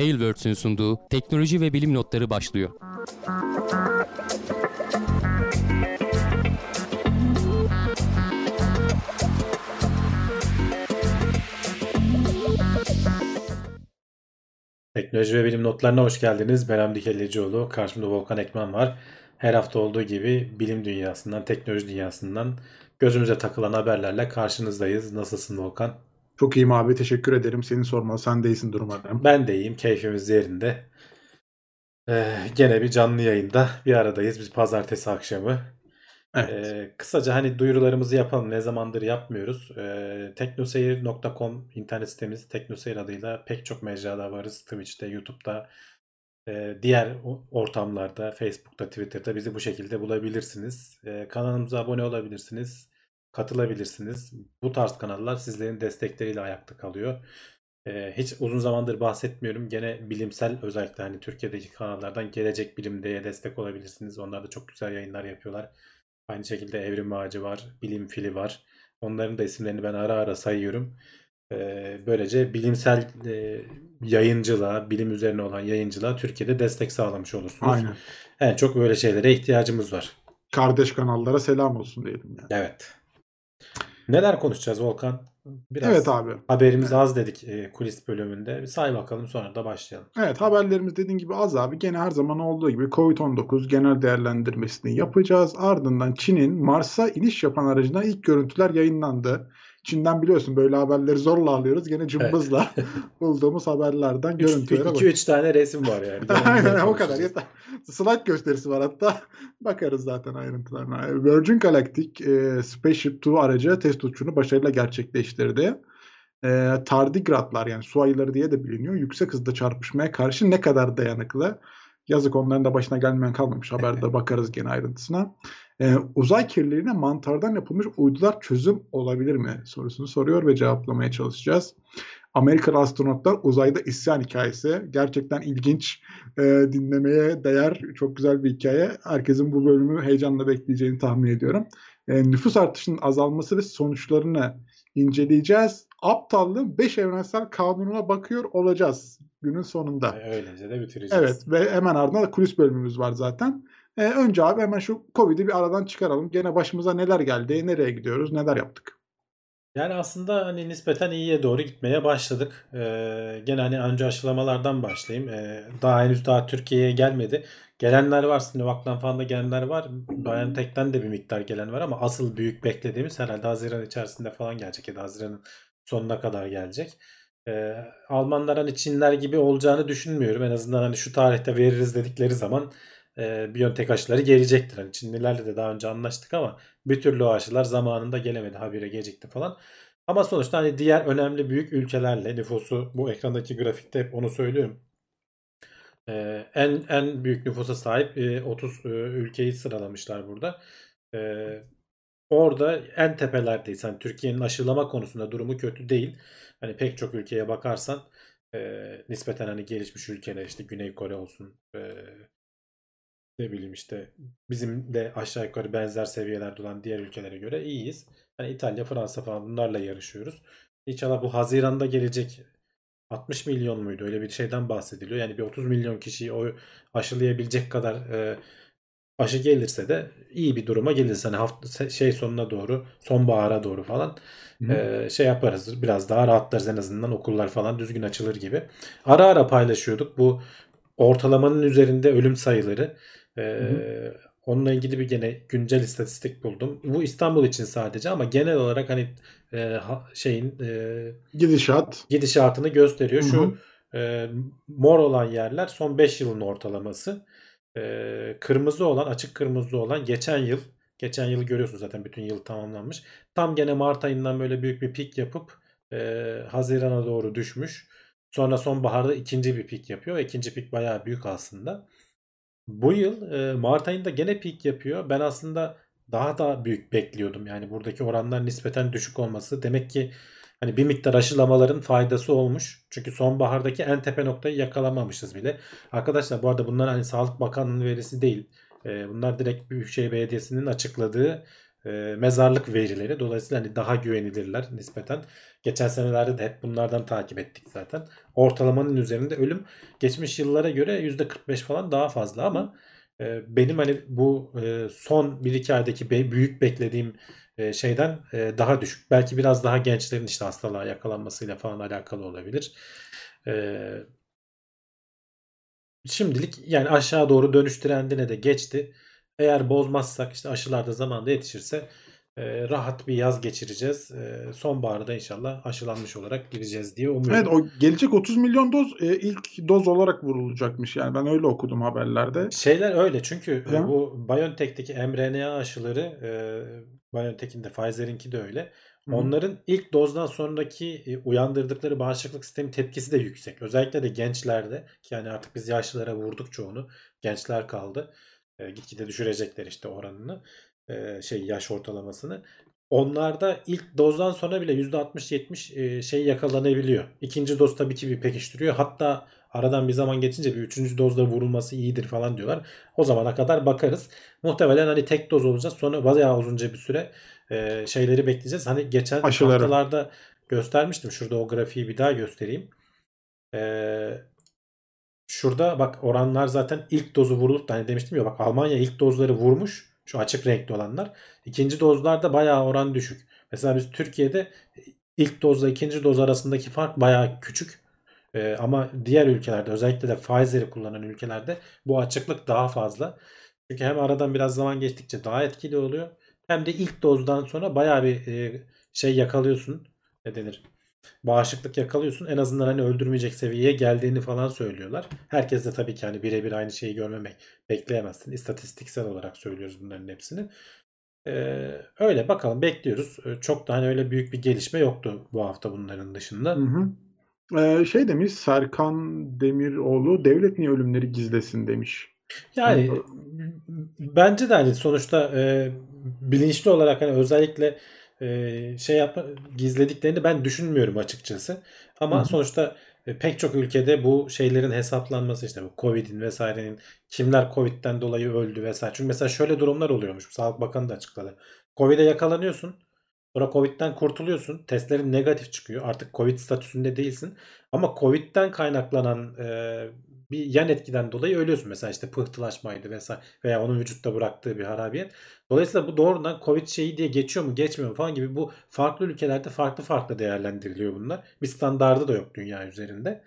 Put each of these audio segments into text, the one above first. Tailwords'ün sunduğu teknoloji ve bilim notları başlıyor. Teknoloji ve bilim notlarına hoş geldiniz. Ben Amdik Elceoğlu. Karşımda Volkan Ekman var. Her hafta olduğu gibi bilim dünyasından, teknoloji dünyasından gözümüze takılan haberlerle karşınızdayız. Nasılsın Volkan? Çok iyiyim abi. Teşekkür ederim. Seni sormalı. Sen de iyisin durmadan. Ben de iyiyim. Keyfimiz yerinde. Gene bir canlı yayında bir aradayız. Biz pazartesi akşamı. Evet. Kısaca hani duyurularımızı yapalım. Ne zamandır yapmıyoruz. Teknoseyir.com internet sitemiz. Teknoseyir adıyla pek çok mecrada varız. Twitch'te, YouTube'da, diğer ortamlarda, Facebook'ta, Twitter'da bizi bu şekilde bulabilirsiniz. Kanalımıza abone olabilirsiniz. Katılabilirsiniz. Bu tarz kanallar sizlerin destekleriyle ayakta kalıyor. Hiç uzun zamandır bahsetmiyorum. Gene bilimsel, özellikle hani Türkiye'deki kanallardan Gelecek Bilim'de destek olabilirsiniz. Onlar da çok güzel yayınlar yapıyorlar. Aynı şekilde Evrim Ağacı var, Bilim Fili var. Onların da isimlerini ben ara ara sayıyorum. Böylece bilimsel yayıncılığa, bilim üzerine olan yayıncılığa Türkiye'de destek sağlamış olursunuz. Aynen. En çok böyle şeylere ihtiyacımız var. Kardeş kanallara selam olsun diyelim yani. Evet. Neler konuşacağız Volkan? Biraz evet abi. Haberimiz az dedik kulis bölümünde. Bir say bakalım, sonra da başlayalım. Evet, haberlerimiz dediğin gibi az abi. Gene her zaman olduğu gibi Covid-19 genel değerlendirmesini yapacağız. Ardından Çin'in Mars'a iniş yapan aracından ilk görüntüler yayınlandı. Çin'den biliyorsun böyle haberleri zorla alıyoruz. Gene cımbızla bulduğumuz haberlerden görüntülere bak. 2-3 tane resim var yani. Aynen, o kadar yeter. Slide gösterisi var hatta. Bakarız zaten ayrıntılarına. Virgin Galactic SpaceShip 2 aracı test uçuşunu başarıyla gerçekleştirdi. Tardigratlar, yani su ayıları diye de biliniyor. Yüksek hızda çarpışmaya karşı ne kadar dayanıklı. Yazık, onların da başına gelmeyen kalmamış. Haberde bakarız gene ayrıntısına. Uzay kirliliğine mantardan yapılmış uydular çözüm olabilir mi sorusunu soruyor ve cevaplamaya çalışacağız. Amerikalı astronotlar uzayda isyan hikayesi. Gerçekten ilginç, dinlemeye değer, çok güzel bir hikaye. Herkesin bu bölümü heyecanla bekleyeceğini tahmin ediyorum. Nüfus artışının azalması ve sonuçlarını inceleyeceğiz. Aptallığın 5 evrensel kanununa bakıyor olacağız günün sonunda. Öylece de bitireceğiz. Evet, ve hemen ardından da kulis bölümümüz var zaten. Önce abi hemen şu Covid'i bir aradan çıkaralım. Gene başımıza neler geldi, nereye gidiyoruz, neler yaptık? Yani aslında hani nispeten iyiye doğru gitmeye başladık. Gene hani önce aşılamalardan başlayayım. Daha henüz daha Türkiye'ye gelmedi. Gelenler var, Sinovac'tan falan da gelenler var. BioNTech'ten de bir miktar gelen var ama asıl büyük beklediğimiz herhalde Haziran içerisinde falan gelecek ya da Haziran'ın sonuna kadar gelecek. Almanlar hani Çinler gibi olacağını düşünmüyorum. En azından hani şu tarihte veririz dedikleri zaman BioNTech aşıları gelecektir. Hani Çinlilerle de daha önce anlaştık ama bir türlü o aşılar zamanında gelemedi. Habire gecikti falan. Ama sonuçta hani diğer önemli büyük ülkelerle nüfusu, bu ekrandaki grafikte hep onu söylüyorum. En büyük nüfusa sahip 30 ülkeyi sıralamışlar burada. Orada en tepelerdeyiz. Yani Türkiye'nin aşılama konusunda durumu kötü değil. Hani pek çok ülkeye bakarsan nispeten hani gelişmiş ülkeler, işte Güney Kore olsun, ne bileyim işte bizim de aşağı yukarı benzer seviyelerde olan diğer ülkelere göre iyiyiz. Hani İtalya, Fransa falan bunlarla yarışıyoruz. İnşallah bu Haziran'da gelecek 60 milyon muydu? Öyle bir şeyden bahsediliyor. Yani bir 30 milyon kişiyi o aşılayabilecek kadar aşı gelirse de iyi bir duruma gelirse hani hafta sonuna doğru, sonbahara doğru falan şey yaparız. Biraz daha rahatlarız, en azından okullar falan düzgün açılır gibi. Ara ara paylaşıyorduk bu ortalamanın üzerinde ölüm sayıları. Onunla ilgili bir gene güncel istatistik buldum. Bu İstanbul için sadece ama genel olarak hani şeyin gidişatını gösteriyor. Şu mor olan yerler son 5 yılın ortalaması. Kırmızı olan, açık kırmızı olan geçen yılı görüyorsunuz zaten, bütün yıl tamamlanmış. Tam gene Mart ayından böyle büyük bir pik yapıp Haziran'a doğru düşmüş. Sonra sonbaharda ikinci bir pik yapıyor. İkinci pik bayağı büyük aslında. Bu yıl Mart ayında gene pik yapıyor. Ben aslında daha da büyük bekliyordum. Yani buradaki oranlar nispeten düşük olması. Demek ki hani bir miktar aşılamaların faydası olmuş. Çünkü sonbahardaki en tepe noktayı yakalamamışız bile. Arkadaşlar bu arada bunlar hani Sağlık Bakanlığı'nın verisi değil. Bunlar direkt Büyükşehir Belediyesi'nin açıkladığı mezarlık verileri. Dolayısıyla hani daha güvenilirler nispeten. Geçen senelerde de hep bunlardan takip ettik zaten. Ortalamanın üzerinde ölüm geçmiş yıllara göre %45 falan daha fazla ama benim hani bu son 1-2 aydaki büyük beklediğim şeyden daha düşük. Belki biraz daha gençlerin işte hastalığa yakalanmasıyla falan alakalı olabilir. Şimdilik yani aşağı doğru dönüş trendine de geçti. Eğer bozmazsak işte aşılar da zamanında yetişirse rahat bir yaz geçireceğiz. Sonbaharı da inşallah aşılanmış olarak gireceğiz diye umuyorum. Evet, o gelecek 30 milyon doz ilk doz olarak vurulacakmış. Yani ben öyle okudum haberlerde. Şeyler öyle çünkü bu BioNTech'teki mRNA aşıları BioNTech'in de Pfizer'inki de öyle. Onların ilk dozdan sonraki uyandırdıkları bağışıklık sistemi tepkisi de yüksek. Özellikle de gençlerde, yani artık biz yaşlılara vurduk çoğunu. Gençler kaldı. Gitgide düşürecekler işte oranını. Yaş ortalamasını. Onlarda ilk dozdan sonra bile %60-70 yakalanabiliyor. İkinci doz tabii ki bir pekiştiriyor. Hatta aradan bir zaman geçince bir üçüncü dozda vurulması iyidir falan diyorlar. O zamana kadar bakarız. Muhtemelen hani tek doz olacağız. Sonra bayağı uzunca bir süre şeyleri bekleyeceğiz. Hani geçen aşıları haftalarda göstermiştim. Şurada o grafiği bir daha göstereyim. Şurada bak oranlar zaten ilk dozu vurulup da hani demiştim ya bak Almanya ilk dozları vurmuş. Şu açık renkli olanlar. İkinci dozlarda bayağı oran düşük. Mesela biz Türkiye'de ilk dozla ikinci doz arasındaki fark bayağı küçük. Ama diğer ülkelerde özellikle de Pfizer'i kullanan ülkelerde bu açıklık daha fazla. Çünkü hem aradan biraz zaman geçtikçe daha etkili oluyor. Hem de ilk dozdan sonra bayağı bir yakalıyorsun. Ne denir? Bağışıklık yakalıyorsun. En azından hani öldürmeyecek seviyeye geldiğini falan söylüyorlar. Herkes de tabii ki hani birebir aynı şeyi görmemek bekleyemezsin. İstatistiksel olarak söylüyoruz bunların hepsini. Öyle bakalım, bekliyoruz. Çok da hani öyle büyük bir gelişme yoktu bu hafta bunların dışında. Şey demiş Serkan Demiroğlu, devlet niye ölümleri gizlesin demiş. Yani bence de hani sonuçta bilinçli olarak hani özellikle gizlediklerini ben düşünmüyorum açıkçası. Ama sonuçta pek çok ülkede bu şeylerin hesaplanması işte bu Covid'in vesairenin kimler Covid'den dolayı öldü vesaire. Çünkü mesela şöyle durumlar oluyormuş. Sağlık Bakanı da açıkladı. Covid'e yakalanıyorsun. Sonra Covid'den kurtuluyorsun. Testlerin negatif çıkıyor. Artık Covid statüsünde değilsin. Ama Covid'den kaynaklanan bir yan etkiden dolayı ölüyorsun. Mesela işte pıhtılaşmaydı vesaire veya onun vücutta bıraktığı bir harabiyet. Dolayısıyla bu doğrudan Covid şeyi diye geçiyor mu geçmiyor mu falan gibi bu farklı ülkelerde farklı farklı değerlendiriliyor bunlar. Bir standardı da yok dünya üzerinde.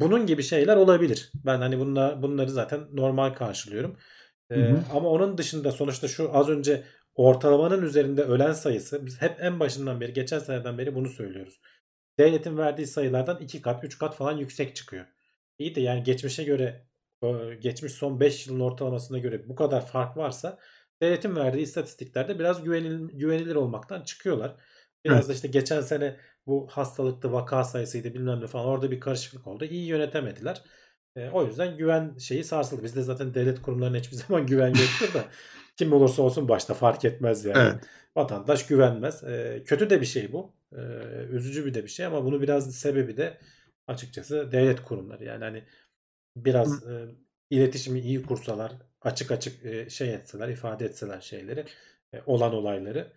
Bunun gibi şeyler olabilir. Ben hani bunları zaten normal karşılıyorum. Ama onun dışında sonuçta şu az önce ortalamanın üzerinde ölen sayısı biz hep en başından beri geçen seneden beri bunu söylüyoruz. Devletin verdiği sayılardan 2 kat 3 kat falan yüksek çıkıyor. İyi de yani geçmişe göre geçmiş son 5 yılın ortalamasına göre bu kadar fark varsa devletin verdiği istatistiklerde biraz güvenilir olmaktan çıkıyorlar. Biraz da işte geçen sene bu hastalıklı vaka sayısıydı bilmem ne falan orada bir karışıklık oldu. İyi yönetemediler. O yüzden güven şeyi sarsıldı. Bizde zaten devlet kurumlarına hiçbir zaman güven yoktur da kim olursa olsun başta fark etmez yani. Evet. Vatandaş güvenmez. Kötü de bir şey bu. Üzücü bir de bir şey ama bunu biraz sebebi de açıkçası devlet kurumları yani hani biraz iletişimi iyi kursalar açık etseler ifade etseler şeyleri olan olayları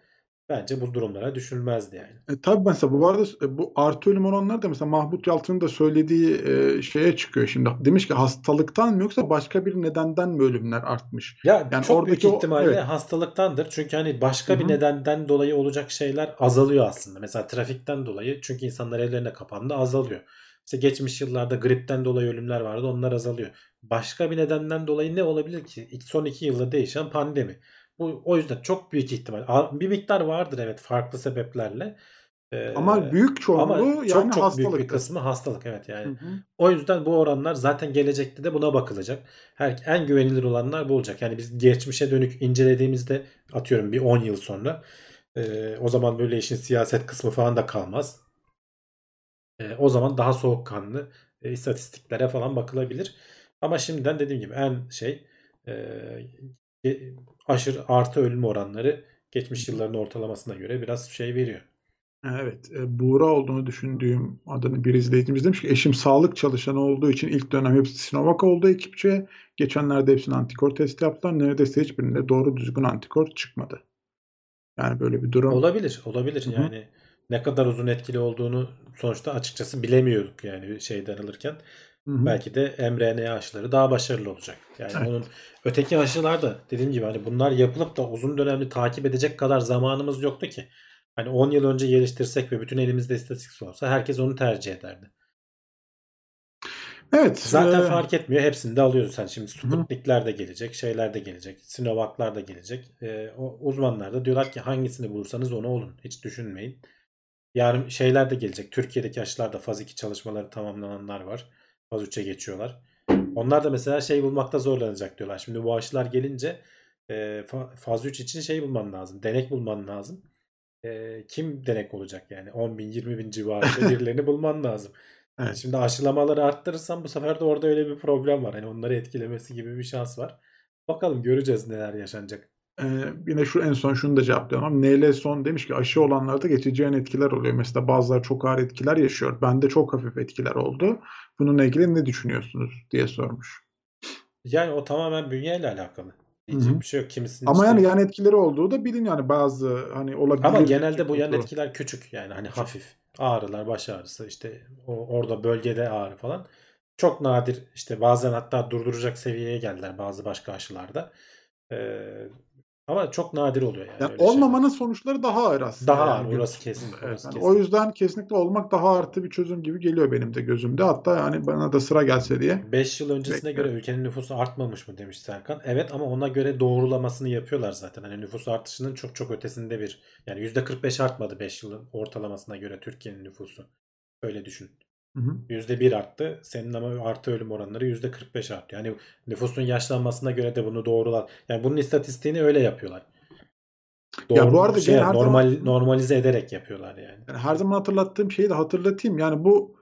bence bu durumlara düşülmezdi yani. Tabii mesela bu arada bu artı ölüm oranları da mesela Mahmut Yalçın'ın da söylediği şeye çıkıyor şimdi. Demiş ki hastalıktan mı yoksa başka bir nedenden mi ölümler artmış? Ya yani çok büyük ihtimalle hastalıktandır. Çünkü hani başka bir nedenden dolayı olacak şeyler azalıyor aslında. Mesela trafikten dolayı çünkü insanlar evlerine kapandı azalıyor. İşte geçmiş yıllarda gripten dolayı ölümler vardı onlar azalıyor. Başka bir nedenden dolayı ne olabilir ki? Son 2 yılda değişen pandemi. Bu, o yüzden çok büyük ihtimal. Bir miktar vardır evet farklı sebeplerle. Ama büyük çoğunluğu yani çok hastalık. Büyük bir kısmı hastalık evet yani. O yüzden bu oranlar zaten gelecekte de buna bakılacak. En güvenilir olanlar bu olacak. Yani biz geçmişe dönük incelediğimizde atıyorum bir 10 yıl sonra o zaman böyle işin siyaset kısmı falan da kalmaz. O zaman daha soğukkanlı istatistiklere falan bakılabilir. Ama şimdiden dediğim gibi en aşırı artı ölüm oranları geçmiş yılların ortalamasına göre biraz veriyor. Evet. Buğra olduğunu düşündüğüm adını bir izleyicimiz demiş ki eşim sağlık çalışanı olduğu için ilk dönem hepsi Sinovac oldu ekipçe. Geçenlerde hepsinin antikor testi yaptılar. Neredeyse hiçbirinde doğru düzgün antikor çıkmadı. Yani böyle bir durum. Olabilir. Olabilir. Hı-hı. Yani ne kadar uzun etkili olduğunu sonuçta açıkçası bilemiyorduk yani şeyden alırken. Hı-hı. Belki de mRNA aşıları daha başarılı olacak. Yani evet. Onun öteki aşılar da dediğim gibi hani bunlar yapılıp da uzun dönemli takip edecek kadar zamanımız yoktu ki. Hani 10 yıl önce geliştirsek ve bütün elimizde istatistik olsa herkes onu tercih ederdi. Evet. Zaten fark etmiyor. Hepsini de alıyoruz. Sen şimdi Sputnik'ler de gelecek, şeyler de gelecek, Sinovac'lar da gelecek. Uzmanlar da diyorlar ki hangisini bulursanız ona olun. Hiç düşünmeyin. Yarın şeyler de gelecek. Türkiye'deki aşılarda faz 2 çalışmaları tamamlananlar var. Faz 3'e geçiyorlar. Onlar da mesela şey bulmakta zorlanacak diyorlar. Şimdi bu aşılar gelince faz 3 için şey bulman lazım. Denek bulman lazım. Kim denek olacak yani? 10 bin, 20 bin civarında birilerini bulman lazım. Evet. Şimdi aşılamaları arttırırsam bu sefer de orada öyle bir problem var. Yani onları etkilemesi gibi bir şans var. Bakalım göreceğiz neler yaşanacak. Yine şu en son şunu da cevaplayalım. NL son demiş ki aşı olanlarda geçici yan etkiler oluyor. Mesela bazıları çok ağır etkiler yaşıyor. Bende çok hafif etkiler oldu. Bununla ilgili ne düşünüyorsunuz diye sormuş. Yani o tamamen bünyeyle alakalı. Hiçbir şey yok. Kimisinin ama yani yan etkileri olduğu da bilin yani bazı hani olabilir. Ama genelde bu yan etkiler küçük yani hani hafif. Ağrılar, baş ağrısı işte orada bölgede ağrı falan. Çok nadir işte bazen hatta durduracak seviyeye geldiler bazı başka aşılarda. Ama çok nadir oluyor yani. Yani olmamanın şeyler. Sonuçları daha ağır aslında. Daha ağır yani orası kesin. Evet, yani o yüzden kesinlikle olmak daha artı bir çözüm gibi geliyor benim de gözümde. Hatta yani bana da sıra gelse diye. 5 yıl öncesine göre ülkenin nüfusu artmamış mı demiş Serkan. Evet ama ona göre doğrulamasını yapıyorlar zaten. Hani nüfus artışının çok çok ötesinde bir. Yani %45 artmadı 5 yılın ortalamasına göre Türkiye'nin nüfusu. Öyle düşün. Hı hı. %1 arttı. Senin ama artı ölüm oranları %45 arttı. Yani nüfusun yaşlanmasına göre de bunu doğrular. Yani bunun istatistiğini öyle yapıyorlar. Doğru, ya bu arada şey, normalize ederek yapıyorlar yani. Yani. Her zaman hatırlattığım şeyi de hatırlatayım. Yani bu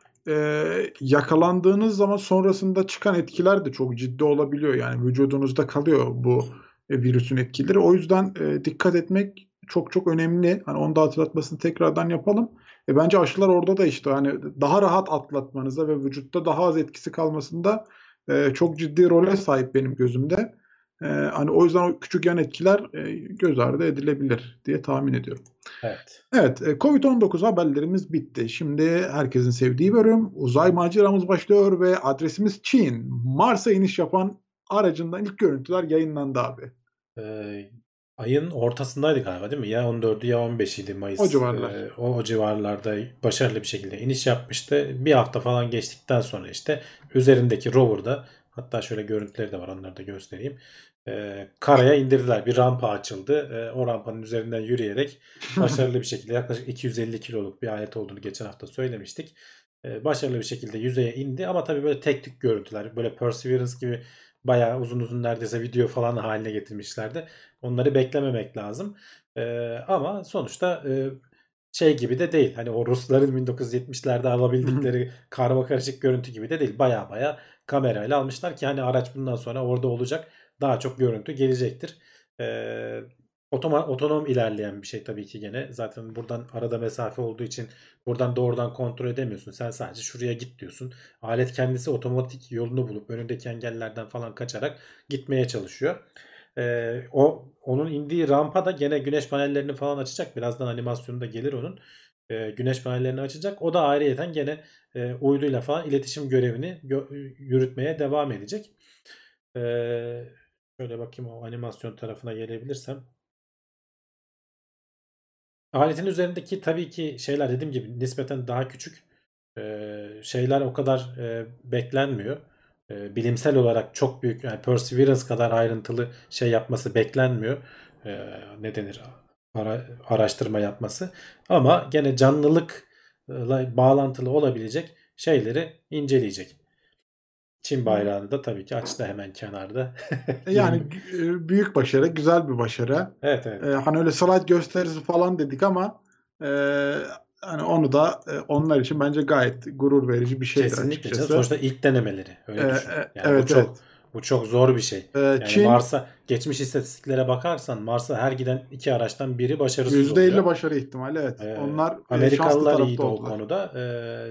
yakalandığınız zaman sonrasında çıkan etkiler de çok ciddi olabiliyor. Yani vücudunuzda kalıyor bu virüsün etkileri. O yüzden dikkat etmek çok çok önemli. Hani onu da hatırlatmasını tekrardan yapalım. Bence aşılar orada da işte hani daha rahat atlatmanıza ve vücutta daha az etkisi kalmasında çok ciddi role sahip benim gözümde. Hani o yüzden o küçük yan etkiler göz ardı edilebilir diye tahmin ediyorum. Evet. Covid-19 haberlerimiz bitti. Şimdi herkesin sevdiği bölüm uzay maceramız başlıyor ve adresimiz Çin. Mars'a iniş yapan aracından ilk görüntüler yayınlandı abi. Ayın ortasındaydı galiba değil mi? Ya 14'ü ya 15'iydi Mayıs. O civarlar. O civarlarda başarılı bir şekilde iniş yapmıştı. Bir hafta falan geçtikten sonra işte üzerindeki rover'da hatta şöyle görüntüleri de var onları da göstereyim. Karaya indirdiler. Bir rampa açıldı. O rampanın üzerinden yürüyerek başarılı bir şekilde yaklaşık 250 kiloluk bir alet olduğunu geçen hafta söylemiştik. Başarılı bir şekilde yüzeye indi ama tabii böyle tek tük görüntüler. Böyle Perseverance gibi bayağı uzun neredeyse video falan haline getirmişlerdi. Onları beklememek lazım. Ama sonuçta şey gibi de değil. Hani o Rusların 1970'lerde alabildikleri karmakarışık görüntü gibi de değil. Baya kamerayla almışlar ki hani araç bundan sonra orada olacak. Daha çok görüntü gelecektir. Otonom ilerleyen bir şey tabii ki gene. Zaten buradan arada mesafe olduğu için buradan doğrudan kontrol edemiyorsun. Sen sadece şuraya git diyorsun. Alet kendisi otomatik yolunu bulup önündeki engellerden falan kaçarak gitmeye çalışıyor. Onun indiği rampa da gene güneş panellerini falan açacak. Birazdan animasyonu da gelir onun. Güneş panellerini açacak. O da ayrıyeten gene uyduyla falan iletişim görevini yürütmeye devam edecek. Şöyle bakayım o animasyon tarafına gelebilirsem. Aletin üzerindeki tabii ki şeyler dediğim gibi nispeten daha küçük şeyler o kadar beklenmiyor. Bilimsel olarak çok büyük yani Perseverance kadar ayrıntılı şey yapması beklenmiyor. Ne denir? Araştırma yapması. Ama gene canlılıkla bağlantılı olabilecek şeyleri inceleyecek. Çin bayrağını da tabii ki açtı hemen kenarda. Yani büyük başarı, güzel bir başarı. Evet. Hani öyle slide gösterisi falan dedik ama hani onu da onlar için bence gayet gurur verici bir şeydir açıkçası. Kesinlikle. Sonuçta ilk denemeleri. Öyle düşün. Yani evet, bu çok zor bir şey. Yani Çin, Mars'a geçmiş istatistiklere bakarsan Mars'a her giden 2 araçtan biri başarısız oluyor. %50 başarı ihtimali evet. Onlar Amerikalılar iyiydi o konuda.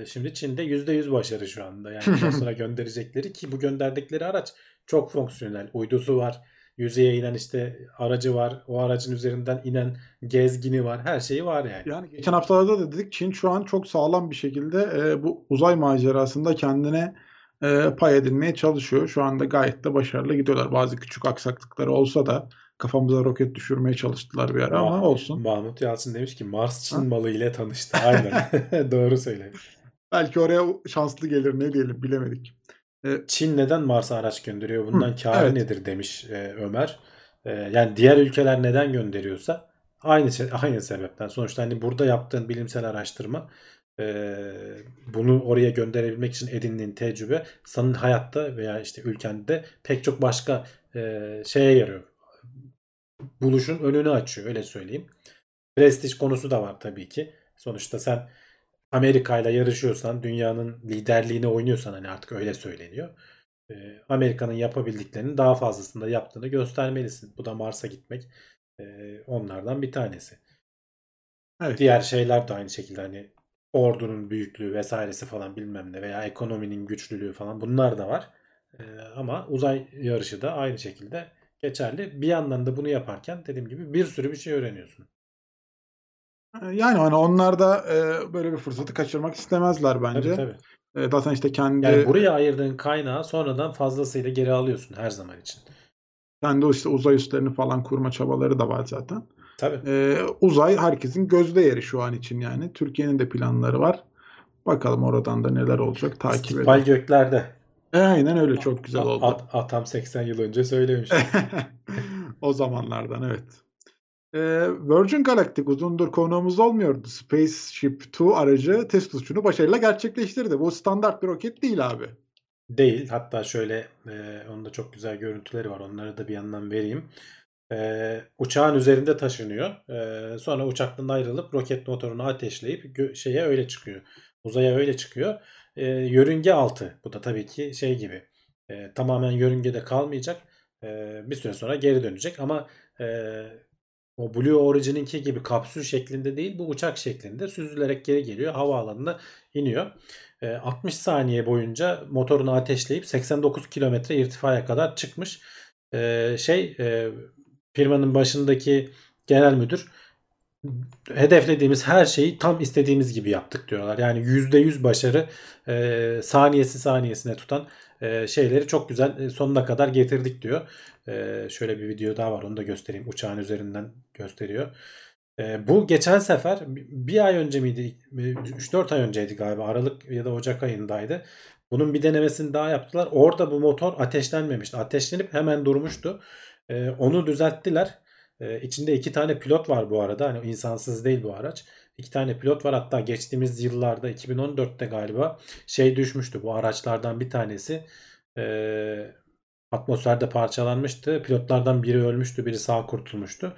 Şimdi Çin'de %100 başarı şu anda. Yani sonra gönderecekleri ki bu gönderdikleri araç çok fonksiyonel. Uydusu var. yüzeye inen işte aracı var. O aracın üzerinden inen gezgini var. Her şeyi var yani. Yani geçen haftalarda da dedik, Çin şu an çok sağlam bir şekilde bu uzay macerasında kendine pay edinmeye çalışıyor. Şu anda gayet de başarılı gidiyorlar. Bazı küçük aksaklıkları olsa da kafamıza roket düşürmeye çalıştılar bir ara ama olsun. Mahmut Yalçın demiş ki Mars Çin malı ile tanıştı. Aynen. Doğru söylüyor. Belki oraya şanslı gelir, ne diyelim, bilemedik. Çin neden Mars'a araç gönderiyor? Bundan kârı nedir demiş Ömer. Yani diğer ülkeler neden gönderiyorsa aynı sebepten. Sonuçta hani burada yaptığın bilimsel araştırma, bunu oraya gönderebilmek için edindiğin tecrübe senin hayatta veya işte ülkende pek çok başka şeye yarıyor. Buluşun önünü açıyor, öyle söyleyeyim. Prestij konusu da var tabii ki. Sonuçta sen Amerika'yla yarışıyorsan, dünyanın liderliğine oynuyorsan, hani artık öyle söyleniyor, Amerika'nın yapabildiklerinin daha fazlasını da yaptığını göstermelisin. Bu da Mars'a gitmek onlardan bir tanesi. Evet. Diğer şeyler de aynı şekilde, hani ordunun büyüklüğü vesairesi falan bilmem ne veya ekonominin güçlülüğü falan, bunlar da var. Ama uzay yarışı da aynı şekilde geçerli. Bir yandan da bunu yaparken dediğim gibi bir sürü bir şey öğreniyorsun. Yani hani onlar da böyle bir fırsatı kaçırmak istemezler bence. Tabii. Zaten işte kendi... Yani buraya ayırdığın kaynağı sonradan fazlasıyla geri alıyorsun her zaman için. Kendi işte uzay üslerini falan kurma çabaları da var zaten. Tabii. Uzay herkesin gözde yeri şu an için yani. Türkiye'nin de planları var. Bakalım oradan da neler olacak, takip edelim. İstikbal göklerde. Aynen öyle, çok güzel oldu. Atam 80 yıl önce söylemiş. O zamanlardan, evet. Virgin Galactic uzundur konuğumuz olmuyordu. SpaceShip 2 aracı test uçuşunu başarıyla gerçekleştirdi. Bu standart bir roket değil abi. Değil. Hatta şöyle onun da çok güzel görüntüleri var. Onları da bir yandan vereyim. Uçağın üzerinde taşınıyor. Sonra uçaktan ayrılıp roket motorunu ateşleyip öyle çıkıyor. Uzaya öyle çıkıyor. Yörünge altı. Bu da tabii ki şey gibi. Tamamen yörüngede kalmayacak. Bir süre sonra geri dönecek ama o Blue Origin'inki gibi kapsül şeklinde değil, bu uçak şeklinde süzülerek geri geliyor, havaalanına iniyor. 60 saniye boyunca motorunu ateşleyip 89 kilometre irtifaya kadar çıkmış. Firmanın başındaki genel müdür, hedeflediğimiz her şeyi tam istediğimiz gibi yaptık diyorlar. Yani %100 başarı, saniyesi saniyesine tutan şeyleri çok güzel sonuna kadar getirdik diyor. Şöyle bir video daha var, onu da göstereyim. Uçağın üzerinden gösteriyor. Bu geçen sefer bir ay önce miydi? 3-4 ay önceydi galiba. Aralık ya da Ocak ayındaydı. Bunun bir denemesini daha yaptılar. Orada bu motor ateşlenmemişti. Ateşlenip hemen durmuştu. Onu düzelttiler. İçinde 2 tane pilot var bu arada. Hani insansız değil bu araç. 2 tane pilot var. Hatta geçtiğimiz yıllarda 2014'te galiba düşmüştü. Bu araçlardan bir tanesi atmosferde parçalanmıştı. Pilotlardan biri ölmüştü. Biri sağ kurtulmuştu.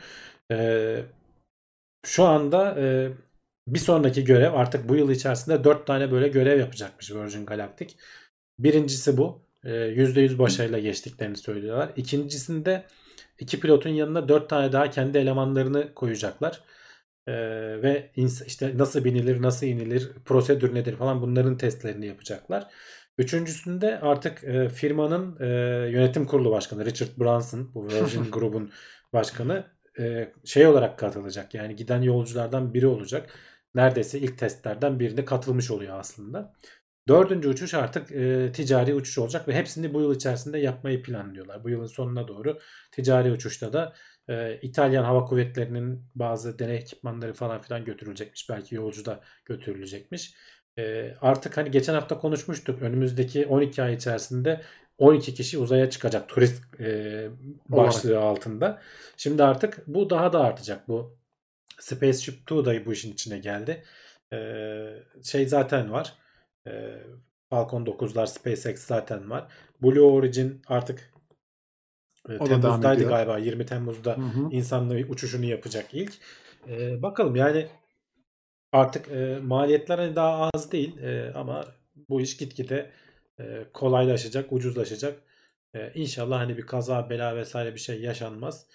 Şu anda bir sonraki görev, artık bu yıl içerisinde 4 tane böyle görev yapacakmış Virgin Galactic. Birincisi bu. %100 başarıyla geçtiklerini söylüyorlar. İkincisinde 2 pilotun yanına 4 tane daha kendi elemanlarını koyacaklar. Ve işte nasıl binilir, nasıl inilir, prosedür nedir falan, bunların testlerini yapacaklar. Üçüncüsünde artık firmanın yönetim kurulu başkanı Richard Branson, bu Virgin grubun başkanı, olarak katılacak. Yani giden yolculardan biri olacak. Neredeyse ilk testlerden birine katılmış oluyor aslında. 4. uçuş artık ticari uçuş olacak ve hepsini bu yıl içerisinde yapmayı planlıyorlar. Bu yılın sonuna doğru ticari uçuşta da İtalyan Hava Kuvvetleri'nin bazı deney ekipmanları falan filan götürülecekmiş. Belki yolcu da götürülecekmiş. Artık hani geçen hafta konuşmuştuk. Önümüzdeki 12 ay içerisinde 12 kişi uzaya çıkacak turist başlığı altında. Şimdi artık bu daha da artacak. Bu SpaceShip 2 da bu işin içine geldi. Zaten var. Falcon 9'lar, SpaceX zaten var. Blue Origin artık Temmuz'daydı galiba. 20 Temmuz'da insanlığı uçuşunu yapacak ilk. Bakalım yani artık maliyetler daha az değil ama bu iş gitgide kolaylaşacak, ucuzlaşacak. İnşallah hani bir kaza, bela vesaire bir şey yaşanmaz.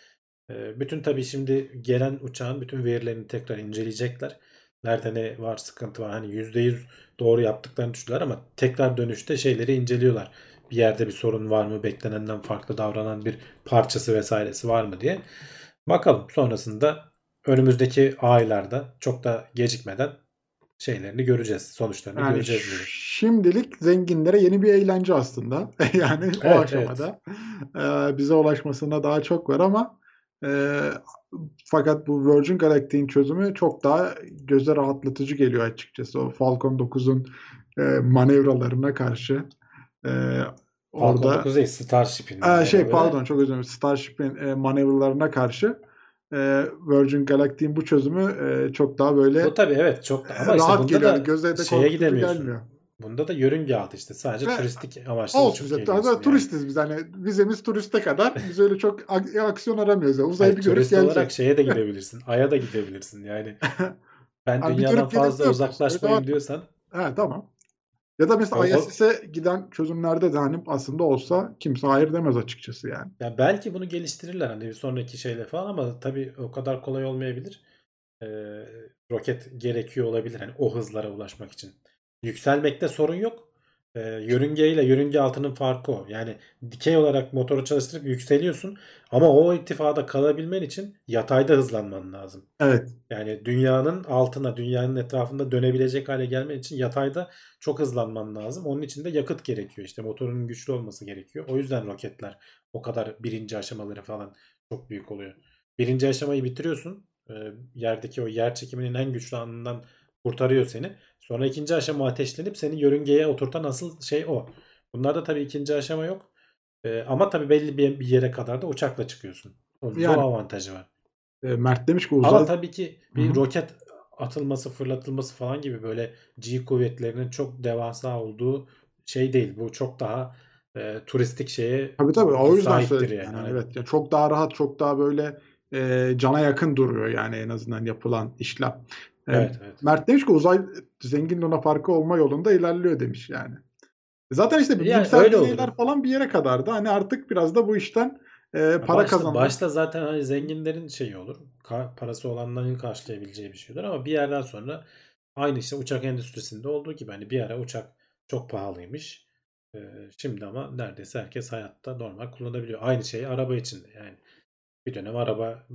Bütün tabii şimdi gelen uçağın bütün verilerini tekrar inceleyecekler. Nerede ne var, sıkıntı var. Hani %100 doğru yaptıklarını düşünüyorlar ama tekrar dönüşte şeyleri inceliyorlar. bir yerde bir sorun var mı, beklenenden farklı davranan bir parçası vesairesi var mı diye. Bakalım sonrasında önümüzdeki aylarda çok da gecikmeden şeylerini göreceğiz, sonuçlarını yani göreceğiz diye. Şimdilik zenginlere yeni bir eğlence aslında. Yani evet, o aşamada evet. Bize ulaşmasına daha çok var ama fakat bu Virgin Galactic'in çözümü çok daha göze rahatlatıcı geliyor açıkçası. O Falcon 9'un manevralarına karşı Falcon orada 9 değil, Starship'in Starship'in manevralarına karşı Virgin Galactic'in bu çözümü çok daha böyle rahat işte geliyor. Gözle de şeye gidemiyorsun. Bunda da yörünge altı işte. Sadece turistik amaçlı. Turistiz biz. Hani vizemiz turiste kadar. Biz öyle çok aksiyon aramıyoruz. Uzayı bir görüp gelecek. Turist olarak şeye de gidebilirsin. Ay'a da gidebilirsin. Yani ben dünyadan fazla uzaklaşmayayım diyorsan. He tamam. Ya da mesela ISS'e giden çözümlerde de hani aslında olsa kimse hayır demez açıkçası yani. Ya belki bunu geliştirirler hani bir sonraki şeyle falan ama tabii o kadar kolay olmayabilir. Roket gerekiyor olabilir hani o hızlara ulaşmak için. Yükselmekte sorun yok. Yörünge ile yörünge altının farkı o. Yani dikey olarak motoru çalıştırıp yükseliyorsun ama o irtifada kalabilmen için yatayda hızlanman lazım. Evet. Yani dünyanın altına, dünyanın etrafında dönebilecek hale gelmen için yatayda çok hızlanman lazım. Onun için de yakıt gerekiyor. İşte motorunun güçlü olması gerekiyor. O yüzden roketler o kadar birinci aşamaları falan çok büyük oluyor. Birinci aşamayı bitiriyorsun. Yerdeki o yer çekiminin en güçlü anından kurtarıyor seni. Sonra ikinci aşama ateşlenip seni yörüngeye oturtan asıl şey o. Bunlarda tabii ikinci aşama yok. Ama tabii belli bir yere kadar da uçakla çıkıyorsun. O yani, avantajı var. Mert demiş ki uzay... Ama tabii ki bir roket atılması, fırlatılması falan gibi böyle G kuvvetlerinin çok devasa olduğu şey değil. Bu çok daha turistik şeye tabii, o yüzden söyledim. Yani. Evet, ya çok daha rahat, çok daha böyle cana yakın duruyor yani en azından yapılan işlem. Evet. Mert demiş ki uzay zengin ona farkı olma yolunda ilerliyor demiş yani. Zaten işte bilimsel deneyler falan bir yere kadar da hani artık biraz da bu işten para kazanmak. Başta zaten hani zenginlerin şeyi olur. Parası olanların karşılayabileceği bir şey olur ama bir yerden sonra aynı işte uçak endüstrisinde olduğu gibi hani bir ara uçak çok pahalıymış. Şimdi ama neredeyse herkes hayatta normal kullanabiliyor. Aynı şeyi araba için de yani. Bir dönem araba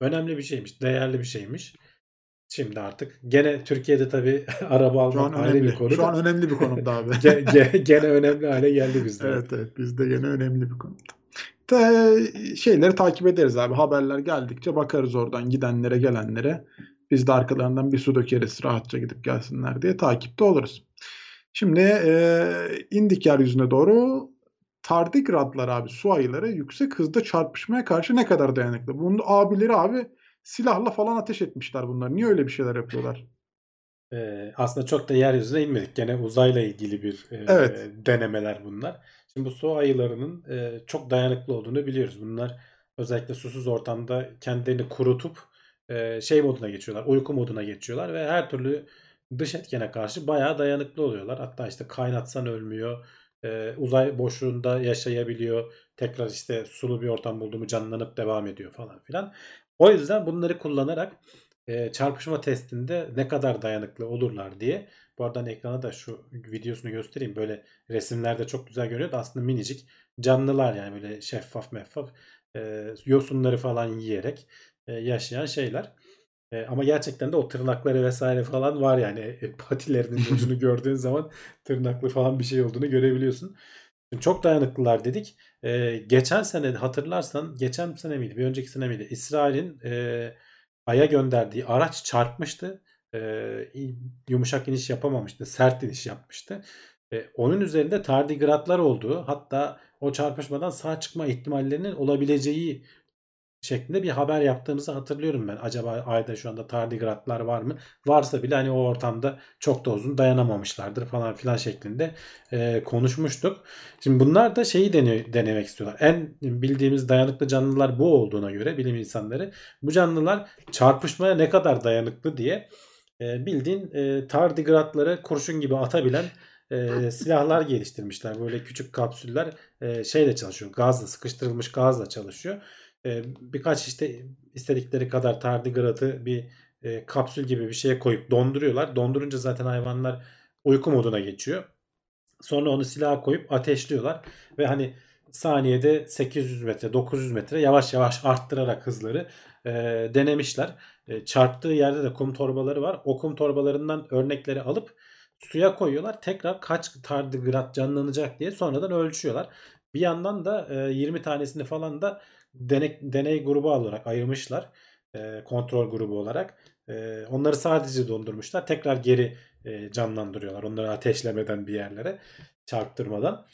önemli bir şeymiş, değerli bir şeymiş. Şimdi artık gene Türkiye'de tabii araba almak ayrı bir konu. Şu an önemli bir konumda abi. Gene önemli hale geldi bizde. Evet bizde gene önemli bir konumda. Şeyleri takip ederiz abi. Haberler geldikçe bakarız oradan gidenlere gelenlere. Biz de arkalarından bir su dökeriz rahatça gidip gelsinler diye takipte oluruz. Şimdi indik yeryüzüne doğru. Tardigratlar abi su ayıları yüksek hızda çarpışmaya karşı ne kadar dayanıklı? Bunun abileri abi silahla falan ateş etmişler bunlar. Niye öyle bir şeyler yapıyorlar? Aslında çok da yeryüzüne inmedik. Gene uzayla ilgili bir denemeler bunlar. Şimdi bu su ayılarının çok dayanıklı olduğunu biliyoruz. Bunlar özellikle susuz ortamda kendilerini kurutup moduna geçiyorlar. Uyku moduna geçiyorlar ve her türlü dış etkene karşı bayağı dayanıklı oluyorlar. Hatta işte kaynatsan ölmüyor. Uzay boşluğunda yaşayabiliyor. Tekrar işte sulu bir ortam bulduğumu canlanıp devam ediyor falan filan. O yüzden bunları kullanarak çarpışma testinde ne kadar dayanıklı olurlar diye. Bu arada ekrana da şu videosunu göstereyim. Böyle resimlerde çok güzel görüyordu. Aslında minicik canlılar yani böyle şeffaf meffaf yosunları falan yiyerek yaşayan şeyler. Ama gerçekten de o tırnakları vesaire falan var yani. Patilerinin ucunu gördüğün zaman tırnaklı falan bir şey olduğunu görebiliyorsun. Çok dayanıklılar dedik. Geçen sene hatırlarsan geçen sene miydi bir önceki sene miydi İsrail'in Ay'a gönderdiği araç çarpmıştı. Yumuşak iniş yapamamıştı. Sert iniş yapmıştı. Onun üzerinde tardigratlar olduğu hatta o çarpışmadan sağ çıkma ihtimallerinin olabileceği şeklinde bir haber yaptığımızı hatırlıyorum ben. Acaba Ay'da şu anda tardigratlar var mı? Varsa bile hani o ortamda çok da uzun dayanamamışlardır falan filan şeklinde konuşmuştuk. Şimdi bunlar da şeyi denemek istiyorlar. En bildiğimiz dayanıklı canlılar bu olduğuna göre bilim insanları bu canlılar çarpışmaya ne kadar dayanıklı diye bildiğin tardigratları kurşun gibi atabilen silahlar geliştirmişler. Böyle küçük kapsüller şeyle çalışıyor. Gazla sıkıştırılmış gazla çalışıyor. Birkaç işte istedikleri kadar tardigratı bir kapsül gibi bir şeye koyup donduruyorlar. Dondurunca zaten hayvanlar uyku moduna geçiyor. Sonra onu silaha koyup ateşliyorlar ve hani saniyede 800 metre 900 metre yavaş yavaş arttırarak hızları denemişler. Çarptığı yerde de kum torbaları var. O kum torbalarından örnekleri alıp suya koyuyorlar. Tekrar kaç tardigrat canlanacak diye sonradan ölçüyorlar. Bir yandan da 20 tanesini falan da deney grubu olarak ayırmışlar. Kontrol grubu olarak. Onları sadece dondurmuşlar. Tekrar geri canlandırıyorlar. Onları ateşlemeden bir yerlere çarptırmadan.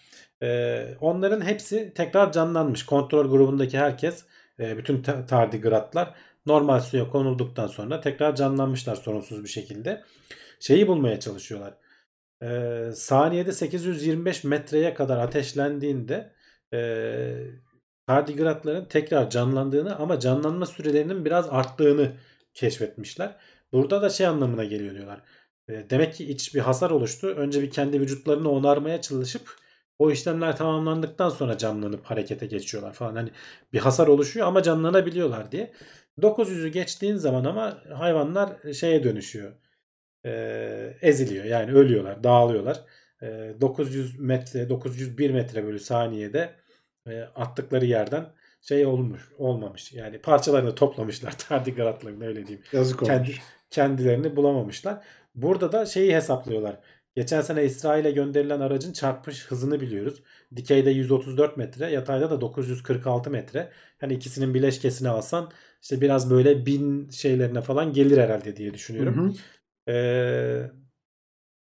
Onların hepsi tekrar canlanmış. Kontrol grubundaki herkes, bütün tardigratlar normal suya konulduktan sonra tekrar canlanmışlar sorunsuz bir şekilde. Şeyi bulmaya çalışıyorlar. Saniyede 825 metreye kadar ateşlendiğinde tardigratların tekrar canlandığını ama canlanma sürelerinin biraz arttığını keşfetmişler. Burada da şey anlamına geliyor diyorlar. Demek ki iç bir hasar oluştu. Önce bir kendi vücutlarını onarmaya çalışıp o işlemler tamamlandıktan sonra canlanıp harekete geçiyorlar falan. Hani bir hasar oluşuyor ama canlanabiliyorlar diye. 900'ü geçtiğin zaman ama hayvanlar şeye dönüşüyor. Eziliyor yani ölüyorlar, dağılıyorlar. 900 metre, 901 metre bölü saniyede attıkları yerden şey olmamış. Yani parçalarını toplamışlar tardigratların, öyle diyeyim. Yazık olmuş. Kendilerini bulamamışlar. Burada da şeyi hesaplıyorlar. Geçen sene İsrail'e gönderilen aracın çarpış hızını biliyoruz. Dikeyde 134 metre, yatayda da 946 metre. Hani ikisinin bileşkesini alsan işte biraz böyle 1000 şeylerine falan gelir herhalde diye düşünüyorum. Hı hı.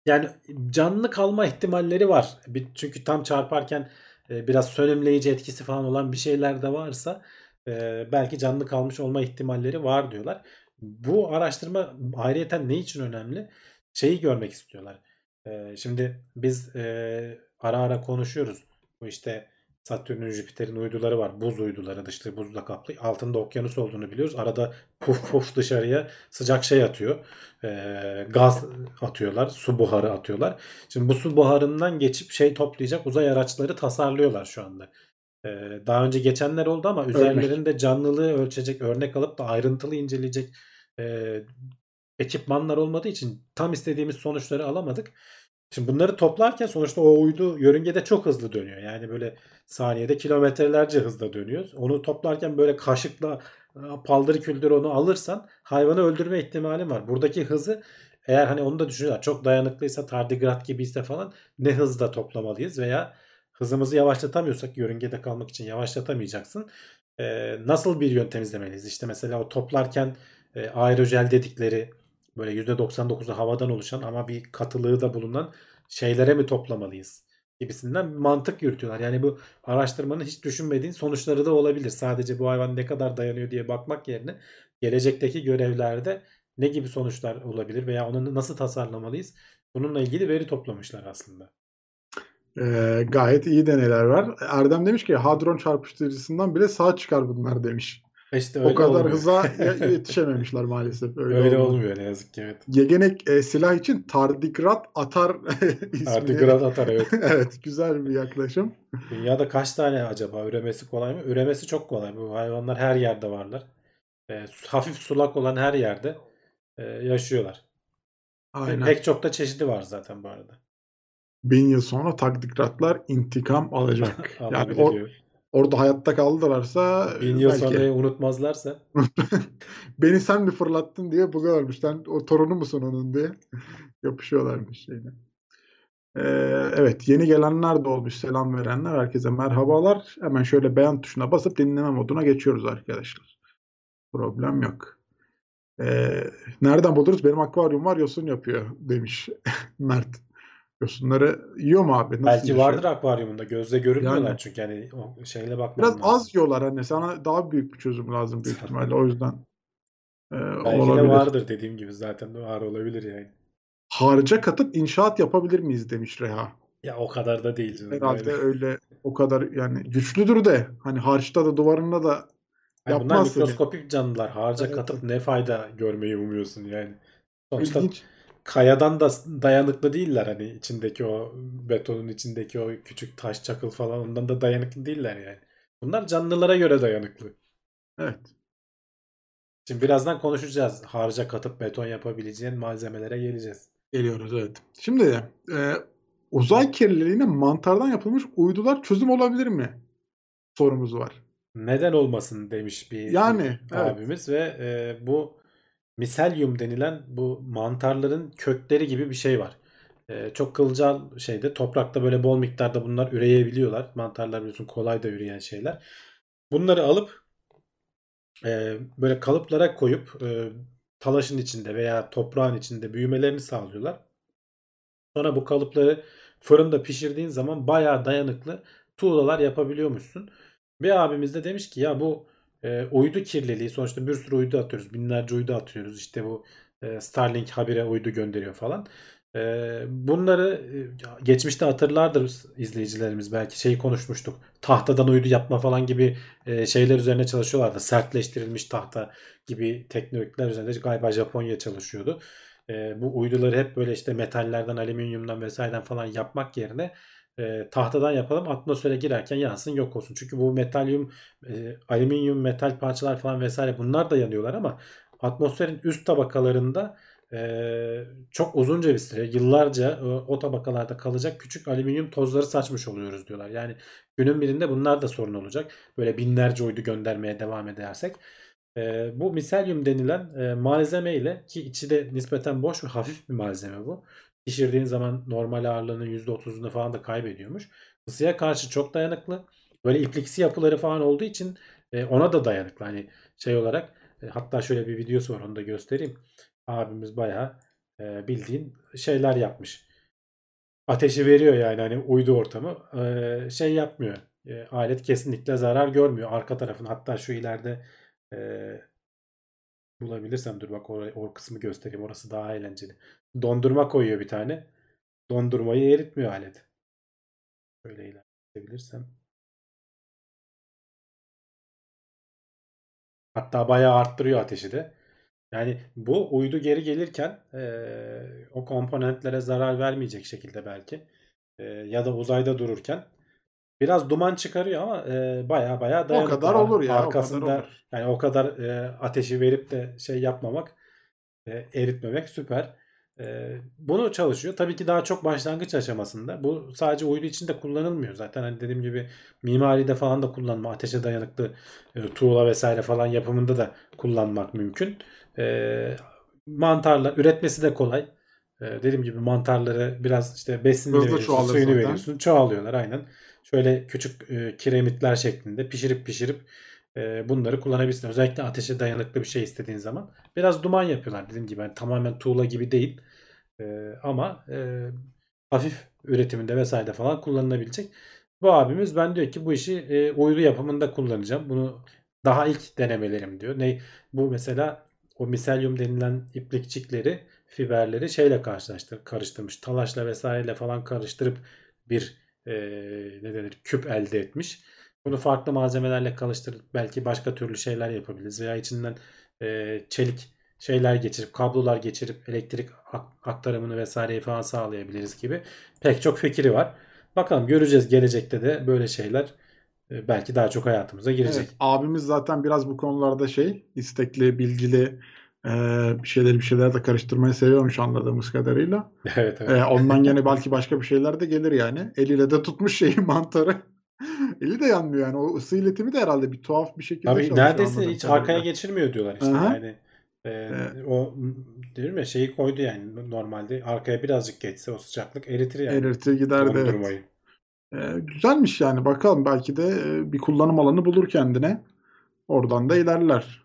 Yani canlı kalma ihtimalleri var. Çünkü tam çarparken biraz sönümleyici etkisi falan olan bir şeyler de varsa belki canlı kalmış olma ihtimalleri var diyorlar. Bu araştırma ayrıyeten ne için önemli? Şeyi görmek istiyorlar. Şimdi biz ara ara konuşuyoruz. Bu işte Satürn'ün, Jüpiter'in uyduları var. Buz uyduları, dışta buzla kaplı. Altında okyanus olduğunu biliyoruz. Arada puf puf dışarıya sıcak şey atıyor. Gaz atıyorlar. Su buharı atıyorlar. Şimdi bu su buharından geçip şey toplayacak uzay araçları tasarlıyorlar şu anda. Daha önce geçenler oldu ama üzerlerinde canlılığı ölçecek, örnek alıp da ayrıntılı inceleyecek ekipmanlar olmadığı için tam istediğimiz sonuçları alamadık. Şimdi bunları toplarken sonuçta o uydu yörüngede çok hızlı dönüyor. Yani böyle saniyede kilometrelerce hızla dönüyor. Onu toplarken böyle kaşıkla paldır küldür onu alırsan hayvanı öldürme ihtimalin var. Buradaki hızı, eğer hani onu da düşünüyorlar, çok dayanıklıysa, tardigrat gibiyse falan, ne hızda toplamalıyız veya hızımızı yavaşlatamıyorsak, yörüngede kalmak için yavaşlatamayacaksın, nasıl bir yöntem izlemeliyiz? İşte mesela o toplarken aerojel dedikleri böyle %99'u havadan oluşan ama bir katılığı da bulunan şeylere mi toplamalıyız gibisinden mantık yürütüyorlar. Yani bu araştırmanın hiç düşünmediğin sonuçları da olabilir. Sadece bu hayvan ne kadar dayanıyor diye bakmak yerine gelecekteki görevlerde ne gibi sonuçlar olabilir veya onu nasıl tasarlamalıyız? Bununla ilgili veri toplamışlar aslında. Gayet iyi deneler var. Erdem demiş ki hadron çarpıştırıcısından bile sağ çıkar bunlar demiş. İşte o kadar olmuyor. Hıza yetişememişler maalesef. Öyle olmuyor ne yazık ki, evet. Yegenek silah için tardigrat atar ismini. Tardigrat atar, evet. Evet, güzel bir yaklaşım. Dünyada kaç tane acaba? Üremesi kolay mı? Üremesi çok kolay. Bu hayvanlar her yerde varlar. Hafif sulak olan her yerde yaşıyorlar. Aynen. Pek çok da çeşidi var zaten bu arada. 1000 yıl sonra tardigratlar intikam alacak. Yani orada hayatta kaldılarsa 1000 yıl sonra unutmazlarsa beni sen mi fırlattın diye buluyorlarmış. Sen o torunu musun onun diye yapışıyorlarmış şeyine. Evet, yeni gelenler de olmuş. Selam verenler, herkese merhabalar. Hemen şöyle beğen tuşuna basıp dinleme moduna geçiyoruz arkadaşlar. Problem yok. Nereden buluruz? Benim akvaryum var, yosun yapıyor demiş Mert. Yosunları yiyor mu abi? Nasıl belki vardır akvaryumunda. Gözle görünmüyorlar yani. Çünkü yani o şeyle bakmam biraz lazım. Az yiyorlar anne. Sana daha büyük bir çözüm lazım büyük ihtimalle. O yüzden belki olabilir. De vardır dediğim gibi, zaten de var olabilir yani. Harca katıp inşaat yapabilir miyiz demiş Reha. Ya o kadar da değil canım. Herhalde öyle o kadar yani güçlüdür de hani harçta da duvarında da yani bunlar mikroskopik yani canlılar. Harca katıp ne fayda görmeyi umuyorsun yani. Sonuçta İlginç. Kayadan da dayanıklı değiller, hani içindeki o betonun içindeki o küçük taş çakıl falan, ondan da dayanıklı değiller yani. Bunlar canlılara göre dayanıklı. Evet. Şimdi birazdan konuşacağız. Harca katıp beton yapabileceğin malzemelere geleceğiz. Geliyoruz, evet. Şimdi uzay kirliliğine mantardan yapılmış uydular çözüm olabilir mi sorumuz var. Neden olmasın demiş bir yani, abimiz evet. Ve bu miselyum denilen bu mantarların kökleri gibi bir şey var. Çok kılcal şeyde, toprakta böyle bol miktarda bunlar üreyebiliyorlar. Mantarlar biliyorsun kolay da üreyen şeyler. Bunları alıp böyle kalıplara koyup talaşın içinde veya toprağın içinde büyümelerini sağlıyorlar. Sonra bu kalıpları fırında pişirdiğin zaman bayağı dayanıklı tuğlalar yapabiliyormuşsun. Bir abimiz de demiş ki ya bu uydu kirliliği, sonuçta bir sürü uydu atıyoruz. Binlerce uydu atıyoruz. İşte bu Starlink habire uydu gönderiyor falan. Bunları geçmişte hatırlardır izleyicilerimiz, belki şeyi konuşmuştuk, tahtadan uydu yapma falan gibi şeyler üzerine çalışıyorlardı, sertleştirilmiş tahta gibi teknolojiler üzerinde galiba Japonya çalışıyordu. Bu uyduları hep böyle işte metallerden, alüminyumdan vesaireden falan yapmak yerine tahtadan yapalım, atmosfere girerken yansın, yok olsun. Çünkü bu metalyum, alüminyum metal parçalar falan vesaire, bunlar da yanıyorlar ama atmosferin üst tabakalarında çok uzunca bir süre, yıllarca o tabakalarda kalacak küçük alüminyum tozları saçmış oluyoruz diyorlar. Yani günün birinde bunlar da sorun olacak. Böyle binlerce uydu göndermeye devam edersek. Bu miselyum denilen malzemeyle, ki içi de nispeten boş ve hafif bir malzeme bu. Pişirdiğin zaman normal ağırlığının %30'unu falan da kaybediyormuş. Isıya karşı çok dayanıklı. Böyle ipliksi yapıları falan olduğu için ona da dayanıklı. Hani şey olarak hatta şöyle bir videosu var, onu da göstereyim. Abimiz bayağı bildiğin şeyler yapmış. Ateşi veriyor yani, hani uydu ortamı şey yapmıyor. Alet kesinlikle zarar görmüyor. Arka tarafın, hatta şu ileride bulabilirsem dur bak orayı, o kısmı göstereyim. Orası daha eğlenceli. Dondurma koyuyor bir tane. Dondurmayı eritmiyor alet. Şöyle ilerleyebilirsem. Hatta bayağı arttırıyor ateşi de. Yani bu uydu geri gelirken o komponentlere zarar vermeyecek şekilde belki ya da uzayda dururken biraz duman çıkarıyor ama baya dayanıklı. O kadar olur ya. Arkasında o kadar olur. Yani o kadar ateşi verip de şey yapmamak, eritmemek süper. Bunu çalışıyor. Tabii ki daha çok başlangıç aşamasında. Bu sadece uydu için de kullanılmıyor. Zaten hani dediğim gibi mimaride falan da kullanma, ateşe dayanıklı tuğla vesaire falan yapımında da kullanmak mümkün. Mantarlar üretmesi de kolay. Dediğim gibi mantarları biraz işte besinini veriyorsun, suyunu veriyorsun. Çoğalıyorlar aynen. Şöyle küçük kiremitler şeklinde pişirip bunları kullanabilirsin. Özellikle ateşe dayanıklı bir şey istediğin zaman. Biraz duman yapıyorlar dediğim gibi. Yani tamamen tuğla gibi değil. Ama hafif üretiminde vesaire falan kullanılabilecek. Bu abimiz ben diyor ki bu işi uydu yapımında kullanacağım. Bunu daha ilk denemelerim diyor. Ne? Bu mesela o miselyum denilen iplikçikleri, fiberleri şeyle karıştırmış. Talaşla vesaireyle falan karıştırıp bir ne denir, küp elde etmiş. Bunu farklı malzemelerle karıştırıp belki başka türlü şeyler yapabiliriz. Veya içinden çelik şeyler geçirip, kablolar geçirip elektrik aktarımını vesaireyi falan sağlayabiliriz gibi pek çok fikri var. Bakalım, göreceğiz, gelecekte de böyle şeyler belki daha çok hayatımıza girecek. Evet, abimiz zaten biraz bu konularda istekli, bilgili, bir şeyler de karıştırmayı seviyormuş anladığımız kadarıyla. Evet. Ondan gene belki başka bir şeyler de gelir yani. Eliyle de tutmuş mantarı. Eli de yanmıyor yani. O ısı iletimi de herhalde bir tuhaf bir şekilde. Abi neredeyse hiç arkaya geçirmiyor diyorlar işte. Yani o diyorum ya, şeyi koydu yani, normalde arkaya birazcık geçse o sıcaklık eritir yani. Eritir giderdi. Evet. Güzelmiş yani, bakalım belki de bir kullanım alanı bulur kendine. Oradan da ilerler.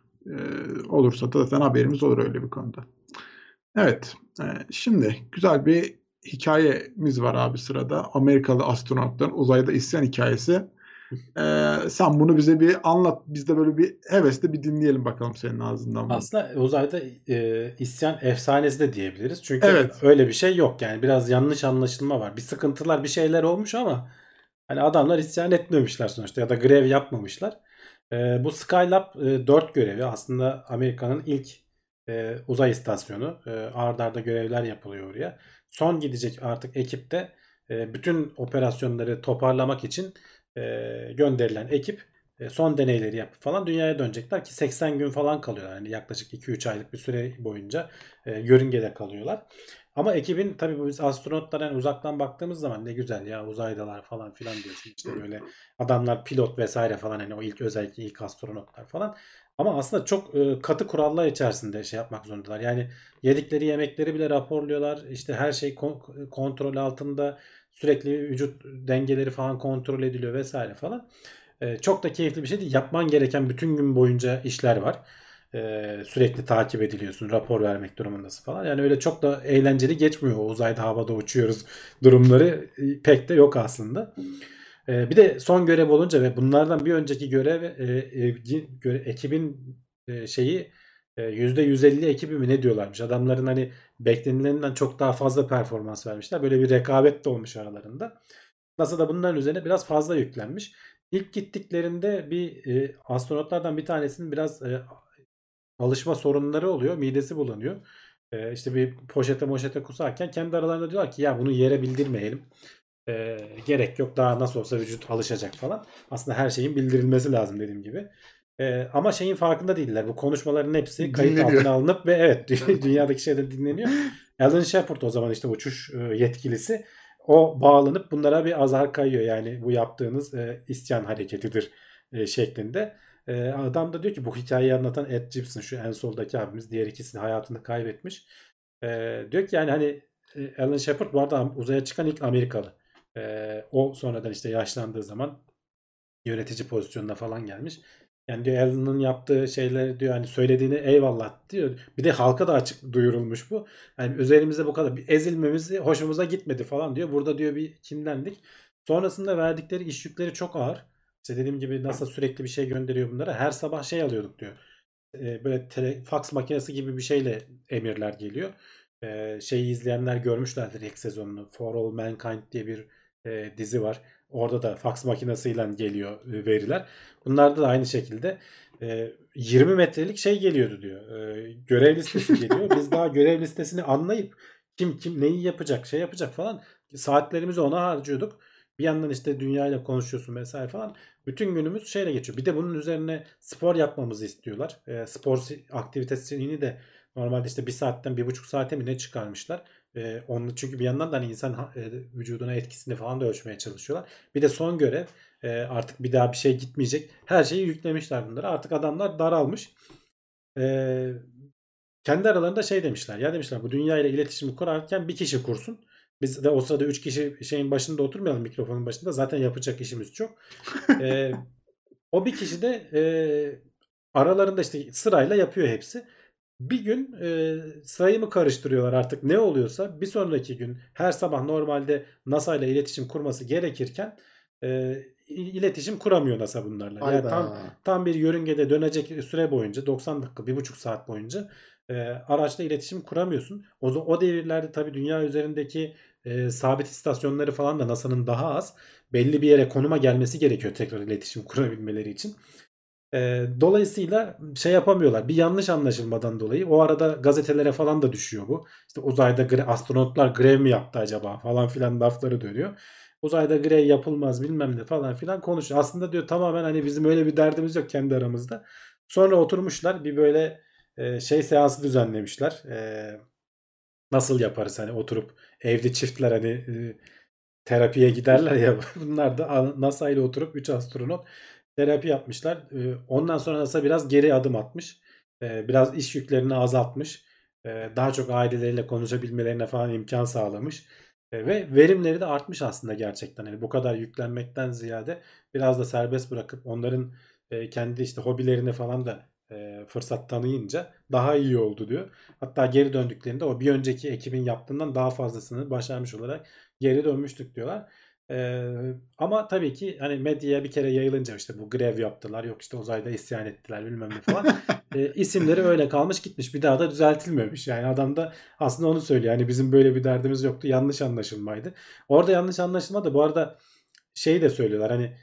Olursa da zaten haberimiz olur öyle bir konuda. Evet. Şimdi güzel bir hikayemiz var abi sırada. Amerikalı astronotların uzayda isyan hikayesi. Sen bunu bize bir anlat. Biz de böyle bir hevesle bir dinleyelim bakalım senin ağzından. Aslında uzayda isyan efsanesi de diyebiliriz. Çünkü evet, öyle bir şey yok. Yani biraz yanlış anlaşılma var. Bir sıkıntılar, bir şeyler olmuş ama hani adamlar isyan etmemişler sonuçta ya da grev yapmamışlar. Bu Skylab 4 görevi aslında Amerika'nın ilk uzay istasyonu. Ard arda görevler yapılıyor oraya. Son gidecek artık ekipte bütün operasyonları toparlamak için gönderilen ekip son deneyleri yapıp falan dünyaya dönecekler ki 80 gün falan kalıyorlar. Yani yaklaşık 2-3 aylık bir süre boyunca yörüngede kalıyorlar. Ama ekibin tabii biz astronotlar yani uzaktan baktığımız zaman ne güzel ya uzaydalar falan filan diyorsun. İşte böyle adamlar pilot vesaire falan hani o ilk özellikle ilk astronotlar falan. Ama aslında çok katı kurallar içerisinde şey yapmak zorundalar. Yani yedikleri yemekleri bile raporluyorlar. İşte her şey kontrol altında, sürekli vücut dengeleri falan kontrol ediliyor vesaire falan. Çok da keyifli bir şey değil. Yapman gereken bütün gün boyunca işler var. Sürekli takip ediliyorsun. Rapor vermek durumundasın falan. Yani öyle çok da eğlenceli geçmiyor. Uzayda havada uçuyoruz durumları pek de yok aslında. Bir de son görev olunca ve bunlardan bir önceki görev ekibin şeyi %150 ekibi mi ne diyorlarmış. Adamların hani beklenilenden çok daha fazla performans vermişler. Böyle bir rekabet de olmuş aralarında. NASA da bunların üzerine biraz fazla yüklenmiş. İlk gittiklerinde bir astronotlardan bir tanesinin biraz alışma sorunları oluyor. Midesi bulanıyor. İşte bir poşete kusarken kendi aralarında diyorlar ki ya bunu yere bildirmeyelim. Gerek yok. Daha nasıl olsa vücut alışacak falan. Aslında her şeyin bildirilmesi lazım dediğim gibi. Ama şeyin farkında değiller. Bu konuşmaların hepsi kayıt altına alınıp ve evet dünyadaki şeyler dinleniyor. Alan Shepard o zaman işte uçuş yetkilisi. O bağlanıp bunlara bir azar kayıyor. Yani bu yaptığınız isyan hareketidir şeklinde. Adam da diyor ki bu hikayeyi anlatan Ed Gibson şu en soldaki abimiz. Diğer ikisini hayatını kaybetmiş. Diyor ki yani hani Alan Shepard bu arada uzaya çıkan ilk Amerikalı. O sonradan işte yaşlandığı zaman yönetici pozisyonuna falan gelmiş. Yani diyor Alan'ın yaptığı şeyleri diyor hani söylediğini eyvallah diyor. Bir de halka da açık duyurulmuş bu. Yani üzerimize bu kadar bir ezilmemiz hoşumuza gitmedi falan diyor. Burada diyor bir kinlendik. Sonrasında verdikleri iş yükleri çok ağır. İşte dediğim gibi NASA sürekli bir şey gönderiyor bunlara. Her sabah şey alıyorduk diyor. Böyle fax makinesi gibi bir şeyle emirler geliyor. Şeyi izleyenler görmüşlerdir ilk sezonunu. For All Mankind diye bir dizi var. Orada da fax makinesiyle geliyor veriler. Bunlarda da aynı şekilde 20 metrelik şey geliyordu diyor. Görev listesi geliyor. Biz daha görev listesini anlayıp kim neyi yapacak şey yapacak falan saatlerimizi ona harcıyorduk. Bir yandan işte dünyayla konuşuyorsun vesaire falan. Bütün günümüz şeyle geçiyor. Bir de bunun üzerine spor yapmamızı istiyorlar. Spor aktivitesini de normalde işte 1 saatten 1,5 saate mi ne çıkarmışlar. Onu çünkü bir yandan da hani insan vücuduna etkisini falan da ölçmeye çalışıyorlar. Bir de son görev artık bir daha bir şey gitmeyecek. Her şeyi yüklemişler bunlara. Artık adamlar daralmış. Kendi aralarında şey demişler. Ya demişler bu dünyayla iletişimi kurarken bir kişi kursun. Biz de o sırada 3 kişi şeyin başında oturmayalım mikrofonun başında. Zaten yapacak işimiz çok. O bir kişi de aralarında işte sırayla yapıyor hepsi. Bir gün sayımı karıştırıyorlar artık ne oluyorsa bir sonraki gün her sabah normalde NASA ile iletişim kurması gerekirken iletişim kuramıyor NASA bunlarla. Yani tam bir yörüngede dönecek süre boyunca 90 dakika 1,5 saat boyunca araçla iletişim kuramıyorsun. O devirlerde tabii dünya üzerindeki sabit istasyonları falan da NASA'nın daha az belli bir yere konuma gelmesi gerekiyor tekrar iletişim kurabilmeleri için. Dolayısıyla şey yapamıyorlar. Bir yanlış anlaşılmadan dolayı. O arada gazetelere falan da düşüyor bu. İşte uzayda astronotlar grev mi yaptı acaba falan filan lafları dönüyor. Uzayda grev yapılmaz bilmem ne falan filan konuşuyor. Aslında diyor tamamen hani bizim öyle bir derdimiz yok kendi aramızda. Sonra oturmuşlar bir böyle şey seansı düzenlemişler. Nasıl yaparız hani oturup evli çiftler hani terapiye giderler ya. Bunlar da NASA ile oturup 3 astronot terapi yapmışlar. Ondan sonra NASA biraz geri adım atmış. Biraz iş yüklerini azaltmış. Daha çok aileleriyle konuşabilmelerine falan imkan sağlamış. Ve verimleri de artmış aslında gerçekten. Yani bu kadar yüklenmekten ziyade biraz da serbest bırakıp onların kendi işte hobilerine falan da fırsat tanıyınca daha iyi oldu diyor. Hatta geri döndüklerinde o bir önceki ekibin yaptığından daha fazlasını başarmış olarak geri dönmüştük diyorlar. Ama tabii ki hani medyaya bir kere yayılınca işte bu grev yaptılar yok işte uzayda isyan ettiler bilmem ne falan isimleri öyle kalmış gitmiş bir daha da düzeltilmemiş yani adam da aslında onu söylüyor yani bizim böyle bir derdimiz yoktu yanlış anlaşılmaydı orada yanlış anlaşılma da bu arada şeyi de söylüyorlar hani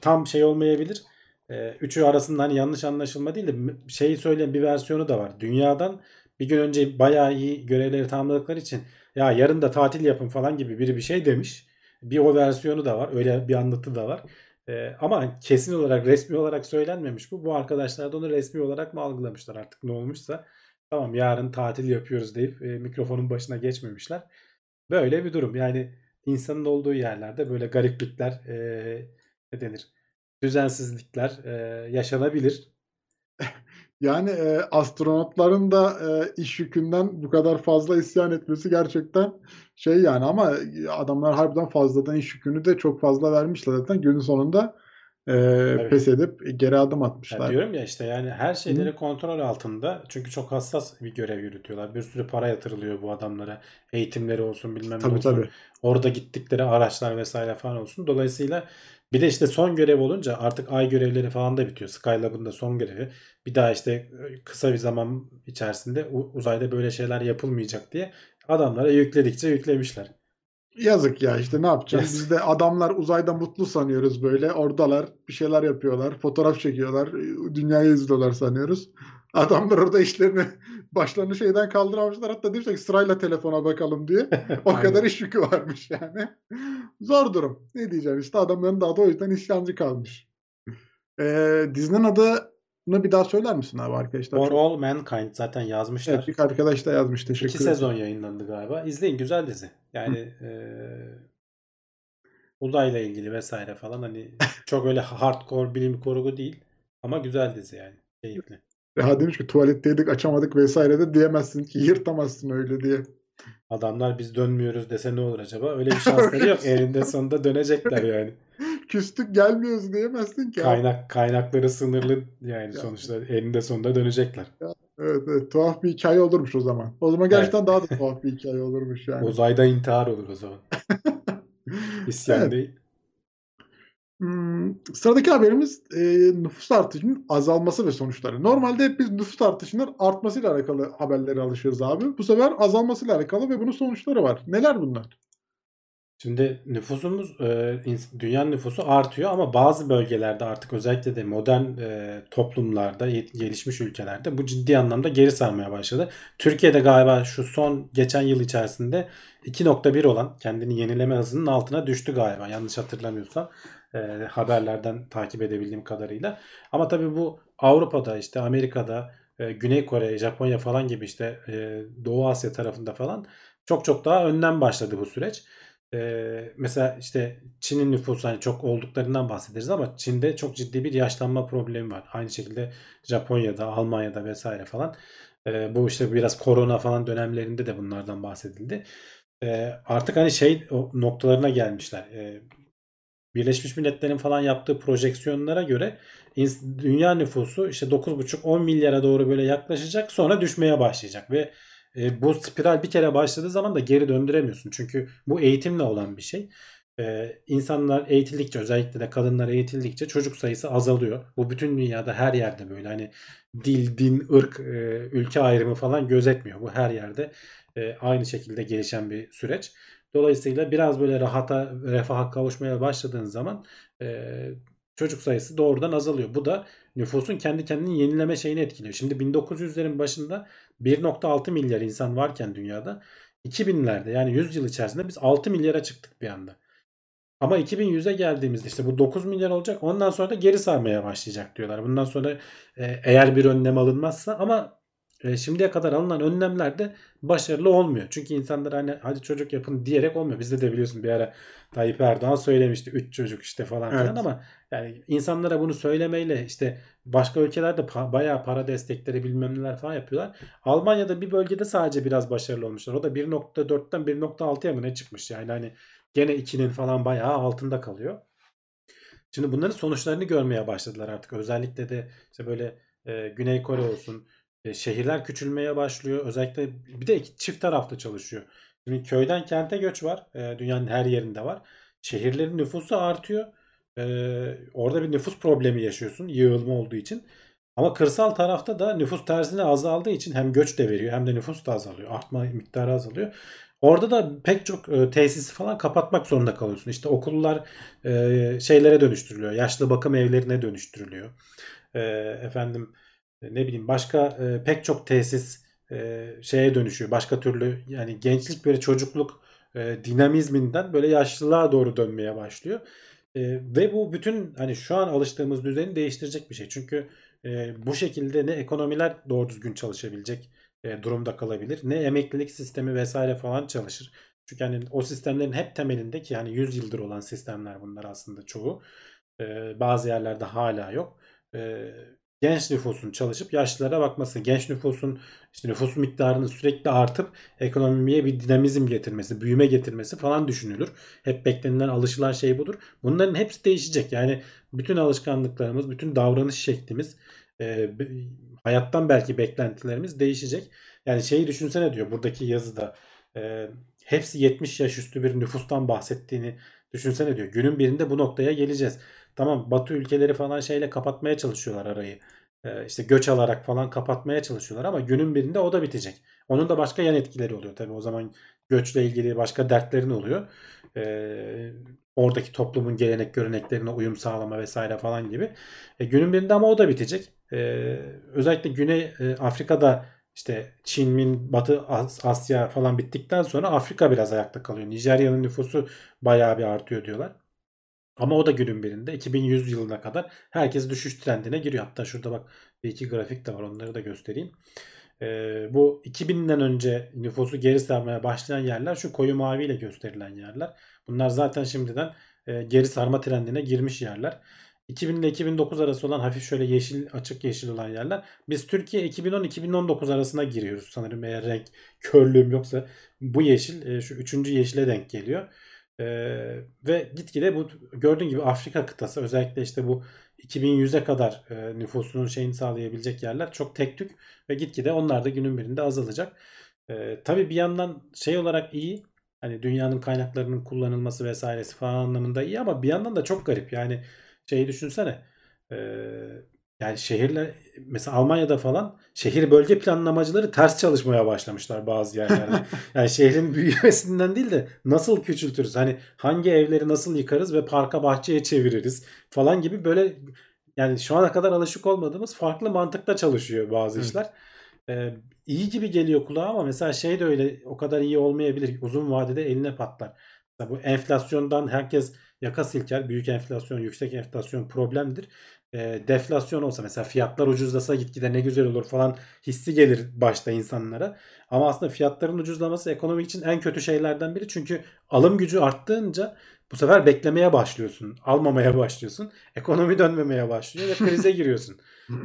tam şey olmayabilir üçü arasında hani yanlış anlaşılma değil de şeyi söyleyen bir versiyonu da var dünyadan bir gün önce bayağı iyi görevleri tamamladıkları için ya yarın da tatil yapın falan gibi biri bir şey demiş. Bir o versiyonu da var. Öyle bir anlatı da var. Ama kesin olarak resmi olarak söylenmemiş bu. Bu arkadaşlar da onu resmi olarak mı algılamışlar artık ne olmuşsa. Tamam yarın tatil yapıyoruz deyip mikrofonun başına geçmemişler. Böyle bir durum. Yani insanın olduğu yerlerde böyle gariplikler ne denir? Düzensizlikler yaşanabilir. Yani astronotların da iş yükünden bu kadar fazla isyan etmesi gerçekten şey yani, ama adamlar harbiden fazladan iş yükünü de çok fazla vermişler zaten. Günün sonunda pes edip geri adım atmışlar. Yani diyorum ya işte yani her şeyleri kontrol altında. Çünkü çok hassas bir görev yürütüyorlar. Bir sürü para yatırılıyor bu adamlara. Eğitimleri olsun bilmem ne olsun. Tabii. Orada gittikleri araçlar vesaire falan olsun. Dolayısıyla bir de işte son görev olunca artık ay görevleri falan da bitiyor. Skylab'ın da son görevi. Bir daha işte kısa bir zaman içerisinde uzayda böyle şeyler yapılmayacak diye adamlara yükledikçe yüklemişler. Yazık ya işte ne yapacağız? Yazık. Biz de adamlar uzayda mutlu sanıyoruz böyle. Oradalar bir şeyler yapıyorlar. Fotoğraf çekiyorlar. Dünyayı izliyorlar sanıyoruz. Adamlar orada işlerini başlarını şeyden kaldıramamışlar. Hatta demişler ki sırayla telefona bakalım diye. O kadar iş yükü varmış yani. Zor durum. Ne diyeceğim işte adamların da adı o yüzden isyancı kalmış. Dizinin adını bir daha söyler misin abi arkadaşlar? For All Mankind zaten yazmışlar. Evet, bir arkadaş da yazmış. Teşekkür ederim. 2 sezon yayınlandı galiba. İzleyin, güzel dizi. Yani uzayla ilgili vesaire falan hani çok öyle hardcore bilim kurgu değil. Ama güzel dizi yani. Keyifli. Ha demiş ki tuvaletteydik açamadık vesaire de diyemezsin ki, yırtamazsın öyle diye. Adamlar biz dönmüyoruz dese ne olur acaba? Öyle bir şansları yok. Elinde sonunda dönecekler yani. Küstük gelmiyoruz diyemezsin ki. Kaynakları sınırlı yani sonuçta elinde sonunda dönecekler. Ya, evet, evet tuhaf bir hikaye olurmuş o zaman. O zaman gerçekten daha da tuhaf bir hikaye olurmuş yani. Uzayda intihar olur o zaman. İsyan değil. Sıradaki haberimiz nüfus artışının azalması ve sonuçları. Normalde hep biz nüfus artışının artmasıyla alakalı haberlere alışıyoruz abi. Bu sefer azalmasıyla alakalı ve bunun sonuçları var. Neler bunlar? Şimdi nüfusumuz, dünya nüfusu artıyor ama bazı bölgelerde artık özellikle de modern toplumlarda, gelişmiş ülkelerde bu ciddi anlamda geri sarmaya başladı. Türkiye'de galiba şu son geçen yıl içerisinde 2.1 olan kendini yenileme hızının altına düştü galiba yanlış hatırlamıyorsam. Haberlerden takip edebildiğim kadarıyla. Ama tabii bu Avrupa'da işte Amerika'da, Güney Kore, Japonya falan gibi işte Doğu Asya tarafında falan çok daha önden başladı bu süreç. Mesela işte Çin'in nüfusu hani çok olduklarından bahsederiz ama Çin'de çok ciddi bir yaşlanma problemi var. Aynı şekilde Japonya'da, Almanya'da vesaire falan. Bu işte biraz korona falan dönemlerinde de bunlardan bahsedildi. Artık hani noktalarına gelmişler. Birleşmiş Milletler'in falan yaptığı projeksiyonlara göre dünya nüfusu işte 9,5-10 milyara doğru böyle yaklaşacak, sonra düşmeye başlayacak ve bu spiral bir kere başladığı zaman da geri döndüremiyorsun. Çünkü bu eğitimle olan bir şey. İnsanlar eğitildikçe, özellikle de kadınlar eğitildikçe çocuk sayısı azalıyor. Bu bütün dünyada her yerde böyle hani dil, din, ırk, ülke ayrımı falan gözetmiyor. Bu her yerde aynı şekilde gelişen bir süreç. Dolayısıyla biraz böyle refaha kavuşmaya başladığın zaman çocuk sayısı doğrudan azalıyor. Bu da nüfusun kendi kendini yenileme şeyini etkiliyor. Şimdi 1900'lerin başında 1.6 milyar insan varken dünyada 2000'lerde yani 100 yıl içerisinde biz 6 milyara çıktık bir anda. Ama 2100'e geldiğimizde işte bu 9 milyar olacak. Ondan sonra da geri sarmaya başlayacak diyorlar. Bundan sonra eğer bir önlem alınmazsa ama şimdiye kadar alınan önlemler de başarılı olmuyor. Çünkü insanlar hani hadi çocuk yapın diyerek olmuyor. Bizde de biliyorsun bir ara Tayyip Erdoğan söylemişti 3 çocuk işte falan filan ama yani insanlara bunu söylemeyle işte başka ülkelerde bayağı para destekleri bilmem neler falan yapıyorlar. Almanya'da bir bölgede sadece biraz başarılı olmuşlar. O da 1.4'ten 1.6'ya mı ne çıkmış yani hani gene 2'nin falan bayağı altında kalıyor. Şimdi bunların sonuçlarını görmeye başladılar artık. Özellikle de işte böyle Güney Kore olsun, şehirler küçülmeye başlıyor. Özellikle bir de çift taraflı çalışıyor. Şimdi köyden kente göç var. Dünyanın her yerinde var. Şehirlerin nüfusu artıyor. Orada bir nüfus problemi yaşıyorsun. Yığılma olduğu için. Ama kırsal tarafta da nüfus tersine azaldığı için hem göç de veriyor hem de nüfus da azalıyor. Artma miktarı azalıyor. Orada da pek çok tesisi falan kapatmak zorunda kalıyorsun. İşte okullar şeylere dönüştürülüyor. Yaşlı bakım evlerine dönüştürülüyor. Efendim ne bileyim başka pek çok tesis şeye dönüşüyor. Başka türlü yani gençlik böyle çocukluk dinamizminden böyle yaşlılığa doğru dönmeye başlıyor. Ve bu bütün hani şu an alıştığımız düzeni değiştirecek bir şey. Çünkü bu şekilde ne ekonomiler doğru düzgün çalışabilecek durumda kalabilir, ne emeklilik sistemi vesaire falan çalışır. Çünkü hani o sistemlerin hep temelinde ki yani 100 yıldır olan sistemler bunlar aslında çoğu. Bazı yerlerde hala yok. Genç nüfusun çalışıp yaşlılara bakması, genç nüfusun işte nüfus miktarının sürekli artıp ekonomiye bir dinamizm getirmesi, büyüme getirmesi falan düşünülür. Hep beklenilen, alışılan şey budur. Bunların hepsi değişecek. Yani bütün alışkanlıklarımız, bütün davranış şeklimiz, hayattan belki beklentilerimiz değişecek. Yani şeyi düşünsene diyor buradaki yazıda. Hepsi 70 yaş üstü bir nüfustan bahsettiğini düşünsene diyor. Günün birinde bu noktaya geleceğiz. Tamam, Batı ülkeleri falan şeyle kapatmaya çalışıyorlar arayı. İşte göç alarak falan kapatmaya çalışıyorlar ama günün birinde o da bitecek. Onun da başka yan etkileri oluyor. Tabii o zaman göçle ilgili başka dertlerin oluyor. Oradaki toplumun gelenek göreneklerine uyum sağlama vesaire falan gibi. Günün birinde ama o da bitecek. Özellikle Güney Afrika'da işte Çin, Batı Asya falan bittikten sonra Afrika biraz ayakta kalıyor. Nijerya'nın nüfusu bayağı bir artıyor diyorlar. Ama o da günün birinde 2100 yılına kadar herkes düşüş trendine giriyor. Hatta şurada bak bir iki grafik de var, onları da göstereyim. Bu 2000'den önce nüfusu geri sarmaya başlayan yerler şu koyu maviyle gösterilen yerler. Bunlar zaten şimdiden geri sarma trendine girmiş yerler. 2000 ile 2009 arası olan hafif şöyle yeşil, açık yeşil olan yerler. Biz Türkiye 2010-2019 arasına giriyoruz sanırım, eğer renk körlüğüm yoksa. Bu yeşil şu 3. yeşile denk geliyor. Ve gitgide bu gördüğün gibi Afrika kıtası, özellikle işte bu 2100'e kadar nüfusunun şeyini sağlayabilecek yerler çok tek tük ve gitgide onlar da günün birinde azalacak. Tabii bir yandan şey olarak iyi, hani dünyanın kaynaklarının kullanılması vesairesi falan anlamında iyi ama bir yandan da çok garip. Yani şeyi düşünsene, yani şehirler mesela Almanya'da falan şehir bölge planlamacıları ters çalışmaya başlamışlar bazı yerlerde. Yani şehrin büyümesinden değil de nasıl küçültürüz? Hani hangi evleri nasıl yıkarız ve parka bahçeye çeviririz falan gibi, böyle yani şu ana kadar alışık olmadığımız farklı mantıkla çalışıyor bazı işler. İyi gibi geliyor kulağa ama mesela şey de öyle o kadar iyi olmayabilir. Uzun vadede eline patlar. Mesela bu enflasyondan herkes yaka silker. Büyük enflasyon, yüksek enflasyon problemdir. Deflasyon olsa mesela, fiyatlar ucuzlasa gitgide ne güzel olur falan hissi gelir başta insanlara. Ama aslında fiyatların ucuzlaması ekonomi için en kötü şeylerden biri. Çünkü alım gücü arttığınca bu sefer beklemeye başlıyorsun. Almamaya başlıyorsun. Ekonomi dönmemeye başlıyor ve krize giriyorsun.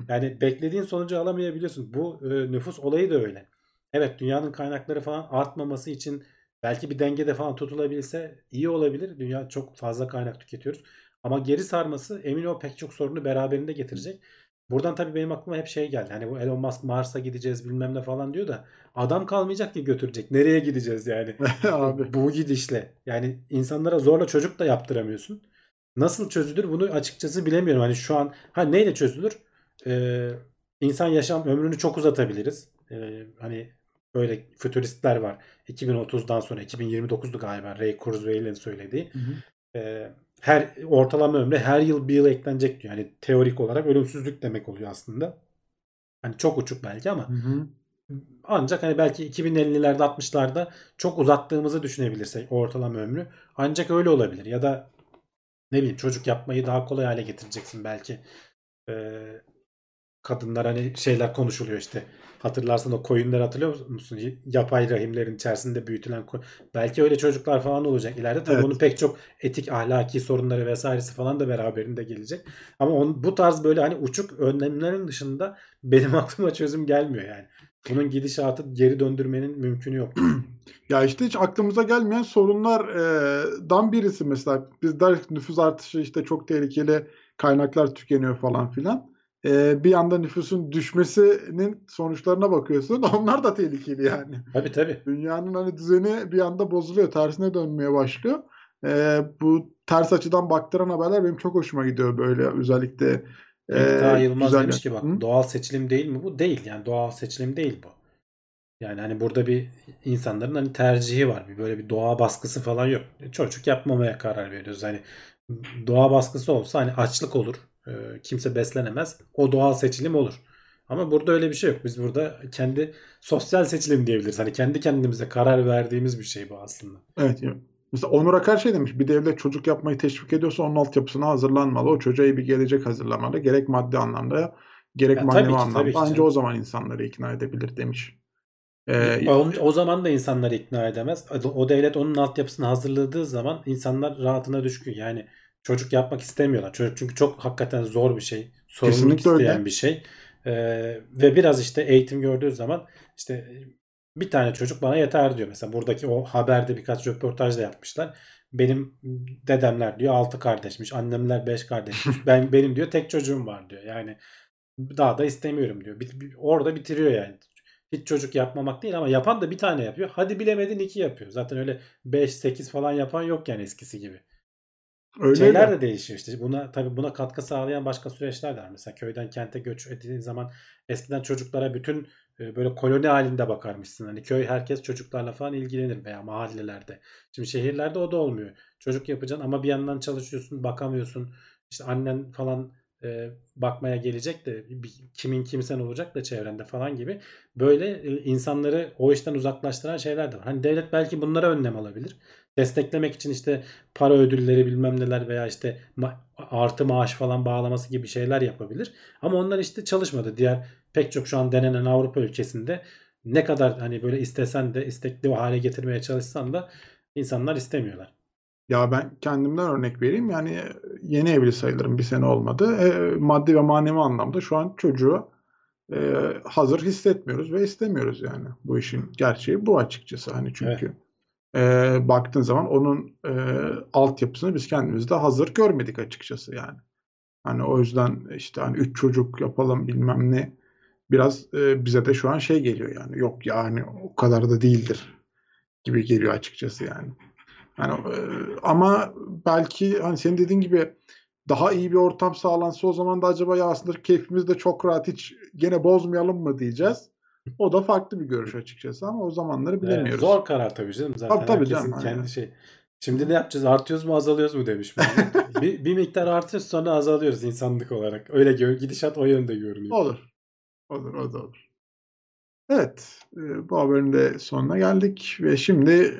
Yani beklediğin sonucu alamayabiliyorsun. Bu nüfus olayı da öyle. Evet, dünyanın kaynakları falan artmaması için belki bir dengede falan tutulabilse iyi olabilir. Dünya çok fazla kaynak tüketiyoruz. Ama geri sarması emin ol pek çok sorunu beraberinde getirecek. Buradan tabii benim aklıma hep şey geldi. Hani bu Elon Musk Mars'a gideceğiz bilmem ne falan diyor da adam kalmayacak ki götürecek. Nereye gideceğiz yani? Abi. Bu gidişle. Yani insanlara zorla çocuk da yaptıramıyorsun. Nasıl çözülür bunu açıkçası bilemiyorum. Hani şu an neyle çözülür? İnsan yaşam ömrünü çok uzatabiliriz. Hani böyle fütüristler var. 2030'dan sonra 2029'du galiba Ray Kurzweil'in söylediği. Her ortalama ömre her yıl bir yıl eklenecek diyor. Yani teorik olarak ölümsüzlük demek oluyor aslında. Hani çok uçuk belki ama ancak hani belki 2050'lerde 60'larda çok uzattığımızı düşünebilirsek ortalama ömrü ancak öyle olabilir. Ya da ne bileyim, çocuk yapmayı daha kolay hale getireceksin belki. Kadınlar hani şeyler konuşuluyor işte. Hatırlarsan o koyunlar, hatırlıyor musun? Yapay rahimlerin içerisinde büyütülen belki öyle çocuklar falan olacak ileride. Tabii evet. Bunun pek çok etik, ahlaki sorunları vesairesi falan da beraberinde gelecek. Ama bu tarz böyle hani uçuk önlemlerin dışında benim aklıma çözüm gelmiyor yani. Bunun gidişatı geri döndürmenin mümkünü yok. Ya işte hiç aklımıza gelmeyen sorunlardan birisi mesela. Biz deriz nüfus artışı işte çok tehlikeli, kaynaklar tükeniyor falan filan. Bir yanda nüfusun düşmesinin sonuçlarına bakıyorsun. Onlar da tehlikeli yani. Tabii. Dünyanın hani düzeni bir anda bozuluyor. Tersine dönmeye başlıyor. Bu ters açıdan baktıran haberler benim çok hoşuma gidiyor böyle özellikle. Daha Yılmaz güzel demiş ki bak, doğal seçilim değil mi bu? Değil yani, doğal seçilim değil bu. Yani hani burada bir insanların hani tercihi var. Böyle bir doğa baskısı falan yok. Çocuk yapmamaya karar veriyoruz. Hani doğa baskısı olsa hani açlık olur. Kimse beslenemez. O doğal seçilim olur. Ama burada öyle bir şey yok. Biz burada kendi sosyal seçilim diyebiliriz. Hani kendi kendimize karar verdiğimiz bir şey bu aslında. Evet. Mesela Onur Akar şey demiş, bir devlet çocuk yapmayı teşvik ediyorsa onun altyapısına hazırlanmalı. O çocuğa iyi bir gelecek hazırlamalı. Gerek maddi anlamda, gerek ya, manevi anlamda. Anca o zaman insanları ikna edebilir demiş. O zaman da insanları ikna edemez. O devlet onun altyapısını hazırladığı zaman insanlar rahatına düşkün. Yani çocuk yapmak istemiyorlar. Çocuk çünkü çok hakikaten zor bir şey. Sorumluluk kesinlikle isteyen öyle bir şey. Ve biraz işte eğitim gördüğü zaman işte bir tane çocuk bana yeter diyor. Mesela buradaki o haberde birkaç röportajda yapmışlar. Benim dedemler diyor 6 kardeşmiş. Annemler 5 kardeşmiş. Benim diyor tek çocuğum var diyor. Yani daha da istemiyorum diyor. Orada bitiriyor yani. Hiç çocuk yapmamak değil ama yapan da bir tane yapıyor. Hadi bilemedin 2 yapıyor. Zaten öyle 5-8 falan yapan yok yani eskisi gibi. Öyle şeyler de değişiyor işte. Buna katkı sağlayan başka süreçler de var. Mesela köyden kente göç ettiğin zaman eskiden çocuklara bütün böyle koloni halinde bakarmışsın. Hani köy herkes çocuklarla falan ilgilenir veya mahallelerde. Şimdi şehirlerde o da olmuyor. Çocuk yapacaksın ama bir yandan çalışıyorsun, bakamıyorsun. İşte annen falan bakmaya gelecek de kimsen olacak da çevrende falan gibi. Böyle insanları o işten uzaklaştıran şeyler de var. Hani devlet belki bunlara önlem alabilir. Desteklemek için işte para ödülleri bilmem neler veya işte artı maaş falan bağlaması gibi şeyler yapabilir. Ama onlar işte çalışmadı. Diğer pek çok şu an denenen Avrupa ülkesinde ne kadar hani böyle istesen de istekli o hale getirmeye çalışsan da insanlar istemiyorlar. Ya ben kendimden örnek vereyim. Yani yeni evli sayılırım. 1 sene olmadı. Maddi ve manevi anlamda şu an çocuğu hazır hissetmiyoruz ve istemiyoruz yani. Bu işin gerçeği bu açıkçası. Hani çünkü evet. Baktığın zaman onun altyapısını biz kendimizde hazır görmedik açıkçası yani. Hani o yüzden işte hani 3 çocuk yapalım bilmem ne biraz bize de şu an şey geliyor yani. Yok yani o kadar da değildir gibi geliyor açıkçası yani. Yani ama belki hani senin dediğin gibi daha iyi bir ortam sağlansa o zaman da acaba ya aslında keyfimiz de çok rahat hiç gene bozmayalım mı diyeceğiz. O da farklı bir görüş açıkçası ama o zamanları bilemiyoruz. Evet, zor karar tabii canım zaten. Tabii canım, kendi aynen. Şey. Şimdi ne yapacağız? Artıyoruz mu azalıyoruz mu demiş. bir miktar artıyoruz sonra azalıyoruz insanlık olarak. Öyle gidişat o yönde görünüyor. Olur. O da olur. Evet. Bu haberin de sonuna geldik ve şimdi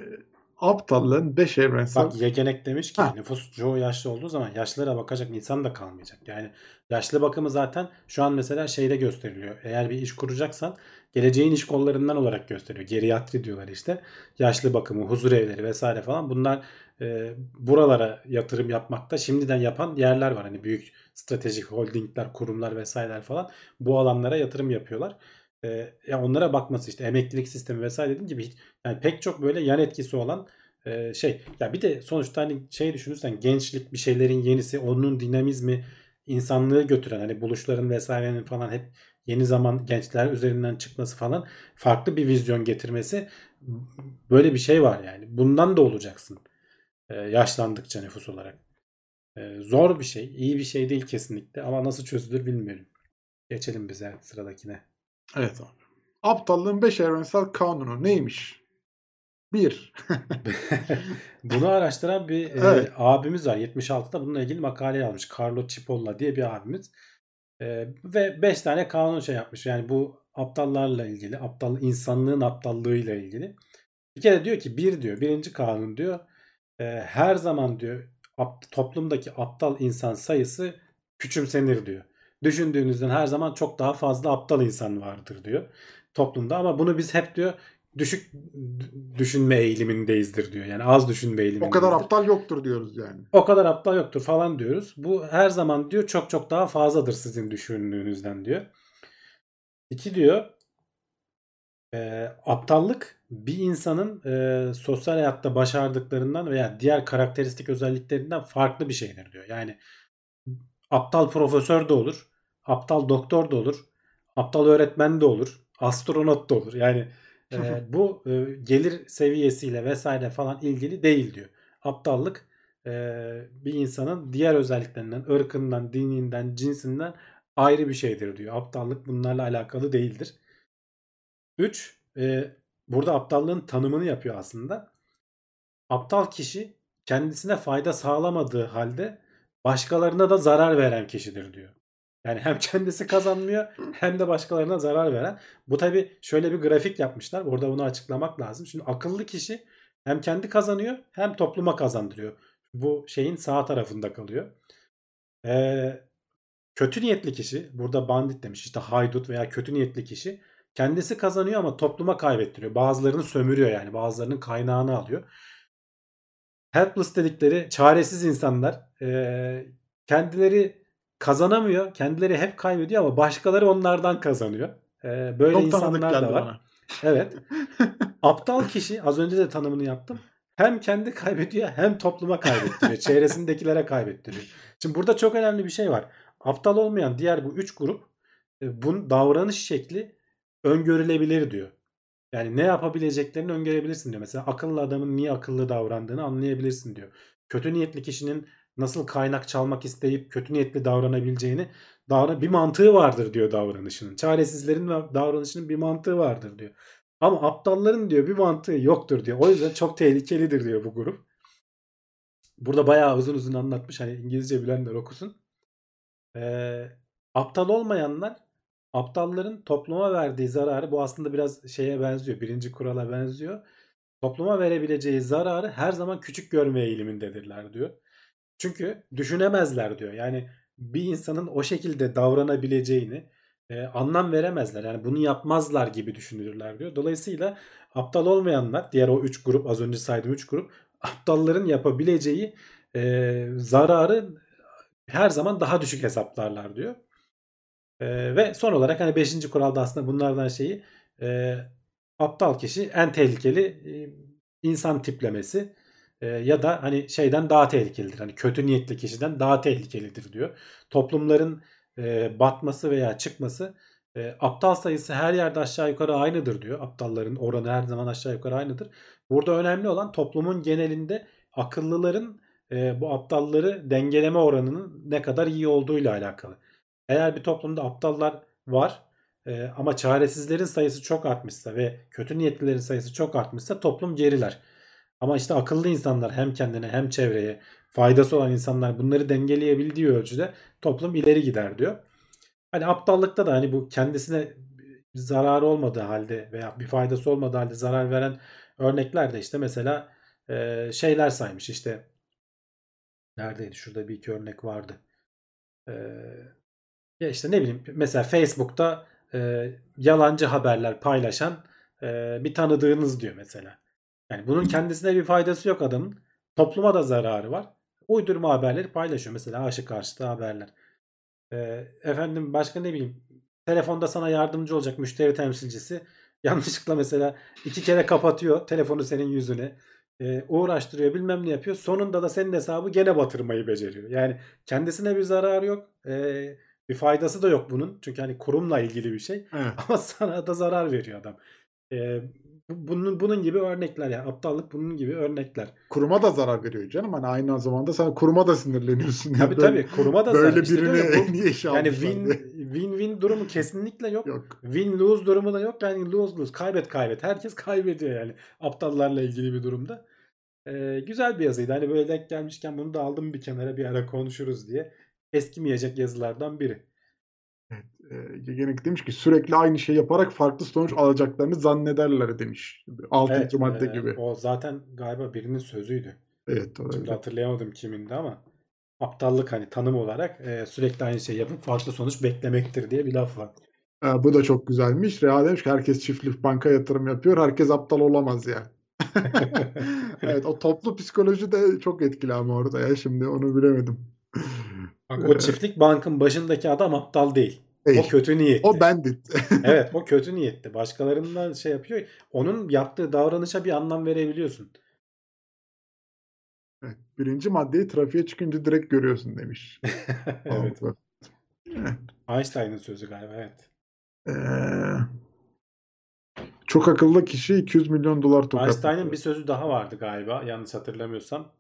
aptallığın 5 evrensel... Bak Yegenek demiş ki nüfus çoğu yaşlı olduğu zaman yaşlılara bakacak insan da kalmayacak. Yani yaşlı bakımı zaten şu an mesela şeyde gösteriliyor. Eğer bir iş kuracaksan geleceğin iş kollarından olarak gösteriyor. Geriatri diyorlar işte. Yaşlı bakımı, huzur evleri vesaire falan. Bunlar buralara yatırım yapmakta şimdiden yapan yerler var. Hani büyük stratejik holdingler, kurumlar vesaireler falan bu alanlara yatırım yapıyorlar. Yani onlara bakması işte emeklilik sistemi vesaire dediğim gibi yani pek çok böyle yan etkisi olan şey. Ya bir de sonuçta hani şey düşünürsen gençlik bir şeylerin yenisi onun dinamizmi insanlığı götüren hani buluşların vesairenin falan hep yeni zaman gençler üzerinden çıkması falan farklı bir vizyon getirmesi böyle bir şey var yani. Bundan da olacaksın yaşlandıkça nüfus olarak. Zor bir şey, iyi bir şey değil kesinlikle ama nasıl çözülür bilmiyorum. Geçelim bize sıradakine. Evet abi. Aptallığın 5 evrensel kanunu neymiş? 1. Bunu araştıran bir abimiz var. 76'da bununla ilgili makale yazmış. Carlo Cipolla diye bir abimiz. Ve 5 tane kanun şey yapmış. Yani bu aptallarla ilgili, insanlığın aptallığıyla ilgili. Bir kere diyor ki 1 diyor. 1. kanun diyor. Her zaman diyor toplumdaki aptal insan sayısı küçümsenir diyor. Düşündüğünüzden her zaman çok daha fazla aptal insan vardır diyor toplumda ama bunu biz hep diyor düşük düşünme eğilimindeyizdir diyor. Yani az düşünme eğilimindeyizdir. O kadar aptal yoktur diyoruz yani. O kadar aptal yoktur falan diyoruz. Bu her zaman diyor çok çok daha fazladır sizin düşündüğünüzden diyor. 2 diyor aptallık bir insanın sosyal hayatta başardıklarından veya diğer karakteristik özelliklerinden farklı bir şeydir diyor. Yani aptal profesör de olur, aptal doktor da olur, aptal öğretmen de olur, astronot da olur. Yani bu gelir seviyesiyle vesaire falan ilgili değil diyor. Aptallık bir insanın diğer özelliklerinden, ırkından, dininden, cinsinden ayrı bir şeydir diyor. Aptallık bunlarla alakalı değildir. 3. Burada aptallığın tanımını yapıyor aslında. Aptal kişi kendisine fayda sağlamadığı halde başkalarına da zarar veren kişidir diyor. Yani hem kendisi kazanmıyor hem de başkalarına zarar veren. Bu tabii şöyle bir grafik yapmışlar. Orada bunu açıklamak lazım. Şimdi akıllı kişi Hem kendi kazanıyor hem topluma kazandırıyor. Bu şeyin sağ tarafında kalıyor. Kötü niyetli kişi, burada bandit demiş işte, haydut veya kötü niyetli kişi kendisi kazanıyor ama topluma kaybettiriyor. Bazılarını sömürüyor yani, bazılarının kaynağını alıyor. Helpless dedikleri çaresiz insanlar kendileri kazanamıyor, kendileri hep kaybediyor ama başkaları onlardan kazanıyor. Böyle çok insanlar da var. Bana. Evet. Aptal kişi, az önce de tanımını yaptım. Hem kendi kaybediyor hem topluma kaybettiriyor. Çevresindekilere kaybettiriyor. Şimdi burada çok önemli bir şey var. Aptal olmayan diğer bu üç grup, bunun davranış şekli öngörülebilir diyor. Yani ne yapabileceklerini öngörebilirsin diyor. Mesela akıllı adamın niye akıllı davrandığını anlayabilirsin diyor. Kötü niyetli kişinin nasıl kaynak çalmak isteyip kötü niyetli davranabileceğini, bir mantığı vardır diyor davranışının. Çaresizlerin davranışının bir mantığı vardır diyor. Ama aptalların diyor bir mantığı yoktur diyor. O yüzden çok tehlikelidir diyor bu grup. Burada bayağı uzun uzun anlatmış. Hani İngilizce bilenler okusun. Aptal olmayanlar aptalların topluma verdiği zararı, bu aslında biraz şeye benziyor. Birinci kurala benziyor. Topluma verebileceği zararı her zaman küçük görme eğilimindedirler diyor. Çünkü düşünemezler diyor. Yani bir insanın o şekilde davranabileceğini anlam veremezler. Yani bunu yapmazlar gibi düşünürler diyor. Dolayısıyla aptal olmayanlar, diğer o 3 grup, az önce saydığım 3 grup, aptalların yapabileceği zararı her zaman daha düşük hesaplarlar diyor. Ve son olarak hani 5. kuralda aslında bunlardan şeyi, aptal kişi en tehlikeli insan tiplemesi. Ya da hani şeyden daha tehlikelidir. Hani kötü niyetli kişiden daha tehlikelidir diyor. Toplumların batması veya çıkması, aptal sayısı her yerde aşağı yukarı aynıdır diyor. Aptalların oranı her zaman aşağı yukarı aynıdır. Burada önemli olan toplumun genelinde akıllıların bu aptalları dengeleme oranının ne kadar iyi olduğuyla alakalı. Eğer bir toplumda aptallar var ama çaresizlerin sayısı çok artmışsa ve kötü niyetlilerin sayısı çok artmışsa toplum geriler. Ama işte akıllı insanlar, hem kendine hem çevreye faydası olan insanlar, bunları dengeleyebildiği ölçüde toplum ileri gider diyor. Hani aptallıkta da hani bu kendisine zararı olmadığı halde veya bir faydası olmadığı halde zarar veren örnekler de işte mesela şeyler saymış işte. Neredeydi? Şurada bir iki örnek vardı. Ya işte ne bileyim, mesela Facebook'ta yalancı haberler paylaşan bir tanıdığınız diyor mesela. Yani bunun kendisine bir faydası yok adamın. Topluma da zararı var. Uydurma haberleri paylaşıyor. Mesela aşı karşıtı haberler. Efendim başka ne bileyim. Telefonda sana yardımcı olacak müşteri temsilcisi. Yanlışlıkla mesela 2 kere kapatıyor telefonu senin yüzüne. Uğraştırıyor, bilmem ne yapıyor. Sonunda da senin hesabı gene batırmayı beceriyor. Yani kendisine bir zararı yok. Bir faydası da yok bunun. Çünkü hani kurumla ilgili bir şey. Evet. Ama sana da zarar veriyor adam. Bunun gibi örnekler ya yani. Aptallık bunun gibi örnekler. Kuruma da zarar veriyor canım. Hani aynı zamanda sen kuruma da sinirleniyorsun. Tabii tabii, kuruma da böyle zarar. Böyle birine niye iş almışlar? Yani win-win durumu kesinlikle yok. Win-lose durumu da yok. Yani lose-lose, kaybet. Herkes kaybediyor yani aptallarla ilgili bir durumda. Güzel bir yazıydı. Hani böyle denk gelmişken bunu da aldım bir kenara, bir ara konuşuruz diye. Eskimeyecek yazılardan biri. Genellikle demiş ki sürekli aynı şey yaparak farklı sonuç alacaklarını zannederler demiş. 6. Evet, madde gibi. O zaten galiba birinin sözüydü. Evet. Şimdi hatırlayamadım kimindi ama aptallık hani tanım olarak sürekli aynı şey yapıp farklı sonuç beklemektir diye bir laf var. Bu da çok güzelmiş. Reha demiş ki herkes çiftlik banka yatırım yapıyor. Herkes aptal olamaz ya. Evet, o toplu psikoloji de çok etkili ama orada ya. Şimdi onu bilemedim. Bak, o çiftlik bankın başındaki adam aptal değil. O kötü niyetli. O bandit. Evet, o kötü niyetli. Başkalarından şey yapıyor. Onun yaptığı davranışa bir anlam verebiliyorsun. Evet, 1. maddeyi trafiğe çıkınca direkt görüyorsun demiş. Evet. Einstein'ın sözü galiba, evet. Çok akıllı kişi 200 milyon dolar tokat. Einstein'ın bir sözü daha vardı galiba yanlış hatırlamıyorsam.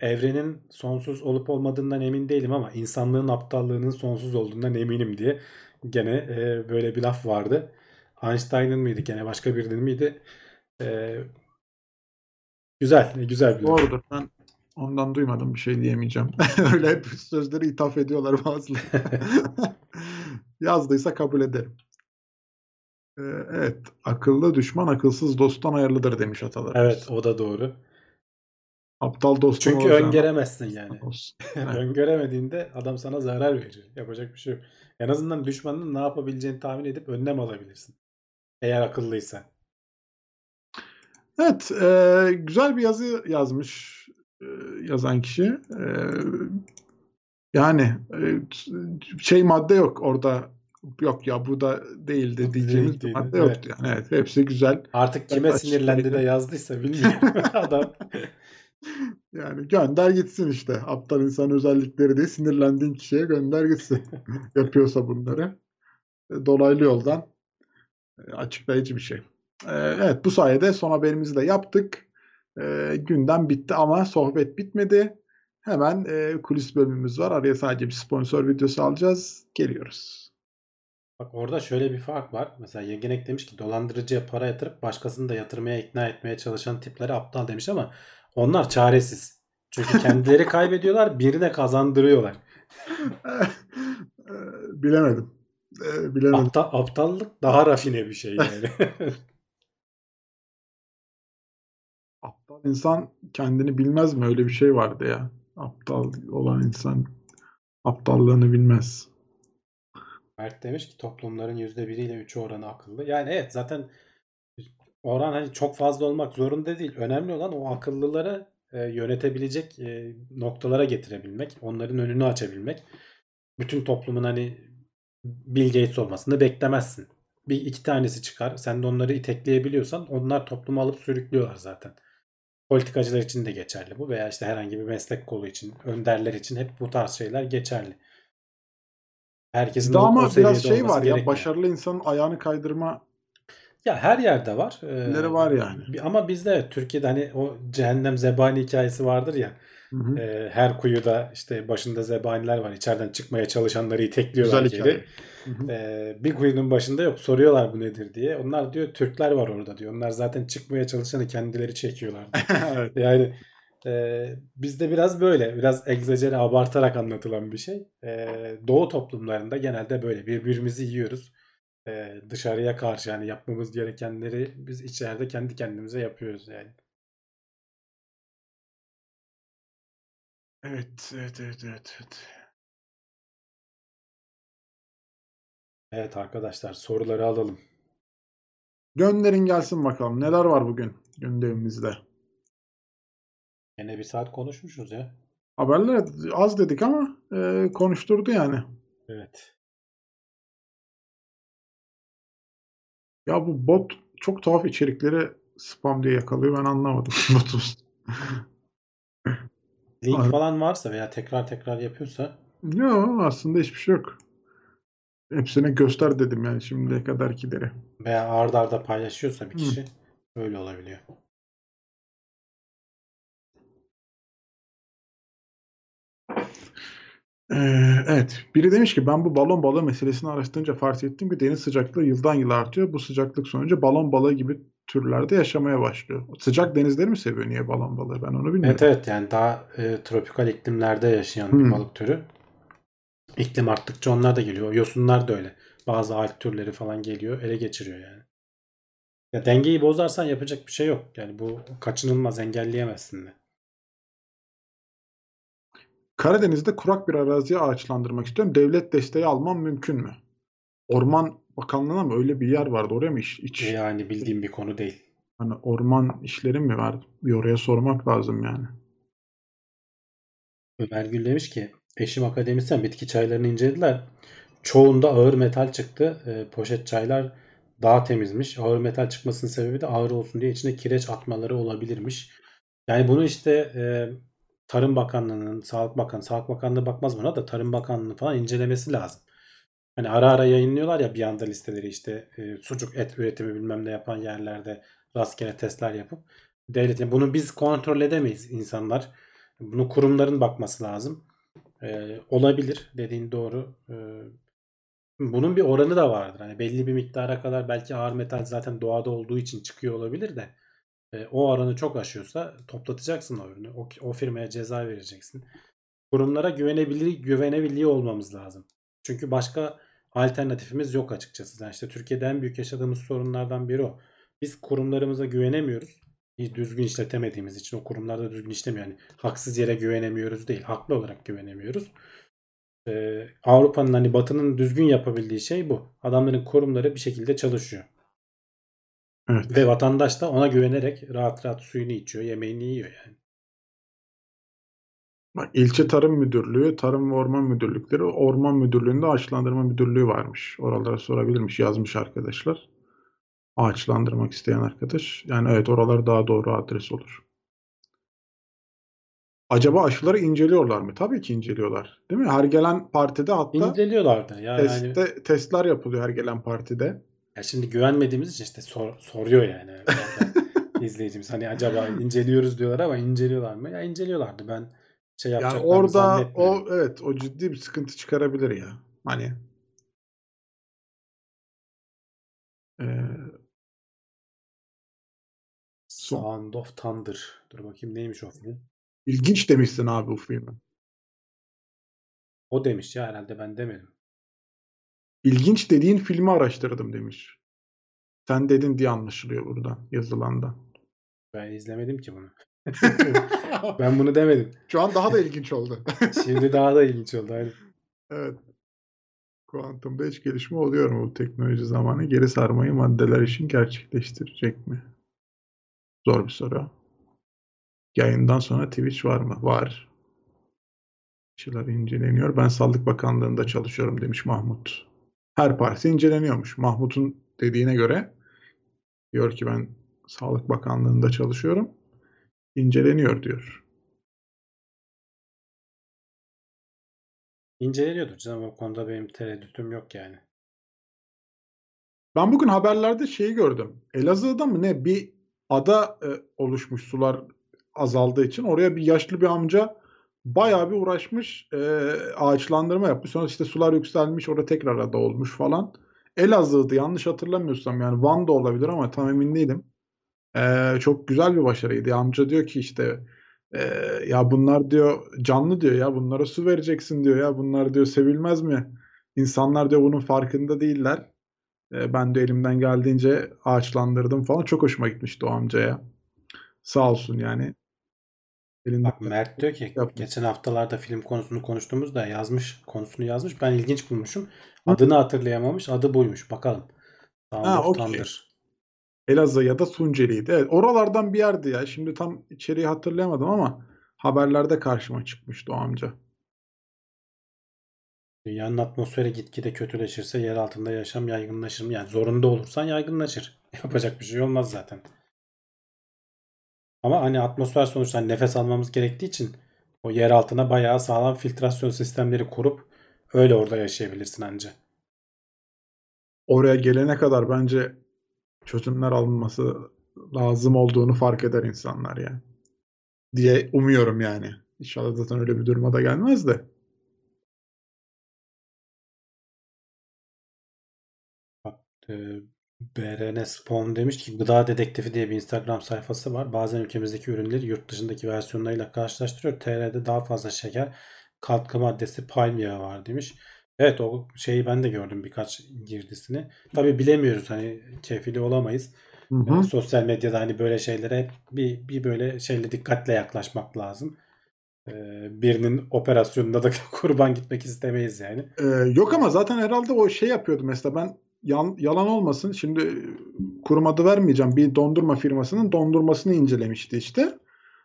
Evrenin sonsuz olup olmadığından emin değilim ama insanlığın aptallığının sonsuz olduğundan eminim diye gene böyle bir laf vardı. Einstein'ın mıydı gene, başka birinin miydi? Güzel bir laf. Doğrudur. Ben ondan duymadım, bir şey diyemeyeceğim. Öyle hep sözleri ithaf ediyorlar bazıları. Yazdıysa kabul ederim. Evet, akıllı düşman akılsız dosttan hayırlıdır demiş atalarımız. Evet, o da doğru. Aptal dostun çünkü olacağına, öngöremezsin yani. Evet. Öngöremediğinde adam sana zarar verir. Yapacak bir şey yok. En azından düşmanın ne yapabileceğini tahmin edip önlem alabilirsin. Eğer akıllıysa. Evet, güzel bir yazı yazmış yazan kişi. Yani şey madde yok orada. Yok ya bu da değildi bu diyeceğimiz değil, madde evet. Yoktu yani. Evet, hepsi güzel. Artık kime evet, sinirlendi de yazdıysa bilmiyorum adam. Yani gönder gitsin işte. Aptal insan özellikleri diye sinirlendiğin kişiye gönder gitsin. Yapıyorsa bunları. Dolaylı yoldan açıklayıcı bir şey. Evet, bu sayede son haberimizi de yaptık. Gündem bitti ama sohbet bitmedi. Hemen kulis bölümümüz var. Araya sadece bir sponsor videosu alacağız. Geliyoruz. Bak orada şöyle bir fark var. Mesela Yengenek demiş ki dolandırıcıya para yatırıp başkasını da yatırmaya ikna etmeye çalışan tipleri aptal demiş ama onlar çaresiz. Çünkü kendileri kaybediyorlar, birine kazandırıyorlar. Bilemedim. Bilemedim. Aptallık daha rafine bir şey yani. Aptal insan kendini bilmez mi? Öyle bir şey vardı ya. Aptal olan insan aptallığını bilmez. Mert demiş ki toplumların %1 ile 3'ü oranı akıllı. Yani evet zaten oran hani çok fazla olmak zorunda değil. Önemli olan o akıllıları yönetebilecek noktalara getirebilmek. Onların önünü açabilmek. Bütün toplumun hani Bill Gates olmasını beklemezsin. Bir iki tanesi çıkar. Sen de onları itekleyebiliyorsan onlar toplumu alıp sürüklüyorlar zaten. Politikacılar için de geçerli bu. Veya işte herhangi bir meslek kolu için, önderler için hep bu tarz şeyler geçerli. Herkesin ama biraz şey var ya, başarılı insanın ayağını kaydırma. Ya her yerde var. Var yani. Ama bizde Türkiye'de hani o cehennem zebani hikayesi vardır ya. Hı hı. Her kuyuda işte başında zebaniler var. İçeriden çıkmaya çalışanları itekliyorlar. Güzel hikaye. Bir kuyunun başında yok. Soruyorlar bu nedir diye. Onlar diyor Türkler var orada diyor. Onlar zaten çıkmaya çalışanı kendileri çekiyorlar. Evet. Yani bizde biraz böyle. Biraz egzajere abartarak anlatılan bir şey. Doğu toplumlarında genelde böyle birbirimizi yiyoruz. Dışarıya karşı yani yapmamız gerekenleri biz içeride kendi kendimize yapıyoruz yani. Evet. Evet arkadaşlar, soruları alalım. Gönderin gelsin bakalım. Neler var bugün gündemimizde? Yine bir saat konuşmuşuz ya. Haberler az dedik ama konuşturdu yani. Evet. Ya bu bot çok tuhaf içerikleri spam diye yakalıyor. Ben anlamadım botu. Link falan varsa veya tekrar yapıyorsa. Yok aslında hiçbir şey yok. Hepsine göster dedim yani şimdiye kadarkileri. Veya arda paylaşıyorsa bir kişi öyle olabiliyor. Evet. Biri demiş ki ben bu balon balığı meselesini araştırınca fark ettim ki deniz sıcaklığı yıldan yıla artıyor. Bu sıcaklık sonucu balon balığı gibi türlerde yaşamaya başlıyor. Sıcak denizleri mi seviyor? Niye balon balığı? Ben onu bilmiyorum. Evet yani daha tropikal iklimlerde yaşayan bir balık türü. İklim arttıkça onlar da geliyor. Yosunlar da öyle. Bazı alg türleri falan geliyor. Ele geçiriyor yani. Ya dengeyi bozarsan yapacak bir şey yok. Yani bu kaçınılmaz. Engelleyemezsin de. Karadeniz'de kurak bir araziye ağaçlandırmak istiyorum. Devlet desteği almam mümkün mü? Orman Bakanlığı'na mı? Öyle bir yer vardı. Oraya mı iş? Yani bildiğim bir konu değil. Hani orman işleri mi var? Bir oraya sormak lazım yani. Ömer Gül demiş ki eşim akademisyen, bitki çaylarını incelediler. Çoğunda ağır metal çıktı. Poşet çaylar daha temizmiş. Ağır metal çıkmasının sebebi de ağır olsun diye içine kireç atmaları olabilirmiş. Yani bunu işte Tarım Bakanlığı'nın, Sağlık Bakanlığı bakmaz buna da Tarım Bakanlığı falan incelemesi lazım. Hani ara yayınlıyorlar ya bir anda listeleri işte sucuk et üretimi bilmem ne yapan yerlerde rastgele testler yapıp devletin bunu biz kontrol edemeyiz insanlar. Bunu kurumların bakması lazım. Olabilir dediğin doğru. Bunun bir oranı da vardır. Hani belli bir miktara kadar belki ağır metal zaten doğada olduğu için çıkıyor olabilir de. O oranı çok aşıyorsa toplatacaksın o ürünü. O firmaya ceza vereceksin. Kurumlara güvenebiliyor olmamız lazım. Çünkü başka alternatifimiz yok açıkçası. Yani işte Türkiye'de en büyük yaşadığımız sorunlardan biri o. Biz kurumlarımıza güvenemiyoruz. Düzgün işletemediğimiz için o kurumlarda düzgün işlemiyor. Yani haksız yere güvenemiyoruz değil. Haklı olarak güvenemiyoruz. Avrupa'nın, hani Batı'nın düzgün yapabildiği şey bu. Adamların kurumları bir şekilde çalışıyor. Evet. Ve vatandaş da ona güvenerek rahat rahat suyunu içiyor, yemeğini yiyor yani. Bak, ilçe tarım müdürlüğü, tarım ve orman müdürlükleri, orman müdürlüğünde ağaçlandırma müdürlüğü varmış. Oralara sorabilirmiş, yazmış arkadaşlar. Ağaçlandırmak isteyen arkadaş. Yani evet, oralar daha doğru adres olur. Acaba aşıları inceliyorlar mı? Tabii ki inceliyorlar. Değil mi? Her gelen partide hatta inceliyorlardır. Yani testler yapılıyor her gelen partide. Ya şimdi güvenmediğimiz için işte soruyor yani. İzleyicimiz hani acaba inceliyoruz diyorlar ama inceliyorlar mı? Ya inceliyorlardı. Ben şey yapacaklarını yani orada o ciddi bir sıkıntı çıkarabilir ya. Hani Sound of Thunder. Dur bakayım neymiş o film. İlginç demişsin abi bu filmi. O demiş ya herhalde, ben demedim. İlginç dediğin filmi araştırdım demiş. Sen dedin diye anlaşılıyor buradan, yazılandan. Ben izlemedim ki bunu. Ben bunu demedim. Şu an daha da ilginç oldu. Şimdi daha da ilginç oldu. Aynen. Evet. Kuantumda hiç gelişme oluyor mu? Bu teknoloji zamanı geri sarmayı maddeler için gerçekleştirecek mi? Zor bir soru. Yayından sonra Twitch var mı? Var. Şeyler inceleniyor. Ben Sağlık Bakanlığı'nda çalışıyorum demiş Mahmut. Her parti inceleniyormuş. Mahmut'un dediğine göre diyor ki ben Sağlık Bakanlığı'nda çalışıyorum. İnceleniyor diyor. İnceleniyordur canım. O konuda benim tereddütüm yok yani. Ben bugün haberlerde şeyi gördüm. Elazığ'da mı ne? Bir ada oluşmuş, sular azaldığı için. Oraya bir yaşlı bir amca bayağı bir uğraşmış, ağaçlandırma yapmış. Sonra işte sular yükselmiş, orada tekrar ada olmuş falan. Elazığ'dı yanlış hatırlamıyorsam, yani Van'da olabilir ama tam emin değilim. Çok güzel bir başarıydı. Amca diyor ki işte ya bunlar diyor canlı diyor, ya bunlara su vereceksin diyor, ya bunlar diyor sevilmez mi? İnsanlar diyor bunun farkında değiller. Ben de elimden geldiğince ağaçlandırdım falan. Çok hoşuma gitmişti o amcaya. Sağ olsun yani. Bak, Mert diyor ki yapmış. Geçen haftalarda film konusunu konuştuğumuzda yazmış, konusunu yazmış. Ben ilginç bulmuşum. Adını hatırlayamamış. Adı buymuş. Bakalım. Ha, okay. Elazığ ya da Tunceli'ydi. Evet, oralardan bir yerdi ya. Şimdi tam içeriği hatırlayamadım ama haberlerde karşıma çıkmıştı o amca. Dünyanın atmosferi gitgide kötüleşirse yer altında yaşam yaygınlaşır mı? Yani zorunda olursan yaygınlaşır. Yapacak bir şey olmaz zaten. Ama hani atmosfer sonuçta nefes almamız gerektiği için o yer altına bayağı sağlam filtrasyon sistemleri kurup öyle orada yaşayabilirsin anca. Oraya gelene kadar bence çözümler alınması lazım olduğunu fark eder insanlar ya. Diye umuyorum yani. İnşallah zaten öyle bir duruma da gelmez de. BRN Spawn demiş ki gıda dedektifi diye bir Instagram sayfası var. Bazen ülkemizdeki ürünleri yurt dışındaki versiyonlarıyla karşılaştırıyor. TR'de daha fazla şeker, katkı maddesi, palm yağı var demiş. Evet, o şeyi ben de gördüm, birkaç girdisini. Tabii bilemiyoruz, hani kefili olamayız. Yani sosyal medyada hani böyle şeylere bir böyle şeyle dikkatle yaklaşmak lazım. Birinin operasyonunda da kurban gitmek istemeyiz yani. Yok ama zaten herhalde o şey yapıyordu mesela ben. Yalan olmasın, şimdi kurum adı vermeyeceğim, bir dondurma firmasının dondurmasını incelemişti işte.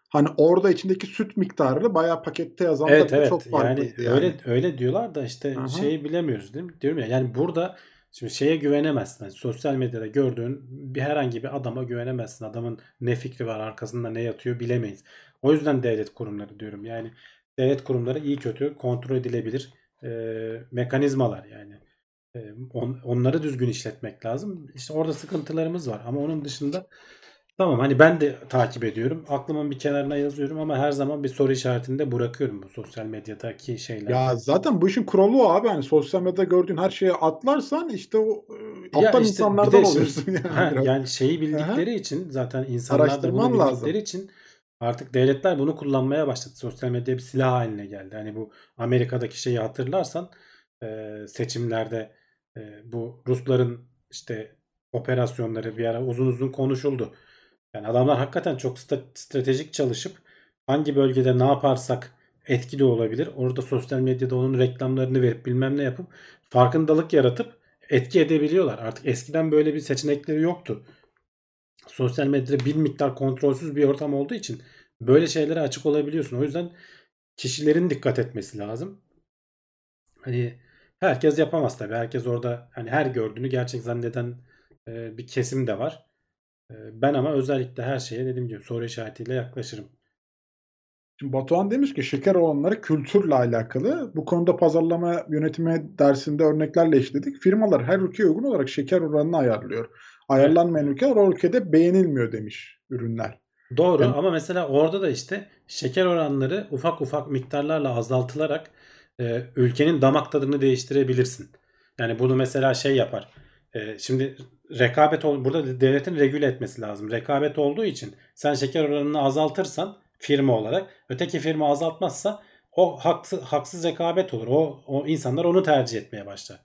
Hani orada içindeki süt miktarı bayağı pakette yazan da çok farklıydı yani. Öyle diyorlar da işte şeyi bilemiyoruz değil mi? Diyorum ya yani burada şimdi şeye güvenemezsin. Yani sosyal medyada gördüğün herhangi bir adama güvenemezsin. Adamın ne fikri var, arkasında ne yatıyor bilemeyiz. O yüzden devlet kurumları diyorum yani, devlet kurumları iyi kötü kontrol edilebilir mekanizmalar yani. Onları düzgün işletmek lazım. İşte orada sıkıntılarımız var ama onun dışında tamam, hani ben de takip ediyorum. Aklımın bir kenarına yazıyorum ama her zaman bir soru işaretinde bırakıyorum bu sosyal medyadaki şeyler. Ya zaten bu işin kuralı o abi. Hani sosyal medyada gördüğün her şeye atlarsan işte o aptal işte insanlardan oluyorsun. Yani şeyi bildikleri için zaten, insanlar da bunu bildikleri için artık devletler bunu kullanmaya başladı. Sosyal medya bir silah haline geldi. Hani bu Amerika'daki şeyi hatırlarsan seçimlerde bu Rusların işte operasyonları bir ara uzun uzun konuşuldu. Yani adamlar hakikaten çok stratejik çalışıp hangi bölgede ne yaparsak etkili olabilir, orada sosyal medyada onun reklamlarını verip bilmem ne yapıp farkındalık yaratıp etki edebiliyorlar. Artık eskiden böyle bir seçenekleri yoktu. Sosyal medyada bir miktar kontrolsüz bir ortam olduğu için böyle şeylere açık olabiliyorsun. O yüzden kişilerin dikkat etmesi lazım. Hani herkes yapamaz tabii. Herkes orada hani her gördüğünü gerçek zanneden bir kesim de var. Ben ama özellikle her şeye dediğim gibi soru işaretiyle yaklaşırım. Şimdi Batuhan demiş ki şeker olanları kültürle alakalı. Bu konuda pazarlama yönetimi dersinde örneklerle işledik. Firmalar her ülkeye uygun olarak şeker oranını ayarlıyor. Ayarlanmayan ülkeler o ülkede beğenilmiyor demiş ürünler. Doğru yani, ama mesela orada da işte şeker oranları ufak ufak miktarlarla azaltılarak ülkenin damak tadını değiştirebilirsin. Yani bunu mesela şey yapar. Şimdi rekabet burada devletin regüle etmesi lazım. Rekabet olduğu için sen şeker oranını azaltırsan firma olarak öteki firma azaltmazsa o haksız rekabet olur. O insanlar onu tercih etmeye başlar.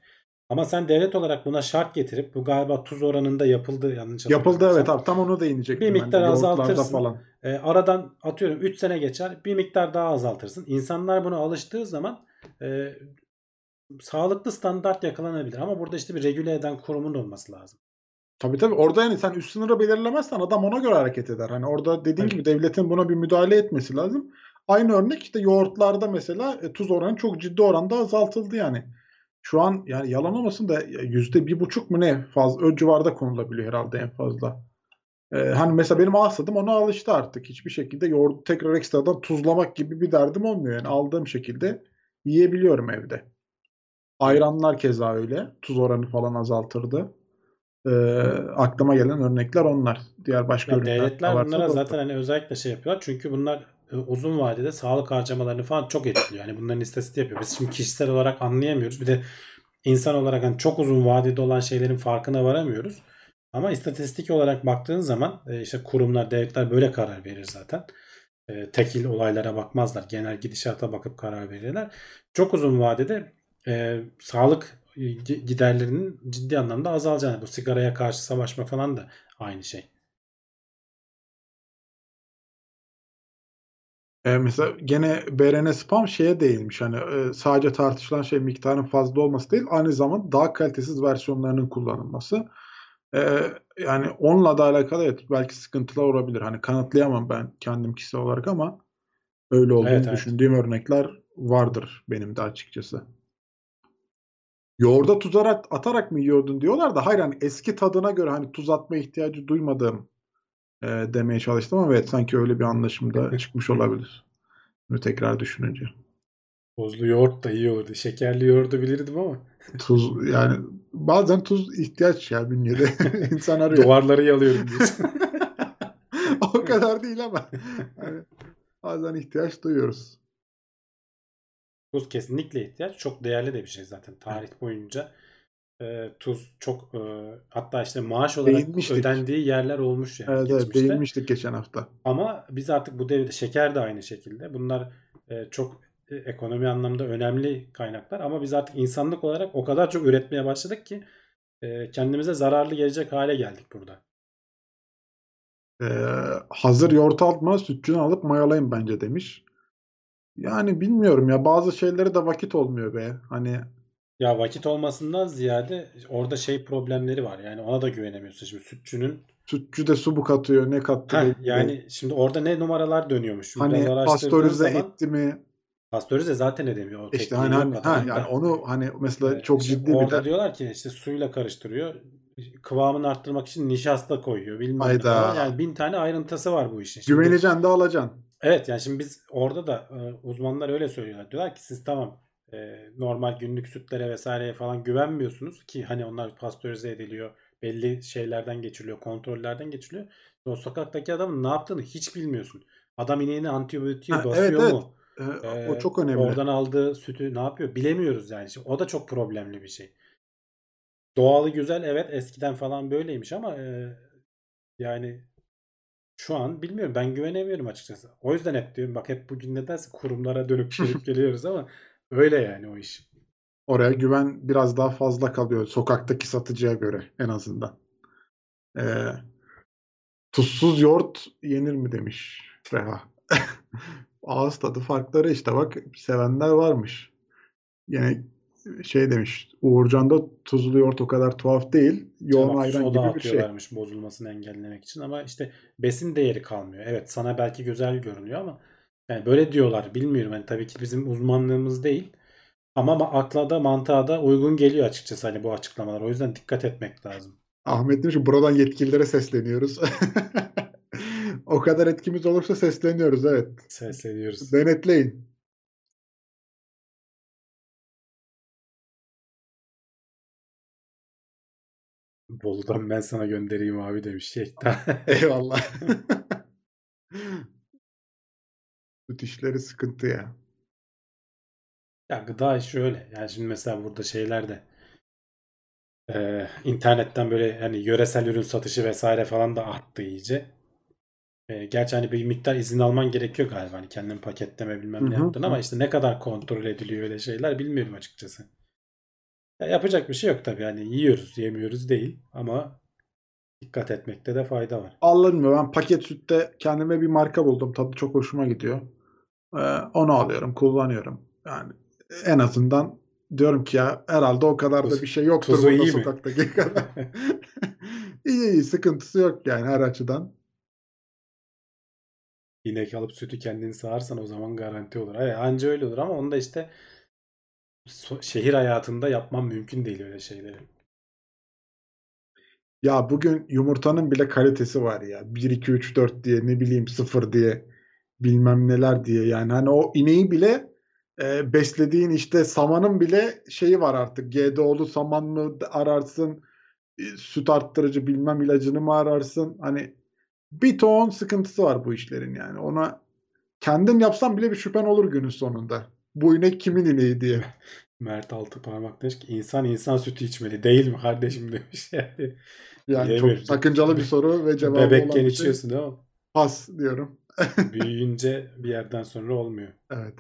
Ama sen devlet olarak buna şart getirip bu galiba tuz oranında yapıldı yanlış hatırlamıyorsam. Yapıldı evet abi, tam onu değinecektim. Bir miktar azaltırsın. Falan. Aradan atıyorum 3 sene geçer bir miktar daha azaltırsın. İnsanlar buna alıştığı zaman sağlıklı standart yakalanabilir. Ama burada işte bir regüle eden kurumun olması lazım. Tabii tabii orada yani sen üst sınırı belirlemezsen adam ona göre hareket eder. Hani orada dediğin gibi devletin buna bir müdahale etmesi lazım. Aynı örnek işte yoğurtlarda mesela tuz oranı çok ciddi oranda azaltıldı yani. Şu an yani yalan olmasın da %1,5 mu ne fazla o civarda konulabiliyor herhalde en fazla. Hani mesela benim ağız tadım ona alıştı artık. Hiçbir şekilde yoğurdu tekrar ekstradan tuzlamak gibi bir derdim olmuyor. Yani aldığım şekilde yiyebiliyorum evde. Ayranlar keza öyle. Tuz oranı falan azaltırdı. Aklıma gelen örnekler onlar. Diğer başka yani devletler bunlara zaten hani özellikle şey yapıyorlar. Çünkü bunlar uzun vadede sağlık harcamalarını falan çok etkiliyor. Yani bunların istatistiği yapıyor. Biz şimdi kişisel olarak anlayamıyoruz. Bir de insan olarak hani çok uzun vadede olan şeylerin farkına varamıyoruz. Ama istatistik olarak baktığın zaman işte kurumlar, devletler böyle karar verir zaten. Tekil olaylara bakmazlar. Genel gidişata bakıp karar verirler. Çok uzun vadede sağlık giderlerinin ciddi anlamda azalacağını. Bu sigaraya karşı savaşma falan da aynı şey. Mesela gene BRN Spam şeye değinmiş. Hani sadece tartışılan şey miktarın fazla olması değil, aynı zamanda daha kalitesiz versiyonlarının kullanılması. Yani onunla da alakalı evet, belki sıkıntılar olabilir. Hani kanıtlayamam ben kendim kişisel olarak ama öyle olduğunu düşündüğüm örnekler vardır benim de açıkçası. Yoğurda tuz atarak mı yiyordun diyorlar da hayır hani eski tadına göre hani tuz atma ihtiyacı duymadığım demeye çalıştım ama evet sanki öyle bir anlaşımda çıkmış olabilir. Bunu tekrar düşününce. Tuzlu yoğurt da iyi olurdu. Şekerli yoğurdu bilirdim ama. Tuz yani bazen tuz ihtiyaç ya bünyede. İnsan arıyor. Duvarları yalıyorum diyorsun. O kadar değil ama. Yani bazen ihtiyaç duyuyoruz. Tuz kesinlikle ihtiyaç. Çok değerli de bir şey zaten. Tarih boyunca tuz çok hatta işte maaş olarak değinmiştik. Ödendiği yerler olmuş yani. Evet, geçmişte. Evet, değinmiştik geçen hafta. Ama biz artık bu devirde şeker de aynı şekilde. Bunlar çok ekonomi anlamda önemli kaynaklar ama biz artık insanlık olarak o kadar çok üretmeye başladık ki kendimize zararlı gelecek hale geldik burada. Hazır yoğurt alma, sütçünü alıp mayalayın bence demiş. Yani bilmiyorum ya bazı şeylere de vakit olmuyor be. Hani ya vakit olmasından ziyade orada şey problemleri var. Yani ona da güvenemiyorsun şimdi sütçünün. Sütçü de su bu katıyor ne kattı. Yani şimdi orada ne numaralar dönüyormuş. Hani pastörize etti mi? Pastörize zaten edemiyor. O işte yani onu hani mesela çok ciddi bir orada diyorlar ki işte suyla karıştırıyor. Kıvamını arttırmak için nişasta koyuyor. Bilmem ne. Yani 1000 tane ayrıntısı var bu işin. Şimdi, güveneceksin de alacaksın. Evet yani şimdi biz orada da uzmanlar öyle söylüyorlar. Diyorlar ki siz tamam normal günlük sütlere vesaireye falan güvenmiyorsunuz ki hani onlar pastörize ediliyor. Belli şeylerden geçiriliyor. Kontrollerden geçiriliyor. O sokaktaki adamın ne yaptığını hiç bilmiyorsun. Adam ineğine antibiyotiği basıyor mu? Evet. O çok önemli. Oradan aldığı sütü ne yapıyor? Bilemiyoruz yani. Şimdi o da çok problemli bir şey. Doğalı güzel evet eskiden falan böyleymiş ama yani şu an bilmiyorum. Ben güvenemiyorum açıkçası. O yüzden hep diyorum bak hep bugün ne derse kurumlara dönüp geliyoruz ama öyle yani o iş. Oraya güven biraz daha fazla kalıyor sokaktaki satıcıya göre en azından. Tuzsuz yoğurt yenir mi demiş Reha. Ağız tadı farkları işte, bak sevenler varmış. Yine şey demiş, Uğurcan'da tuzlu yoğurt o kadar tuhaf değil. Yoğun tamam, ayran gibi bir şey. Vermiş, bozulmasını engellemek için ama işte besin değeri kalmıyor. Evet, sana belki güzel görünüyor ama yani böyle diyorlar, bilmiyorum. Hani tabii ki bizim uzmanlığımız değil. Ama akla da mantığa da uygun geliyor açıkçası hani bu açıklamalar. O yüzden dikkat etmek lazım. Ahmet demiş ki buradan yetkililere sesleniyoruz. O kadar etkimiz olursa sesleniyoruz, evet. Sesleniyoruz. Denetleyin. Bolu'dan ben sana göndereyim abi demiş. Eyvallah. Süt işleri sıkıntı ya. Ya gıda işi öyle. Yani şimdi mesela burada şeyler de internetten böyle hani yöresel ürün satışı vesaire falan da arttı iyice. Gerçi hani bir miktar izin alman gerekiyor galiba. Hani kendin paketleme bilmem ne yaptın ama işte ne kadar kontrol ediliyor öyle şeyler bilmiyorum açıkçası. Ya yapacak bir şey yok tabii. Yani yiyoruz, yemiyoruz değil ama dikkat etmekte de fayda var. Alınmıyor. Ben paket sütte kendime bir marka buldum. Tadı çok hoşuma gidiyor. Onu alıyorum, kullanıyorum. Yani en azından diyorum ki ya herhalde o kadar da bir şey yoktur burada sokaktaki kadar. İyi, sıkıntısı yok yani her açıdan. İnek alıp sütü kendin sağarsan o zaman garanti olur. Evet, anca öyle olur ama onda işte şehir hayatında yapmam mümkün değil öyle şeyleri. Ya bugün yumurtanın bile kalitesi var ya. 1, 2, 3, 4 diye, ne bileyim 0 diye, bilmem neler diye. Yani hani o ineği bile beslediğin işte samanın bile şeyi var artık. GDO'lu saman mı ararsın? Süt arttırıcı bilmem ilacını mı ararsın? Hani bir ton sıkıntısı var bu işlerin yani. Ona kendin yapsan bile bir şüphen olur günün sonunda. Bu inek kimin ineği diye. Mert Altıparmak demiş ki insan sütü içmeli değil mi kardeşim demiş yani. Yani çok sakıncalı bir soru ve cevabı olan bir şey. Bebekken içiyorsun değil mi? Pas diyorum. Büyüyünce bir yerden sonra olmuyor. Evet.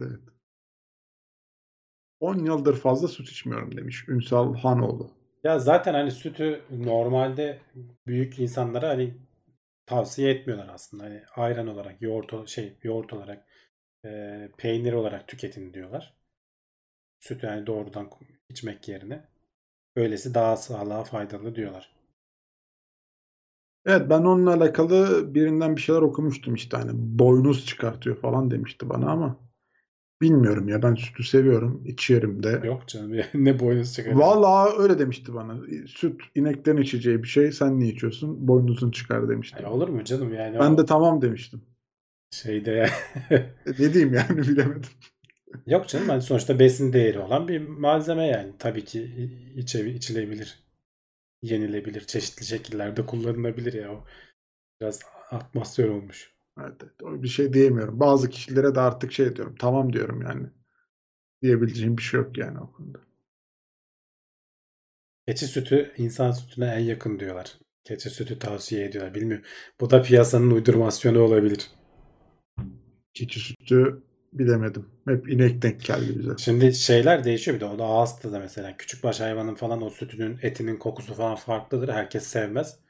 10 yıldır fazla süt içmiyorum demiş Ünsal Hanoğlu. Ya zaten hani sütü normalde büyük insanlara hani tavsiye etmiyorlar aslında. Hani ayran olarak, yoğurt olarak, peynir olarak tüketin diyorlar. Sütü yani doğrudan içmek yerine öylesi daha sağlığa faydalı diyorlar. Evet, ben onunla alakalı birinden bir şeyler okumuştum işte hani boynuz çıkartıyor falan demişti bana ama bilmiyorum ya, ben sütü seviyorum, içerim de. Yok canım ya, ne boynuz çıkartıyor. Valla öyle demişti bana. Süt ineklerin içeceği bir şey, sen niye içiyorsun? Boynuzun çıkar demişti. Yani olur mu canım yani? Ben de tamam demiştim. Şeyde ne diyeyim yani, bilemedim. Yok canım, hani sonuçta besin değeri olan bir malzeme yani. Tabii ki içilebilir, yenilebilir, çeşitli şekillerde kullanılabilir ya. O biraz atmosfer olmuş. Evet, bir şey diyemiyorum. Bazı kişilere de artık şey diyorum, tamam diyorum yani. Diyebileceğim bir şey yok yani o konuda. Keçi sütü insan sütüne en yakın diyorlar. Keçi sütü tavsiye ediyorlar. Bilmiyorum. Bu da piyasanın uydurmasyonu olabilir. Keçi sütü bilemedim. Hep inek denk geldi bize. Şimdi şeyler değişiyor bir de. O da ağız tadı mesela. Küçükbaş hayvanın falan o sütünün, etinin kokusu falan farklıdır. Herkes sevmez.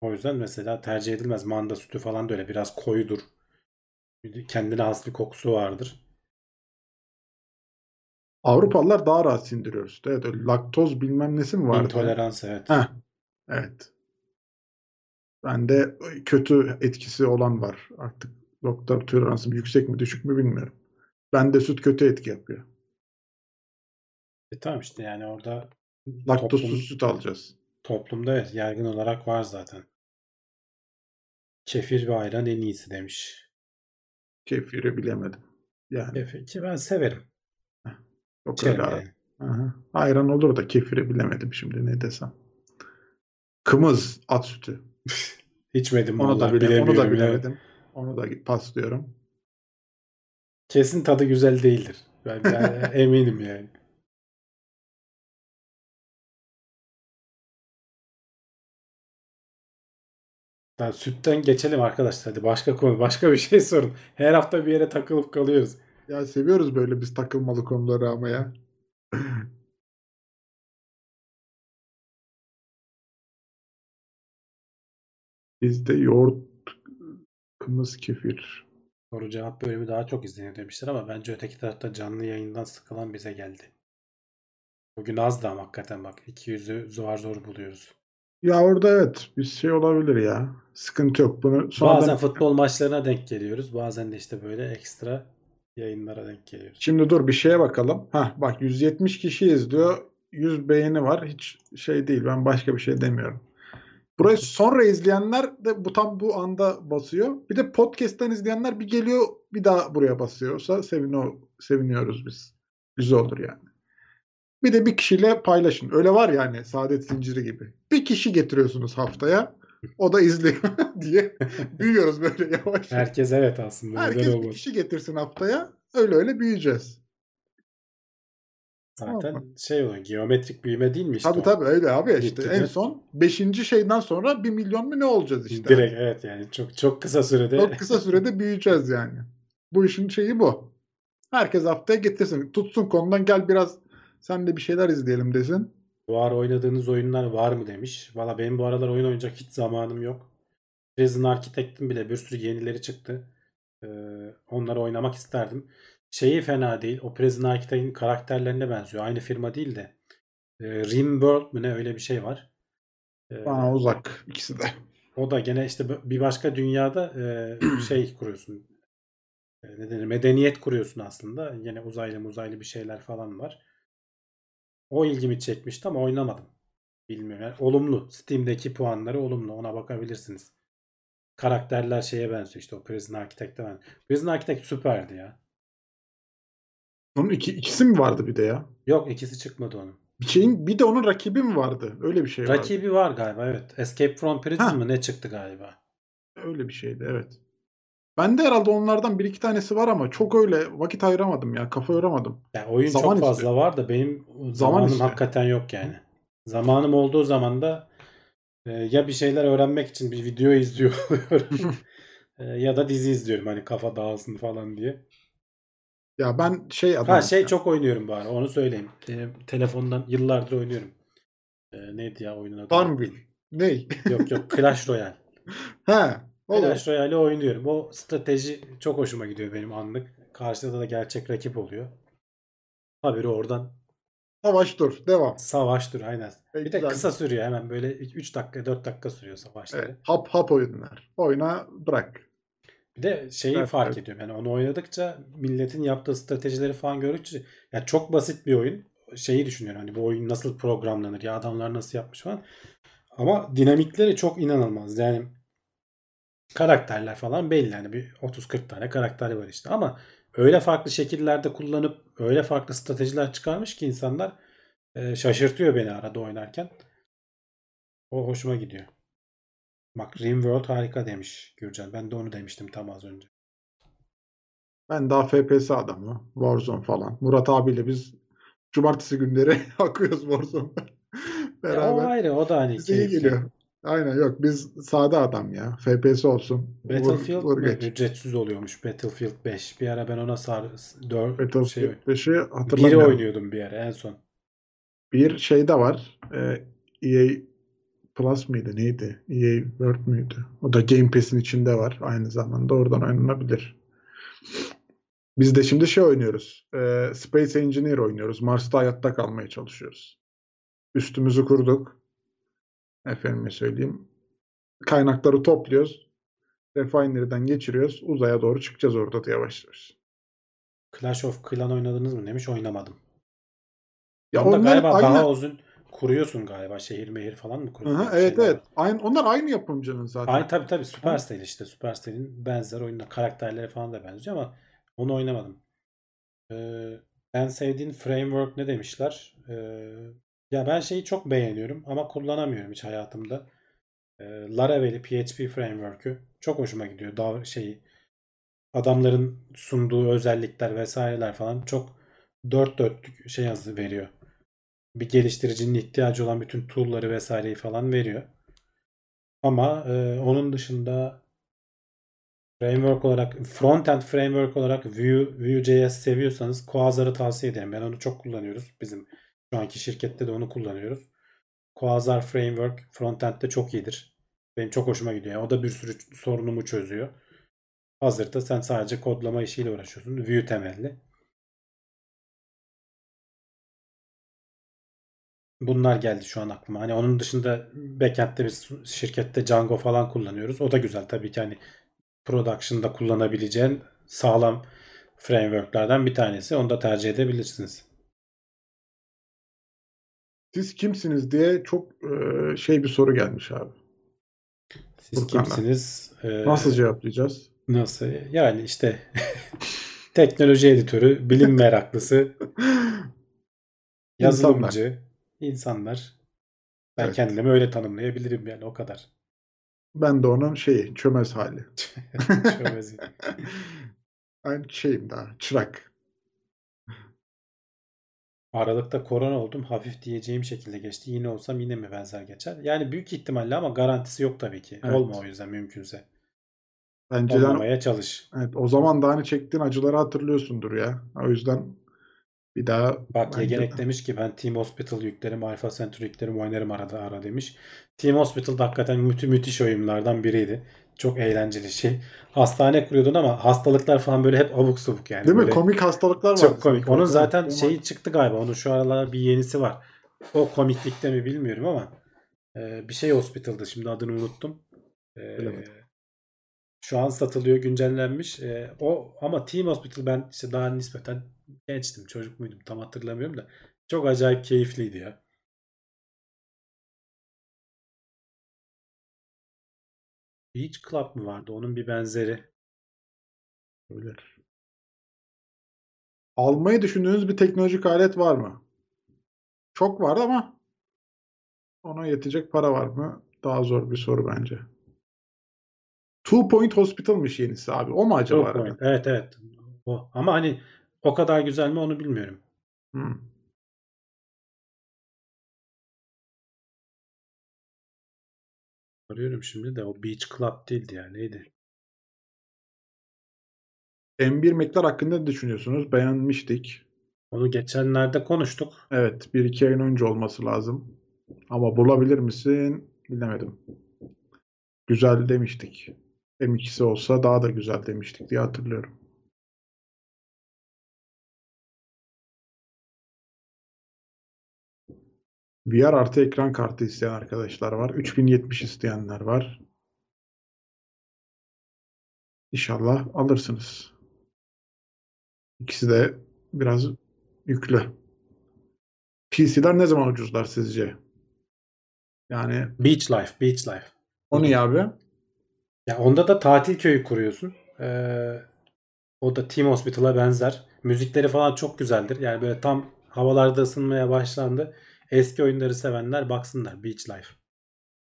O yüzden mesela tercih edilmez. Manda sütü falan da öyle. Biraz koyudur. Kendine has bir kokusu vardır. Avrupalılar daha rahat sindiriyor sütü. Evet, laktoz bilmem nesi mi vardı? İntolerans, evet. Heh, evet. Bende kötü etkisi olan var. Artık doktor toleransım yüksek mi düşük mü bilmiyorum. Bende süt kötü etki yapıyor. Tamam işte yani orada laktozsuz süt alacağız. Toplumda evet, yaygın olarak var zaten. Kefir ve ayran en iyisi demiş. Kefiri bilemedim. Yani. Kefir ki ben severim. Yok öyle yani. Ayran olur da kefiri bilemedim şimdi ne desem. Kımız at sütü. İçmedim onu da, onu da bilemedim. Ya. Onu da paslıyorum. Kesin tadı güzel değildir. Ben eminim yani. Daha sütten geçelim arkadaşlar. Hadi başka konu, başka bir şey sorun. Her hafta bir yere takılıp kalıyoruz. Ya seviyoruz böyle biz takılmalı konuları ama ya. Bizde yoğurt, kımız, kefir. Soru cevap bölümü daha çok izleniyor demişler ama bence öteki tarafta canlı yayından sıkılan bize geldi. Bugün az da ama hakikaten bak 200'ü zor buluyoruz. Ya orada evet bir şey olabilir ya. Sıkıntı yok. Bunu sonradan... Bazen futbol maçlarına denk geliyoruz. Bazen de işte böyle ekstra yayınlara denk geliyoruz. Şimdi dur bir şeye bakalım. Hah bak 170 kişi izliyor. 100 beğeni var. Hiç şey değil. Ben başka bir şey demiyorum. Burayı sonra izleyenler de bu tam bu anda basıyor. Bir de podcast'ten izleyenler bir geliyor bir daha buraya basıyorsa seviniyoruz biz. Güzel olur yani. Bir de bir kişiyle paylaşın. Öyle var yani saadet zinciri gibi. Bir kişi getiriyorsunuz haftaya. O da izliyor diye büyüyoruz böyle yavaş. Herkes evet aslında. Herkes bir kişi getirsin haftaya. Öyle büyüyeceğiz. Zaten şey olan geometrik büyüme değil mi işte? Tabii öyle abi işte. Gitti, en son 5. şeyden sonra 1 milyon mu ne olacağız işte. Direkt evet yani çok kısa sürede. Çok kısa sürede büyüyeceğiz yani. Bu işin şeyi bu. Herkes haftaya getirsin. Tutsun konudan gel biraz sen de bir şeyler izleyelim desin. Bu ara oynadığınız oyunlar var mı demiş. Valla benim bu aralar oyun oynayacak hiç zamanım yok. Resident Architect'in bile bir sürü yenileri çıktı. Onları oynamak isterdim. Şeyi fena değil. O Prison Architect'in karakterlerine benziyor. Aynı firma değil de. Rimworld mü ne öyle bir şey var. Bana uzak ikisi de. O da gene işte bir başka dünyada şey kuruyorsun. Medeniyet kuruyorsun aslında. Yine uzaylı bir şeyler falan var. O ilgimi çekmişti ama oynamadım. Bilmiyorum. Yani olumlu. Steam'deki puanları olumlu. Ona bakabilirsiniz. Karakterler şeye benziyor. İşte o Prison Architect'e benziyor. Prison Architect süperdi ya. Onun ikisi mi vardı bir de ya? Yok ikisi çıkmadı onun. Bir de onun rakibi mi vardı? Öyle bir şey vardı. Rakibi var galiba evet. Escape from Prison mı ne çıktı galiba? Öyle bir şeydi evet. Ben de herhalde onlardan bir iki tanesi var ama çok öyle vakit ayıramadım ya. Kafa yoramadım. Ya oyun zaman çok fazla istiyor. Var da benim zamanım hakikaten yok yani. Zamanım olduğu zaman da ya bir şeyler öğrenmek için bir video izliyor oluyorum ya da dizi izliyorum hani kafa dağılsın falan diye. Ya ben çok oynuyorum bari onu söyleyeyim. Telefondan yıllardır oynuyorum. Neydi ya oyunun adı? Farmville. Ney? Yok Clash Royale. Ha. Clash Royale'i oynuyorum. O strateji çok hoşuma gidiyor benim anlık. Karşıda da gerçek rakip oluyor. Haberi oradan. Savaş dur aynen. Bir de kısa sürüyor hemen böyle 3 dakika 4 dakika sürüyor savaşları. Evet, hap oyunlar. Oyna bırak. Bir de fark ediyorum yani onu oynadıkça milletin yaptığı stratejileri falan gördükçe yani çok basit bir oyun şeyi düşünüyorum hani bu oyun nasıl programlanır ya adamlar nasıl yapmış falan ama dinamikleri çok inanılmaz yani karakterler falan belli yani bir 30-40 tane karakteri var işte ama öyle farklı şekillerde kullanıp öyle farklı stratejiler çıkarmış ki insanlar şaşırtıyor beni arada oynarken o hoşuma gidiyor. Bak Rimworld harika demiş Gürcan. Ben de onu demiştim tam az önce. Ben daha FPS adamı. Warzone falan. Murat abiyle biz cumartesi günleri akıyoruz Warzone'da. Beraber. O ayrı o da hani geliyor. Aynen yok biz sade adam ya. FPS olsun. Battlefield ücretsiz oluyormuş. Battlefield 5. Bir ara ben ona Battlefield 5'i hatırlamıyorum. 1'i oynuyordum bir ara en son. Bir şey de var. EA Plus mıydı neydi? EA World müydü? O da Game Pass'in içinde var. Aynı zamanda oradan oynanabilir. Biz de şimdi oynuyoruz. Space Engineer oynuyoruz. Mars'ta hayatta kalmaya çalışıyoruz. Üstümüzü kurduk. Efendime söyleyeyim. Kaynakları topluyoruz. Refinery'den geçiriyoruz. Uzaya doğru çıkacağız orada da yavaşlıyoruz. Clash of Clans oynadınız mı demiş. Oynamadım. Ya onda galiba daha uzun... Kuruyorsun galiba şehir falan mı kuruyorsun? Aha, evet. Onlar aynı yapımcının zaten. Aynı tabii Supercell işte. Supercell'in benzer oyunlar karakterleri falan da benziyor ama onu oynamadım. Ben sevdiğin framework ne demişler? Ya ben çok beğeniyorum ama kullanamıyorum hiç hayatımda. Laravel'i PHP framework'ü çok hoşuma gidiyor. Adamların sunduğu özellikler vesaireler falan çok dört dörtlük yazı veriyor. Bir geliştiricinin ihtiyacı olan bütün tool'ları vesaireyi falan veriyor. Ama onun dışında framework olarak frontend framework olarak Vue.js seviyorsanız Quasar'ı tavsiye ederim. Ben onu çok kullanıyoruz. Bizim şu anki şirkette de onu kullanıyoruz. Quasar framework frontend'de çok iyidir. Benim çok hoşuma gidiyor. Yani o da bir sürü sorunumu çözüyor. Hazırda sen sadece kodlama işiyle uğraşıyorsun. Vue temelli. Bunlar geldi şu an aklıma. Hani onun dışında backend'de biz şirkette Django falan kullanıyoruz. O da güzel tabii ki, hani production'da kullanabileceğin sağlam framework'lerden bir tanesi. Onu da tercih edebilirsiniz. Siz kimsiniz diye çok şey bir soru gelmiş abi. Siz Burkan'dan kimsiniz? Nasıl cevaplayacağız? Nasıl? Yani işte teknoloji editörü, bilim meraklısı, yazılımcı, insanlar. Ben evet, kendimi öyle tanımlayabilirim yani, o kadar. Ben de onun şeyi, çömez hali. Çömez. Aynı şeyim daha, çırak. Aralıkta korona oldum. Hafif diyeceğim şekilde geçti. Yine olsam yine mi benzer geçer? Yani büyük ihtimalle ama garantisi yok tabii ki. Evet. Olma o yüzden mümkünse. Bence olmamaya çalış. Evet, o zaman da hani çektiğin acıları hatırlıyorsundur ya. O yüzden bir daha... Bak Yegenek demiş ki ben Team Hospital yüklerim, Alpha Centauri yüklerim, oynarım arada ara demiş. Team Hospital'da hakikaten müthiş oyunlardan biriydi. Çok eğlenceli şey. Hastane kuruyordun ama hastalıklar falan böyle hep abuk subuk yani. Değil mi? Komik hastalıklar var. Çok komik. Onun zaten şeyi çıktı galiba. Onun şu aralar bir yenisi var. O komiklikte mi bilmiyorum ama bir şey Hospital'dı. Şimdi adını unuttum. Şu an satılıyor, güncellenmiş. O ama Team Hospital ben işte daha nispeten gençtim. Çocuk muydum tam hatırlamıyorum da. Çok acayip keyifliydi ya. Beach Club mı vardı? Onun bir benzeri. Olabilir. Almayı düşündüğünüz bir teknolojik alet var mı? Çok var ama ona yetecek para var mı? Daha zor bir soru bence. Two Point Hospital'mış yenisi abi. O mu acaba? Arada? Evet evet. O. Ama hani o kadar güzel mi onu bilmiyorum. Arıyorum şimdi de o Beach Club değildi ya. Neydi? M1 Mac'ler hakkında ne düşünüyorsunuz? Beğenmiştik. Onu geçenlerde konuştuk. Evet. 1-2 ayın önce olması lazım. Ama bulabilir misin? Bilemedim. Güzel demiştik. M2'si olsa daha da güzel demiştik diye hatırlıyorum. VR artı ekran kartı isteyen arkadaşlar var. 3070 isteyenler var. İnşallah alırsınız. İkisi de biraz yüklü. PC'ler ne zaman ucuzlar sizce? Yani Beach Life. O ne abi? Ya onda da tatil köyü kuruyorsun. O da Team Hospital'a benzer. Müzikleri falan çok güzeldir. Yani böyle tam havalarda ısınmaya başlandı. Eski oyunları sevenler baksınlar Beach Life.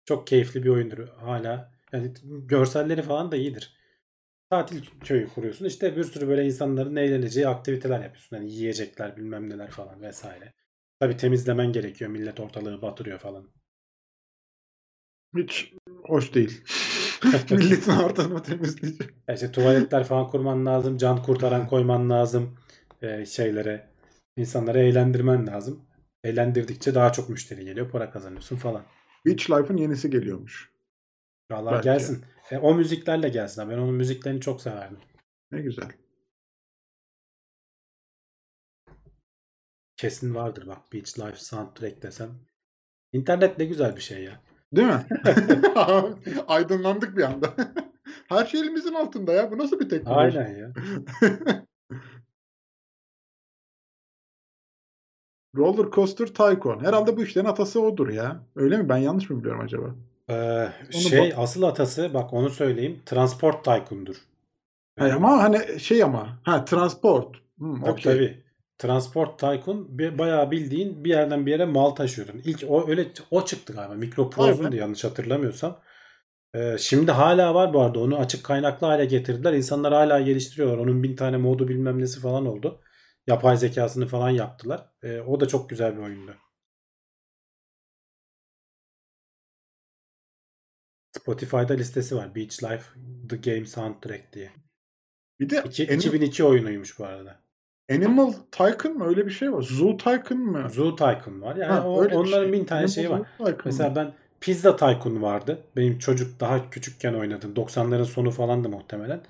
Çok keyifli bir oyundur hala. Yani görselleri falan da iyidir. Tatil köyü kuruyorsun. İşte bir sürü böyle insanların eğleneceği aktiviteler yapıyorsun. Yani yiyecekler, bilmem neler falan vesaire. Tabii temizlemen gerekiyor. Millet ortalığı batırıyor falan. Hiç hoş değil. Milletin ortalığını temizleyecek. İşte tuvaletler falan kurman lazım. Can kurtaran koyman lazım. Şeylere. İnsanları eğlendirmen lazım. Eğlendirdikçe daha çok müşteri geliyor. Para kazanıyorsun falan. Beach Life'ın yenisi geliyormuş. Vallahi gelsin. O müziklerle gelsin. Ben onun müziklerini çok severdim. Ne güzel. Kesin vardır bak. Beach Life soundtrack desem. İnternet ne güzel bir şey ya. Değil mi? Aydınlandık bir anda. Her şey elimizin altında ya. Bu nasıl bir teknoloji? Aynen ya. Roller Coaster Tycoon. Herhalde bu işlerin atası odur ya. Öyle mi? Ben yanlış mı biliyorum acaba? Asıl atası bak onu söyleyeyim. Transport Tycoon'dur. Hayır ama hani şey ama. Ha Transport. Tabii. Transport Tycoon bayağı bildiğin bir yerden bir yere mal taşıyordun. İlk o çıktı galiba. Microproz'undu yanlış hatırlamıyorsam. Şimdi hala var bu arada. Onu açık kaynaklı hale getirdiler. İnsanlar hala geliştiriyorlar. Onun 1000 tane modu bilmem nesi falan oldu. Yapay zekasını falan yaptılar. O da çok güzel bir oyundu. Spotify'da listesi var. Beach Life The Game Soundtrack diye. Bir de 2002 oyunuymuş bu arada. Animal Tycoon mu? Öyle bir şey var. Zoo Tycoon mu? Zoo Tycoon var. Yani onların bin tane şeyi var. Mesela ben Pizza Tycoon vardı. Benim çocuk daha küçükken oynadım. 90'ların sonu falandı muhtemelen.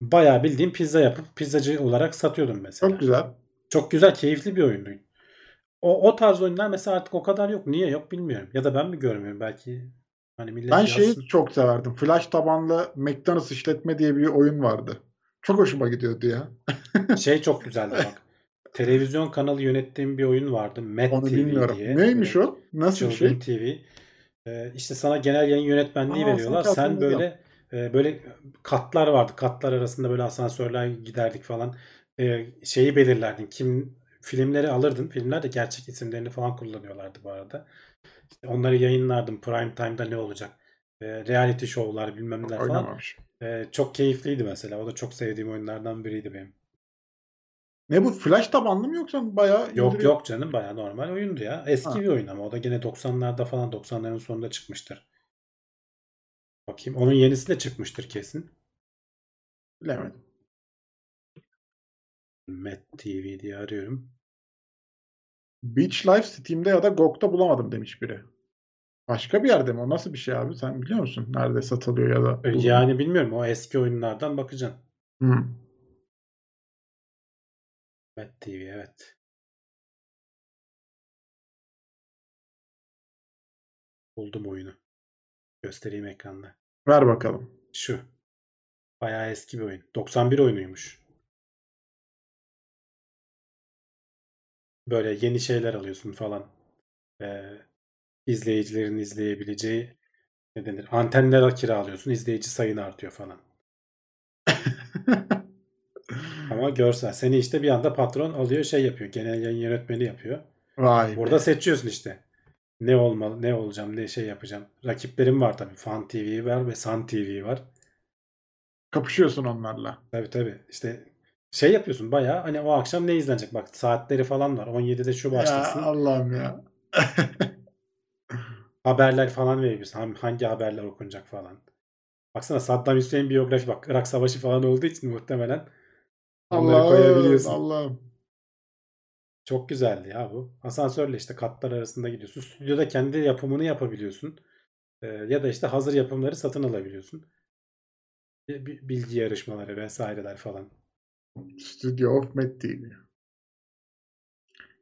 Bayağı bildiğim pizza yapıp pizzacı olarak satıyordum mesela. Çok güzel. Çok güzel, keyifli bir oyundu. O tarz oyunlar mesela artık o kadar yok. Niye yok bilmiyorum. Ya da ben mi görmüyorum belki. Hani millet ben şeyi çok severdim. Flash tabanlı McDonald's işletme diye bir oyun vardı. Çok hoşuma gidiyordu ya. Şey çok güzeldi bak. Televizyon kanalı yönettiğim bir oyun vardı. Met TV bilmiyorum diye. Neymiş o? Nasıl bir şey? TV. İşte sana genel yayın yönetmenliği veriyorlar. Sen böyle böyle katlar vardı. Katlar arasında böyle asansörler giderdik falan. Şeyi belirlerdin. Kim filmleri alırdın. Filmler de gerçek isimlerini falan kullanıyorlardı bu arada. İşte onları yayınlardım. Prime time'da ne olacak? Reality show'lar bilmem neler falan. Çok keyifliydi mesela. O da çok sevdiğim oyunlardan biriydi benim. Ne bu? Flash tabanlı mı yoksa bayağı indiriyor? Yok yok canım, bayağı normal oyundu ya. Eski bir oyun ama o da gene 90'larda falan, 90'ların sonunda çıkmıştır. Bakayım. Onun yenisi de çıkmıştır kesin. Bilemedim. Met TV diye arıyorum. Beach Life Steam'de ya da GOG'da bulamadım demiş biri. Başka bir yerde mi? O nasıl bir şey abi? Sen biliyor musun? Nerede satılıyor ya da? Yani bilmiyorum. O eski oyunlardan bakacaksın. Met TV, evet. Buldum oyunu. Göstereyim ekranda. Ver bakalım. Şu. Bayağı eski bir oyun. 91 oyunuymuş. Böyle yeni şeyler alıyorsun falan. İzleyicilerin izleyebileceği, ne denir, antenler kiralıyorsun. İzleyici sayın artıyor falan. Ama görsel. Seni işte bir anda patron alıyor, şey yapıyor. Genel yayın yönetmeni yapıyor. Vay. Burada seçiyorsun işte. Ne olmalı, ne olacağım, ne şey yapacağım. Rakiplerim var tabii. Fan TV var ve Sun TV var. Kapışıyorsun onlarla. Tabii tabii. İşte şey yapıyorsun bayağı, hani o akşam ne izlenecek? Bak saatleri falan var. 17'de şu başlasın. Ya Allah'ım ya. Haberler falan veriyorsun. Hangi haberler okunacak falan. Baksana Saddam Hüseyin biyografi, bak Irak Savaşı falan olduğu için muhtemelen onları koyabiliyorsun. Allah'ım. Çok güzeldi ya bu. Asansörle işte katlar arasında gidiyorsun. Stüdyoda kendi yapımını yapabiliyorsun. Ya da işte hazır yapımları satın alabiliyorsun. Bilgi yarışmaları vesaireler falan. Studio of Met TV.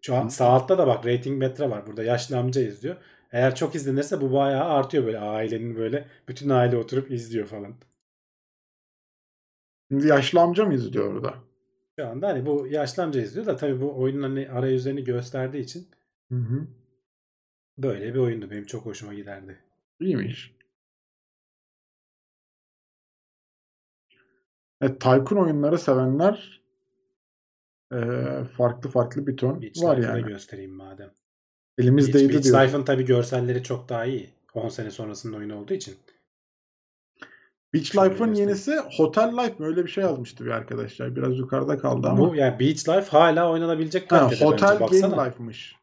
Şu an sağ altta da bak rating metre var. Burada yaşlı amca izliyor. Eğer çok izlenirse bu bayağı artıyor böyle, ailenin böyle bütün aile oturup izliyor falan. Şimdi yaşlı amca mı izliyor orada? Şu anda hani bu yaşlı amca izliyor da tabii bu oyunun hani arayüzlerini gösterdiği için böyle bir oyundu. Benim çok hoşuma giderdi. İyiymiş. Evet, Tycoon oyunları sevenler farklı farklı bir ton Beach var yani. Göstereyim madem. Elimizdeydi diyor. Beach Life'ın tabii görselleri çok daha iyi. 10 sene sonrasının oyunu olduğu için. Beach Life'ın yenisi Hotel Life mi? Öyle bir şey yazmıştı bir arkadaşlar. Biraz yukarıda kaldı ama. Bu yani Beach Life hala oynanabilecek kalitede. Hotel Game Life'mış.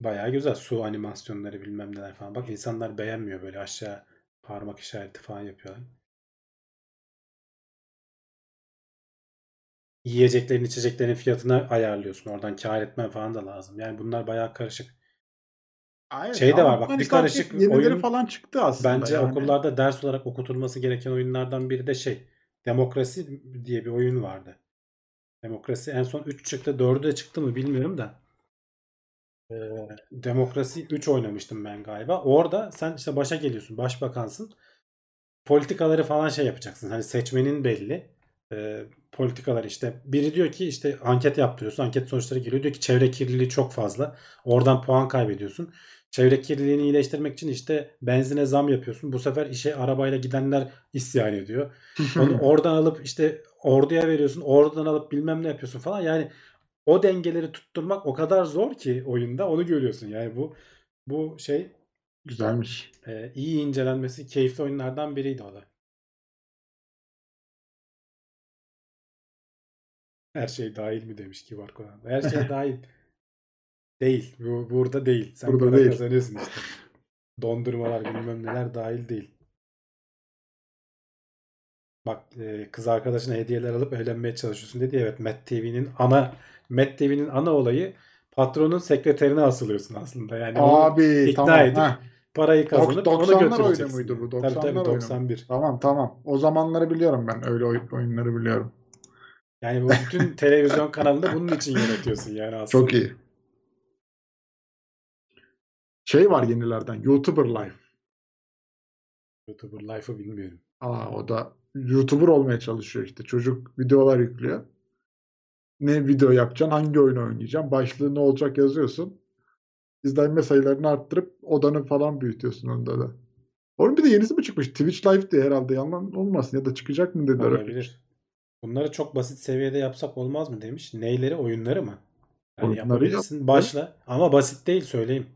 Bayağı güzel. Su animasyonları bilmem neler falan. Bak insanlar beğenmiyor, böyle aşağı parmak işareti falan yapıyorlar. Yiyeceklerin, içeceklerin fiyatını ayarlıyorsun. Oradan kâr etmen falan da lazım. Yani bunlar bayağı karışık. Aynen, şey de var bak, bir karışık oyun falan çıktı aslında. Bence yani okullarda ders olarak okutulması gereken oyunlardan biri de şey, Democracy diye bir oyun vardı. Democracy en son 3 çıktı, 4'ü de çıktı mı bilmiyorum da. Democracy 3 oynamıştım ben galiba. Orada sen işte başa geliyorsun, başbakansın. Politikaları falan şey yapacaksın. Hani seçmenin belli. Politikalar işte. Biri diyor ki işte anket yaptırıyorsun. Anket sonuçları geliyor. Diyor ki çevre kirliliği çok fazla. Oradan puan kaybediyorsun. Çevre kirliliğini iyileştirmek için işte benzine zam yapıyorsun. Bu sefer işe arabayla gidenler isyan ediyor. Onu oradan alıp işte orduya veriyorsun. Oradan alıp bilmem ne yapıyorsun falan. Yani o dengeleri tutturmak o kadar zor ki oyunda, onu görüyorsun. Yani bu şey güzelmiş. İyi incelenmesi keyifli oyunlardan biriydi o da. Her şey dahil mi demiş ki var konuda. Her şey dahil. Değil. Burada değil. Sen burada para kazanıyorsun işte. Dondurmalar bilmem neler dahil değil. Bak kız arkadaşına hediyeler alıp evlenmeye çalışıyorsun dedi. Evet, Met TV'nin ana olayı patronun sekreterine asılıyorsun aslında. Yani abi ikna tamam. Edip parayı kazanıp onu götüreceksin. 90'lar oyunu muydu bu? 90'lar tabii, 91. Oyunu. Tamam. O zamanları biliyorum ben. Öyle oyunları biliyorum. Yani bu bütün televizyon kanalında bunun için yönetiyorsun yani aslında. Çok iyi. Şey var yenilerden. Youtuber Life. Youtuber Life'ı bilmiyorum. O da Youtuber olmaya çalışıyor işte. Çocuk videolar yüklüyor. Ne video yapacaksın? Hangi oyunu oynayacaksın? Başlığı ne olacak yazıyorsun. İzlenme sayılarını arttırıp odanı falan büyütüyorsun onda da. Onun bir de yenisi mi çıkmış? Twitch Live diye herhalde, yalan olmasın, ya da çıkacak mı dediler. Olabilir. Bunları çok basit seviyede yapsak olmaz mı demiş. Neyleri? Oyunları mı? Yani yapabilirsin. Yap. Başla. Ama basit değil, söyleyeyim.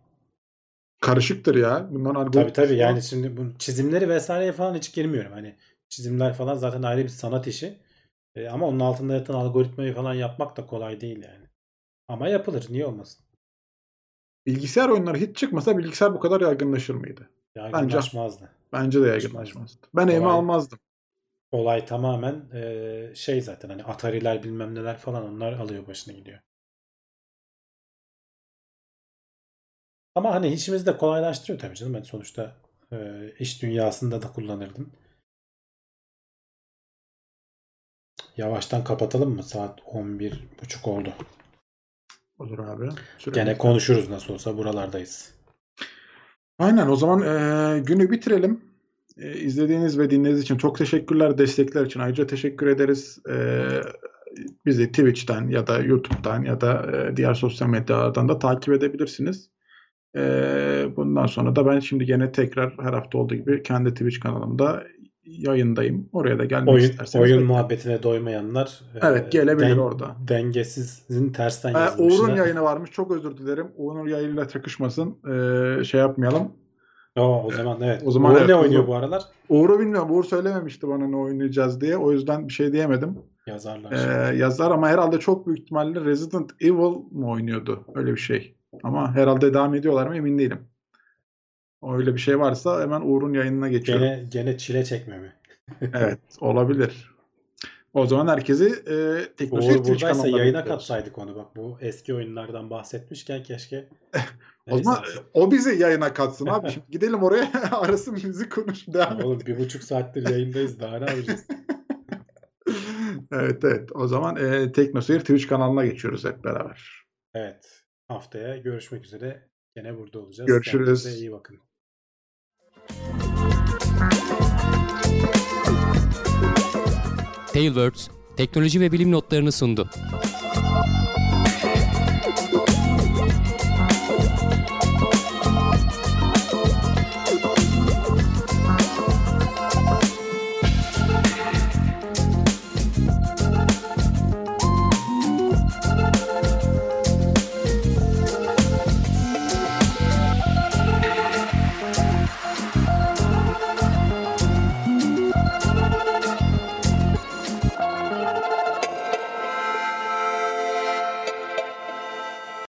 Karışıktır ya. Bundan tabii yani şimdi bu çizimleri vesaire falan hiç girmiyorum. Hani çizimler falan zaten ayrı bir sanat işi. Ama onun altında yatan algoritmayı falan yapmak da kolay değil yani. Ama yapılır. Niye olmasın? Bilgisayar oyunları hiç çıkmasa bilgisayar bu kadar yaygınlaşır mıydı? Yaygınlaşmazdı. Bence de yaygınlaşmazdı. Ben evime almazdım. Olay tamamen şey zaten, hani Atari'ler bilmem neler falan, onlar alıyor başına gidiyor. Ama hani işimizi de kolaylaştırıyor tabii canım. Ben sonuçta iş dünyasında da kullanırdım. Yavaştan kapatalım mı? Saat 11.30 oldu. Olur abi. Gene konuşuruz nasıl olsa, buralardayız. Aynen, o zaman günü bitirelim. İzlediğiniz ve dinlediğiniz için çok teşekkürler. Destekler için ayrıca teşekkür ederiz. Bizi Twitch'ten ya da YouTube'dan ya da diğer sosyal medyalardan da takip edebilirsiniz. Bundan sonra da ben şimdi gene tekrar her hafta olduğu gibi kendi Twitch kanalımda yayındayım. Oraya da gelmek isterseniz. Oyun muhabbetine doymayanlar evet gelebilir orada. Dengesizin tersten yazılmışlar. Uğur'un yayını varmış. Çok özür dilerim. Uğur'un yayınıyla çakışmasın. Şey yapmayalım. O zaman evet. O zaman Uğur ne oynuyor bu aralar? Uğur'u bilmiyorum. Uğur söylememişti bana ne oynayacağız diye. O yüzden bir şey diyemedim. Yazarlar. Yazar ama herhalde çok büyük ihtimalle Resident Evil mu oynuyordu? Öyle bir şey. Ama herhalde devam ediyorlar mı emin değilim. Öyle bir şey varsa hemen Uğur'un yayınına geçiyorum. Gene çile çekme mi? Evet, olabilir. O zaman herkesi Teknoseyir Twitch kanalına bekliyoruz. Yayına katsaydık onu, bak bu eski oyunlardan bahsetmişken keşke. O zaman o bizi yayına katsın abi. Şimdi gidelim oraya, arasın bizi, konuş devam. Oğlum 1,5 saattir yayındayız, daha ne yapacağız? Evet. O zaman Teknoseyir Twitch kanalına geçiyoruz hep beraber. Evet. Haftaya görüşmek üzere. Gene burada olacağız. Görüşürüz. Kendinize iyi bakın. Tailwords, teknoloji ve bilim notlarını sundu.